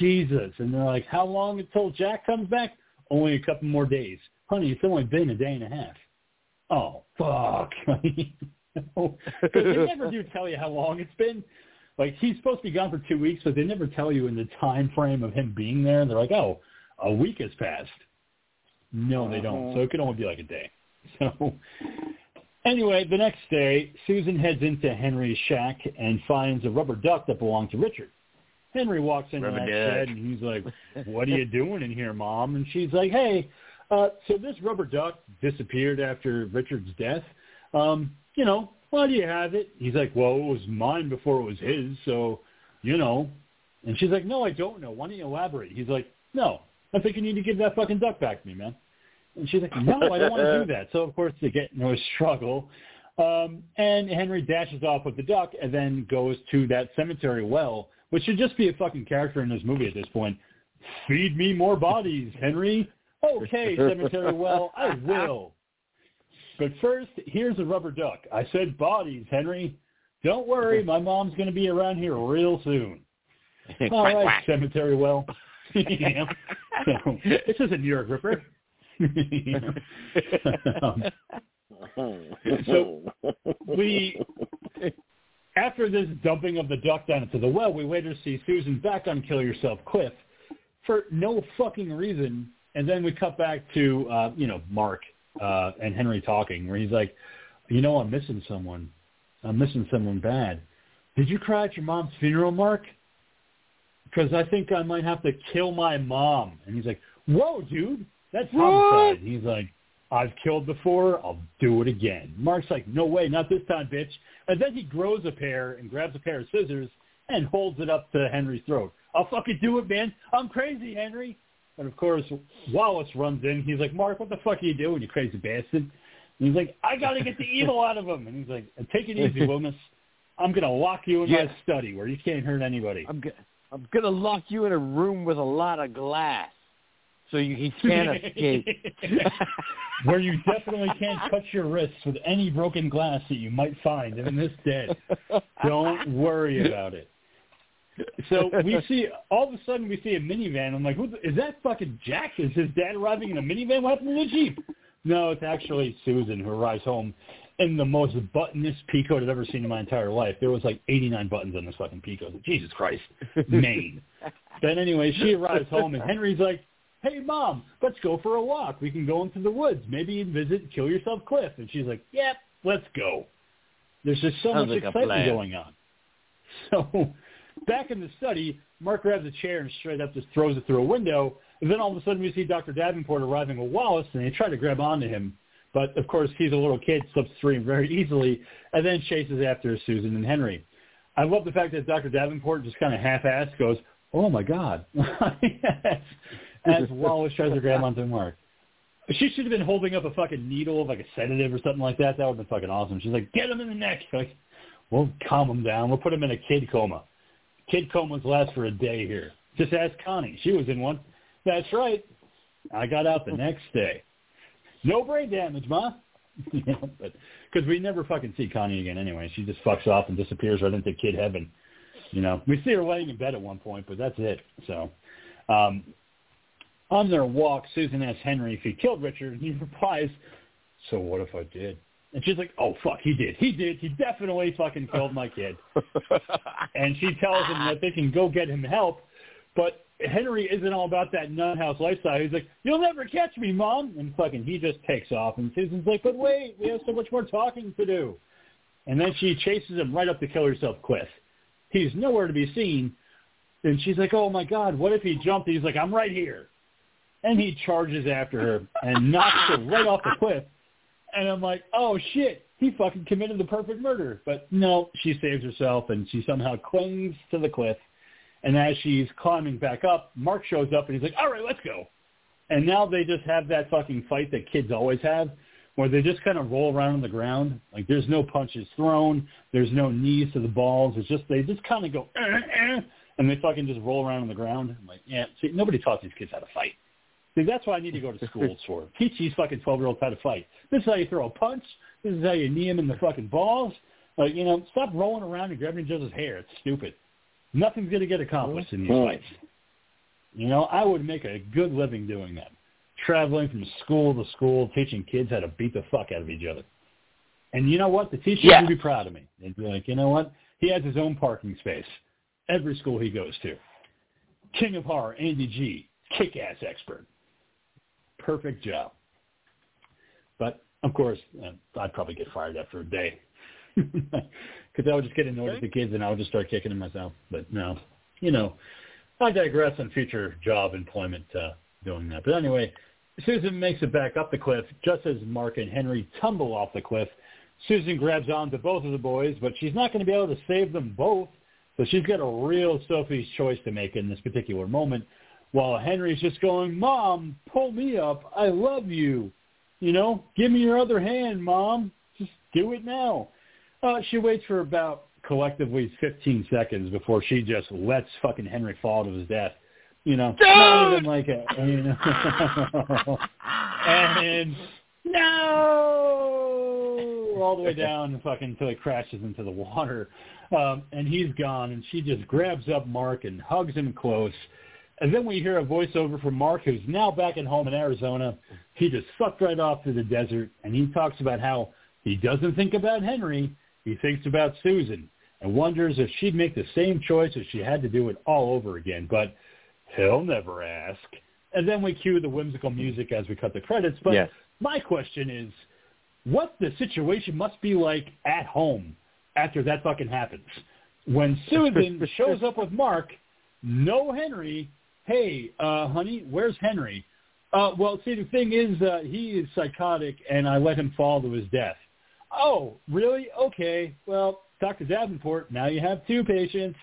Jesus. And they're like, how long until Jack comes back? Only a couple more days. Honey, it's only been a day and a half. Oh, fuck. Because they never do tell you how long it's been. Like, he's supposed to be gone for two weeks, but they never tell you in the time frame of him being there. They're like, oh, a week has passed. No, they don't. So it could only be like a day. So anyway, the next day, Susan heads into Henry's shack and finds a rubber duck that belonged to Richard. Henry walks into that shed, and he's like, what are you doing in here, Mom? And she's like, hey, uh, so this rubber duck disappeared after Richard's death. Um, you know, why do you have it? He's like, well, it was mine before it was his, so, you know. And she's like, no, I don't know. Why don't you elaborate? He's like, no, I think you need to give that fucking duck back to me, man. And she's like, no, I don't want to do that. So, of course, they get into a struggle. Um, and Henry dashes off with the duck and then goes to that cemetery well, which should just be a fucking character in this movie at this point. Feed me more bodies, Henry. Okay, cemetery well, I will. But first, here's a rubber duck. I said bodies, Henry. Don't worry, my mom's going to be around here real soon. All right, cemetery well. Yeah. So, this is a New York Ripper. um, so we, after this dumping of the duck down into the well, we later see Susan back on Kill Yourself Cliff for no fucking reason, and then we cut back to uh, you know Mark uh, and Henry talking, where he's like, you know, I'm missing someone, I'm missing someone bad. Did you cry at your mom's funeral, Mark? Because I think I might have to kill my mom. And he's like, whoa, dude, that's homicide. He's like, I've killed before, I'll do it again. Mark's like, no way, not this time, bitch. And then he grows a pair and grabs a pair of scissors and holds it up to Henry's throat. I'll fucking do it, man. I'm crazy, Henry. And, of course, Wallace runs in. He's like, Mark, what the fuck are you doing, you crazy bastard? And he's like, I got to get the evil out of him. And he's like, take it easy, Wilmus. I'm going to lock you in yeah. my study where you can't hurt anybody. I'm, g- I'm going to lock you in a room with a lot of glass. So you, he can't escape. Where you definitely can't cut your wrists with any broken glass that you might find in this dead. Don't worry about it. So we see, all of a sudden we see a minivan. I'm like, who, is that fucking Jack? Is his dad arriving in a minivan? What happened to the Jeep? No, it's actually Susan who arrives home in the most buttonless peacoat I've ever seen in my entire life. There was like eighty-nine buttons on this fucking peacoat. Jesus Christ. Maine. But anyway, she arrives home and Henry's like, hey, Mom, let's go for a walk. We can go into the woods, maybe and visit Kill Yourself Cliff. And she's like, yep, let's go. There's just so Sounds much like excitement going on. So back in the study, Mark grabs a chair and straight up just throws it through a window. And then all of a sudden we see Doctor Davenport arriving with Wallace, and they try to grab onto him. But, of course, he's a little kid, slips through him very easily, and then chases after Susan and Henry. I love the fact that Doctor Davenport just kind of half-assed goes, oh, my God. Yes. As Wallace tries to grab onto Mark. She should have been holding up a fucking needle, like a sedative or something like that. That would have been fucking awesome. She's like, get him in the neck. Like, we'll calm him down. We'll put him in a kid coma. Kid comas last for a day here. Just ask Connie. She was in one. That's right. I got out the next day. No brain damage, Ma. Yeah, but because we never fucking see Connie again anyway. She just fucks off and disappears right into kid heaven. You know, we see her laying in bed at one point, but that's it. So, um... on their walk, Susan asks Henry if he killed Richard, and he replies, so what if I did? And she's like, oh, fuck, he did. He did. He definitely fucking killed my kid. And she tells him that they can go get him help, but Henry isn't all about that nunhouse lifestyle. He's like, you'll never catch me, Mom. And fucking he just takes off, and Susan's like, but wait, we have so much more talking to do. And then she chases him right up the Kill Yourself Cliff. He's nowhere to be seen, and she's like, oh, my God, what if he jumped? He's like, I'm right here. And he charges after her and knocks her right off the cliff. And I'm like, oh, shit, he fucking committed the perfect murder. But no, she saves herself, and she somehow clings to the cliff. And as she's climbing back up, Mark shows up, and he's like, all right, let's go. And now they just have that fucking fight that kids always have, where they just kind of roll around on the ground. Like, there's no punches thrown. There's no knees to the balls. It's just they just kind of go, eh, eh, and they fucking just roll around on the ground. I'm like, yeah, see, nobody taught these kids how to fight. See, that's why I need to go to school for. Teach these fucking twelve-year-olds how to fight. This is how you throw a punch. This is how you knee him in the fucking balls. Like, you know, stop rolling around and grabbing each other's hair. It's stupid. Nothing's going to get accomplished in these fights. You know, I would make a good living doing that. Traveling from school to school, teaching kids how to beat the fuck out of each other. And you know what? The teachers yeah. would be proud of me. They'd be like, you know what? He has his own parking space. Every school he goes to. King of Horror, Andy G., kick-ass expert. Perfect job. But, of course, uh, I'd probably get fired after a day. Because I would just get annoyed okay. with the kids and I would just start kicking them myself. But no, you know, I digress on future job employment uh, doing that. But anyway, Susan makes it back up the cliff just as Mark and Henry tumble off the cliff. Susan grabs on to both of the boys, but she's not going to be able to save them both. So she's got a real Sophie's choice to make in this particular moment, while Henry's just going, Mom, pull me up. I love you. You know, give me your other hand, Mom. Just do it now. Uh, she waits for about collectively fifteen seconds before she just lets fucking Henry fall to his death. You know, Dude! Not even like a, you know. And no, all the way down fucking until he crashes into the water. Um, and he's gone, and she just grabs up Mark and hugs him close. And then we hear a voiceover from Mark, who's now back at home in Arizona. He just sucked right off to the desert, and he talks about how he doesn't think about Henry. He thinks about Susan and wonders if she'd make the same choice if she had to do it all over again. But he'll never ask. And then we cue the whimsical music as we cut the credits. But yes. My question is, what the situation must be like at home after that fucking happens. When Susan shows up with Mark, no Henry, hey, uh, honey, where's Henry? Uh, well, see, the thing is, uh, he is psychotic, and I let him fall to his death. Oh, really? Okay. Well, Doctor Davenport, now you have two patients.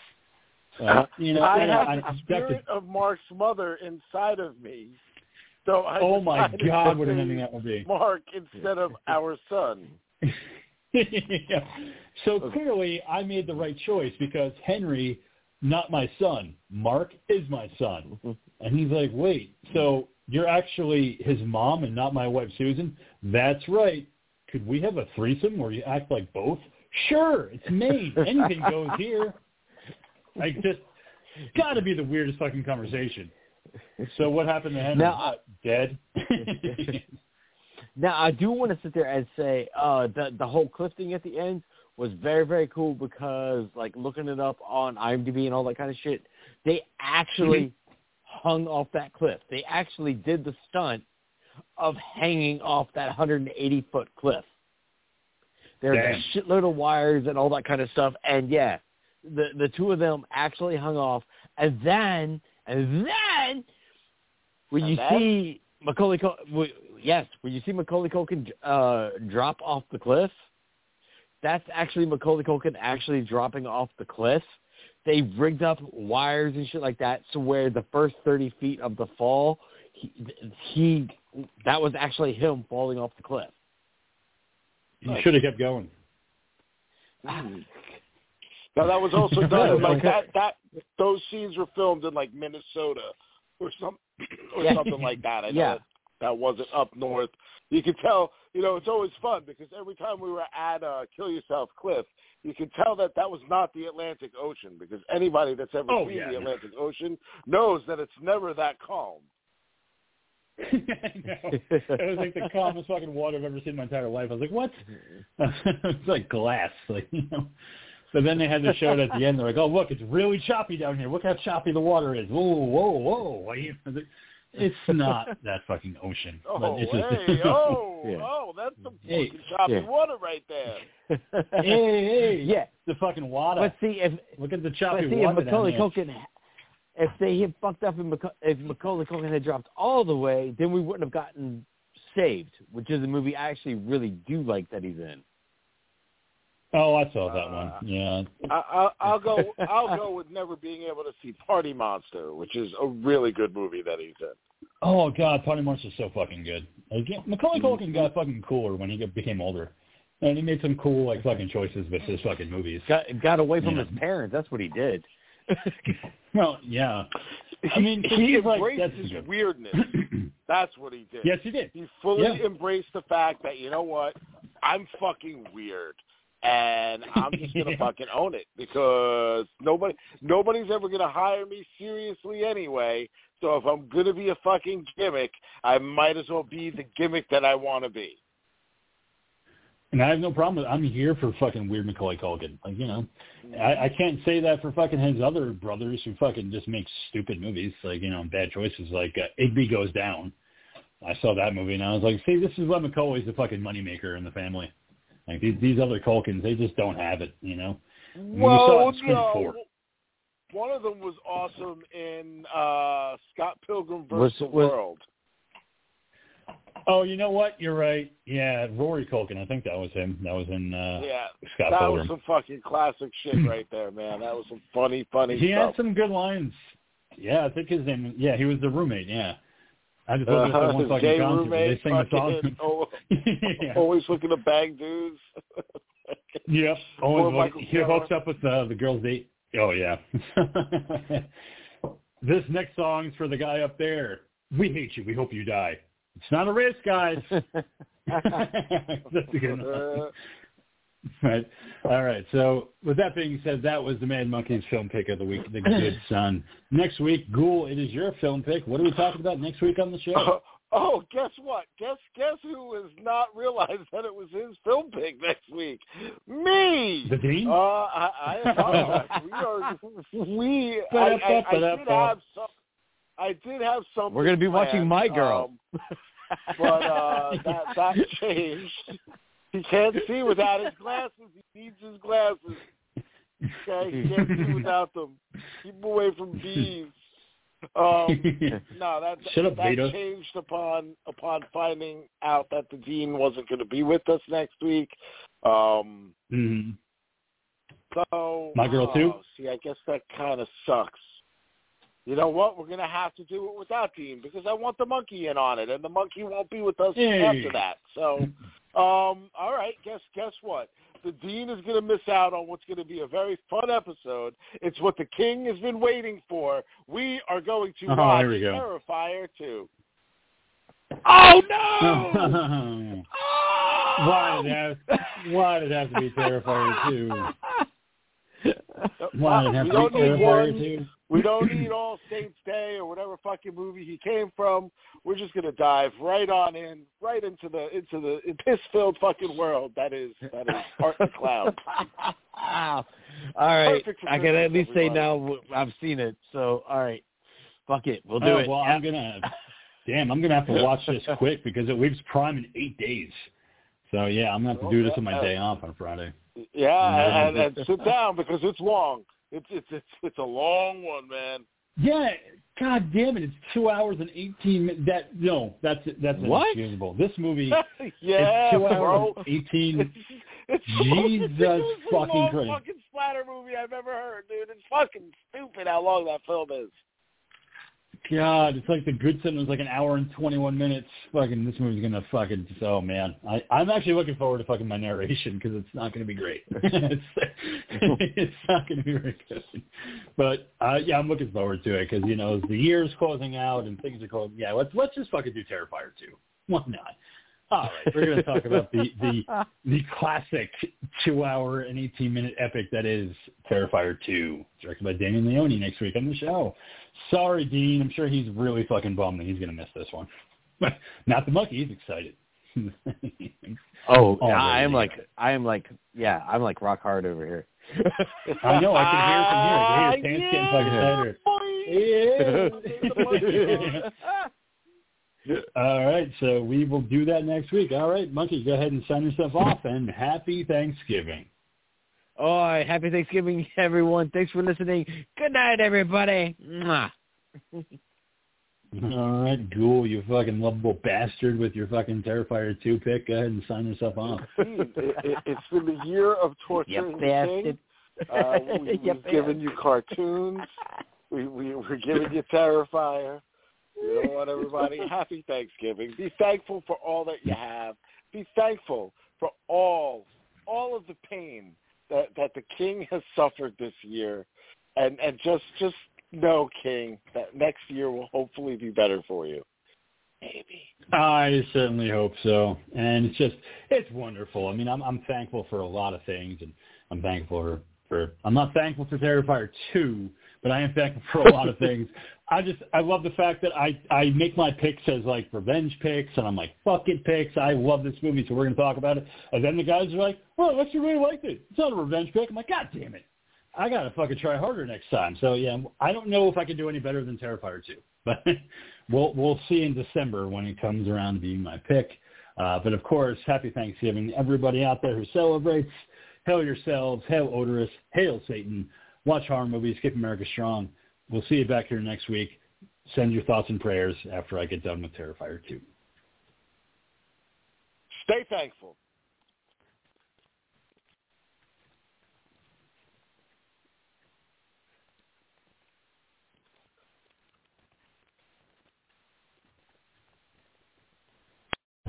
Uh, you know, I have I, I, the spirit I, of Mark's mother inside of me. So I oh, my God, what an ending that would be. Mark instead yeah. of our son. yeah. So okay. Clearly I made the right choice because Henry, not my son. Mark is my son. And he's like, wait, so you're actually his mom and not my wife, Susan? That's right. Could we have a threesome where you act like both? Sure, it's made. Anything goes here. Like, just got to be the weirdest fucking conversation. So what happened to Henry? Now, uh, dead. Now, I do want to sit there and say uh, the, the whole cliff thing at the end was very, very cool because, like, looking it up on IMDb and all that kind of shit, they actually hung off that cliff. They actually did the stunt of hanging off that one hundred eighty foot cliff. There's a shitload of wires and all that kind of stuff. And yeah, the the two of them actually hung off. And then, and then, when and you then? see Macaulay, Cul- yes, when you see Macaulay Culkin uh, drop off the cliff, that's actually Macaulay Culkin actually dropping off the cliff. They rigged up wires and shit like that, so where the first thirty feet of the fall, he, he that was actually him falling off the cliff. You should have kept going. Now that was also done like that. That those scenes were filmed in like Minnesota or some or yeah. something like that. I know yeah. that, that wasn't up north. You could tell. You know, it's always fun because every time we were at uh, Kill Yourself Cliff, you could tell that that was not the Atlantic Ocean because anybody that's ever oh, seen yeah. the Atlantic Ocean knows that it's never that calm. I know. It was like the calmest fucking water I've ever seen in my entire life. I was like, what? It's like glass. Like, you know. So then they had to show it at the end. They're like, oh, look, it's really choppy down here. Look how choppy the water is. Whoa, whoa, whoa. It's not that fucking ocean. Oh, it's just, hey, oh, yeah. oh, that's some hey, fucking choppy yeah. water right there. Hey, hey, yeah. The fucking water. Let's see if, look at the choppy let's see water if Macaulay Culkin. If they had fucked up and Maca- if Macaulay Culkin had dropped all the way, then we wouldn't have gotten Saved, which is a movie I actually really do like that he's in. Oh, I saw that uh, one. Yeah, I, I, I'll go. I'll go with never being able to see Party Monster, which is a really good movie that he's in. Oh God, Party Monster is so fucking good. Again, Macaulay Culkin got fucking cooler when he became older, and he made some cool like fucking choices with his fucking movies. Got got away from yeah. his parents. That's what he did. Well, yeah. I mean, he, he embraced like, his good. weirdness. That's what he did. Yes, he did. He fully yeah. embraced the fact that, you know what, I'm fucking weird. And I'm just going to yeah. fucking own it because nobody, nobody's ever going to hire me seriously anyway. So if I'm going to be a fucking gimmick, I might as well be the gimmick that I want to be. And I have no problem with it. I'm here for fucking weird Macaulay Culkin. Like, you know, I, I can't say that for fucking his other brothers who fucking just make stupid movies, like, you know, bad choices. Like, uh, Igby Goes Down. I saw that movie, and I was like, see, this is why Macaulay is the fucking moneymaker in the family. Like, these, these other Culkins, they just don't have it, you know? Well, we saw it in Scream four. One of them was awesome in uh, Scott Pilgrim versus the World. Oh, you know what? You're right. Yeah, Rory Culkin. I think that was him. That was in uh, yeah, Scott Pilgrim. That was some fucking classic shit right there, man. That was some funny, funny he stuff. He had some good lines. Yeah, I think his name. Yeah, he was the roommate, yeah. I just love uh, this fucking concert. They sing the song. Oh, yeah. Always looking to bang dudes. Yep. Always he hooks up with uh, the girls they... Oh, yeah. This next song's for the guy up there. We hate you. We hope you die. It's not a race, guys. That's a good one. Right. All right. So with that being said, that was the Mad Monkeys film pick of the week, The Good Son. Next week, Ghoul, it is your film pick. What are we talking about next week on the show? Oh, oh guess what? Guess guess who has not realized that it was his film pick next week? Me! The Dean? Uh, I, I apologize. we are... We... I, I, I did have some... I did have something. We're going to be planned, watching My Girl. Um, but uh, that, that changed. He can't see without his glasses. He needs his glasses. Okay, he can't see without them. Keep him away from bees. Um, no, that, that, that changed upon upon finding out that the Dean wasn't going to be with us next week. Um, mm-hmm. So My Girl too. Oh, see, I guess that kind of sucks. You know what? We're going to have to do it without Dean because I want the monkey in on it, and the monkey won't be with us hey. after that. So. Um, all right, guess guess what? The Dean is going to miss out on what's going to be a very fun episode. It's what the King has been waiting for. We are going to oh, watch Terrifier two. Oh, no! Oh! Why, did it have, why did it have to be Terrifier two? Why did it have to be Terrifier two? We don't need All Saints Day or whatever fucking movie he came from. We're just gonna dive right on in, right into the into the piss-filled fucking world that is that is Art the Clown. Wow. All right, I can at least everybody. say now I've seen it. So all right, fuck it, we'll do oh, it. Well, I'm gonna damn, I'm gonna have to watch this quick because it leaves prime in eight days. So yeah, I'm gonna have to do this on my day off on Friday. Yeah, and, and sit down because it's long. It's it's it's it's a long one, man. Yeah, god damn it! It's two hours and eighteen minutes. That no, that's that's inexcusable. This movie, yeah, is two hours and eighteen. It's, it's Jesus it's fucking Christ! Fucking splatter movie I've ever heard, dude. It's fucking stupid how long that film is. God, it's like The Good Son was like an hour and twenty-one minutes. Fucking, this movie's gonna fucking. Oh man, I, I'm actually looking forward to fucking my narration because it's not gonna be great. it's, it's not gonna be very good. But uh, yeah, I'm looking forward to it because you know the year's closing out and things are closing. Yeah, let's let's just fucking do Terrifier two. Why not? All right, we're gonna talk about the the the classic two-hour and eighteen-minute epic that is Terrifier two, directed by Damien Leone next week on the show. Sorry, Dean. I'm sure he's really fucking bummed that he's gonna miss this one. Not the monkey. He's excited. oh, oh I am like, I am like, yeah, I'm like rock hard over here. I know. I can hear it from here. I can hear Sam's getting fucking tighter. Yeah. All right, so we will do that next week. All right, Monkey, go ahead and sign yourself off, and happy Thanksgiving. All right, happy Thanksgiving, everyone. Thanks for listening. Good night, everybody. Mwah. All right, Ghoul, you fucking lovable bastard with your fucking Terrifier two pick. Go ahead and sign yourself off. It, it, it's been the year of torture you bastard. Uh, we, we've bastard. given you cartoons. We, we, we're giving you Terrifier. You know what, everybody? Happy Thanksgiving. Be thankful for all that you have. Be thankful for all, all of the pain that, that the King has suffered this year. And and just just know, King, that next year will hopefully be better for you. Maybe. I certainly hope so. And it's just, it's wonderful. I mean, I'm I'm thankful for a lot of things, and I'm thankful for, for I'm not thankful for Terrifier two, but I am thankful for a lot of things. I just, I love the fact that I, I make my picks as like revenge picks, and I'm like, fuck it picks. I love this movie, so we're going to talk about it. And then the guys are like, well, I actually really liked it. It's not a revenge pick. I'm like, god damn it. I got to fucking try harder next time. So, yeah, I don't know if I can do any better than Terrifier two. But we'll we'll see in December when it comes around to being my pick. Uh, but, of course, happy Thanksgiving. Everybody out there who celebrates, hail yourselves, hail Odorous, hail Satan. watch horror movies, keep America strong. We'll see you back here next week. Send your thoughts and prayers after I get done with Terrifier two. Stay thankful.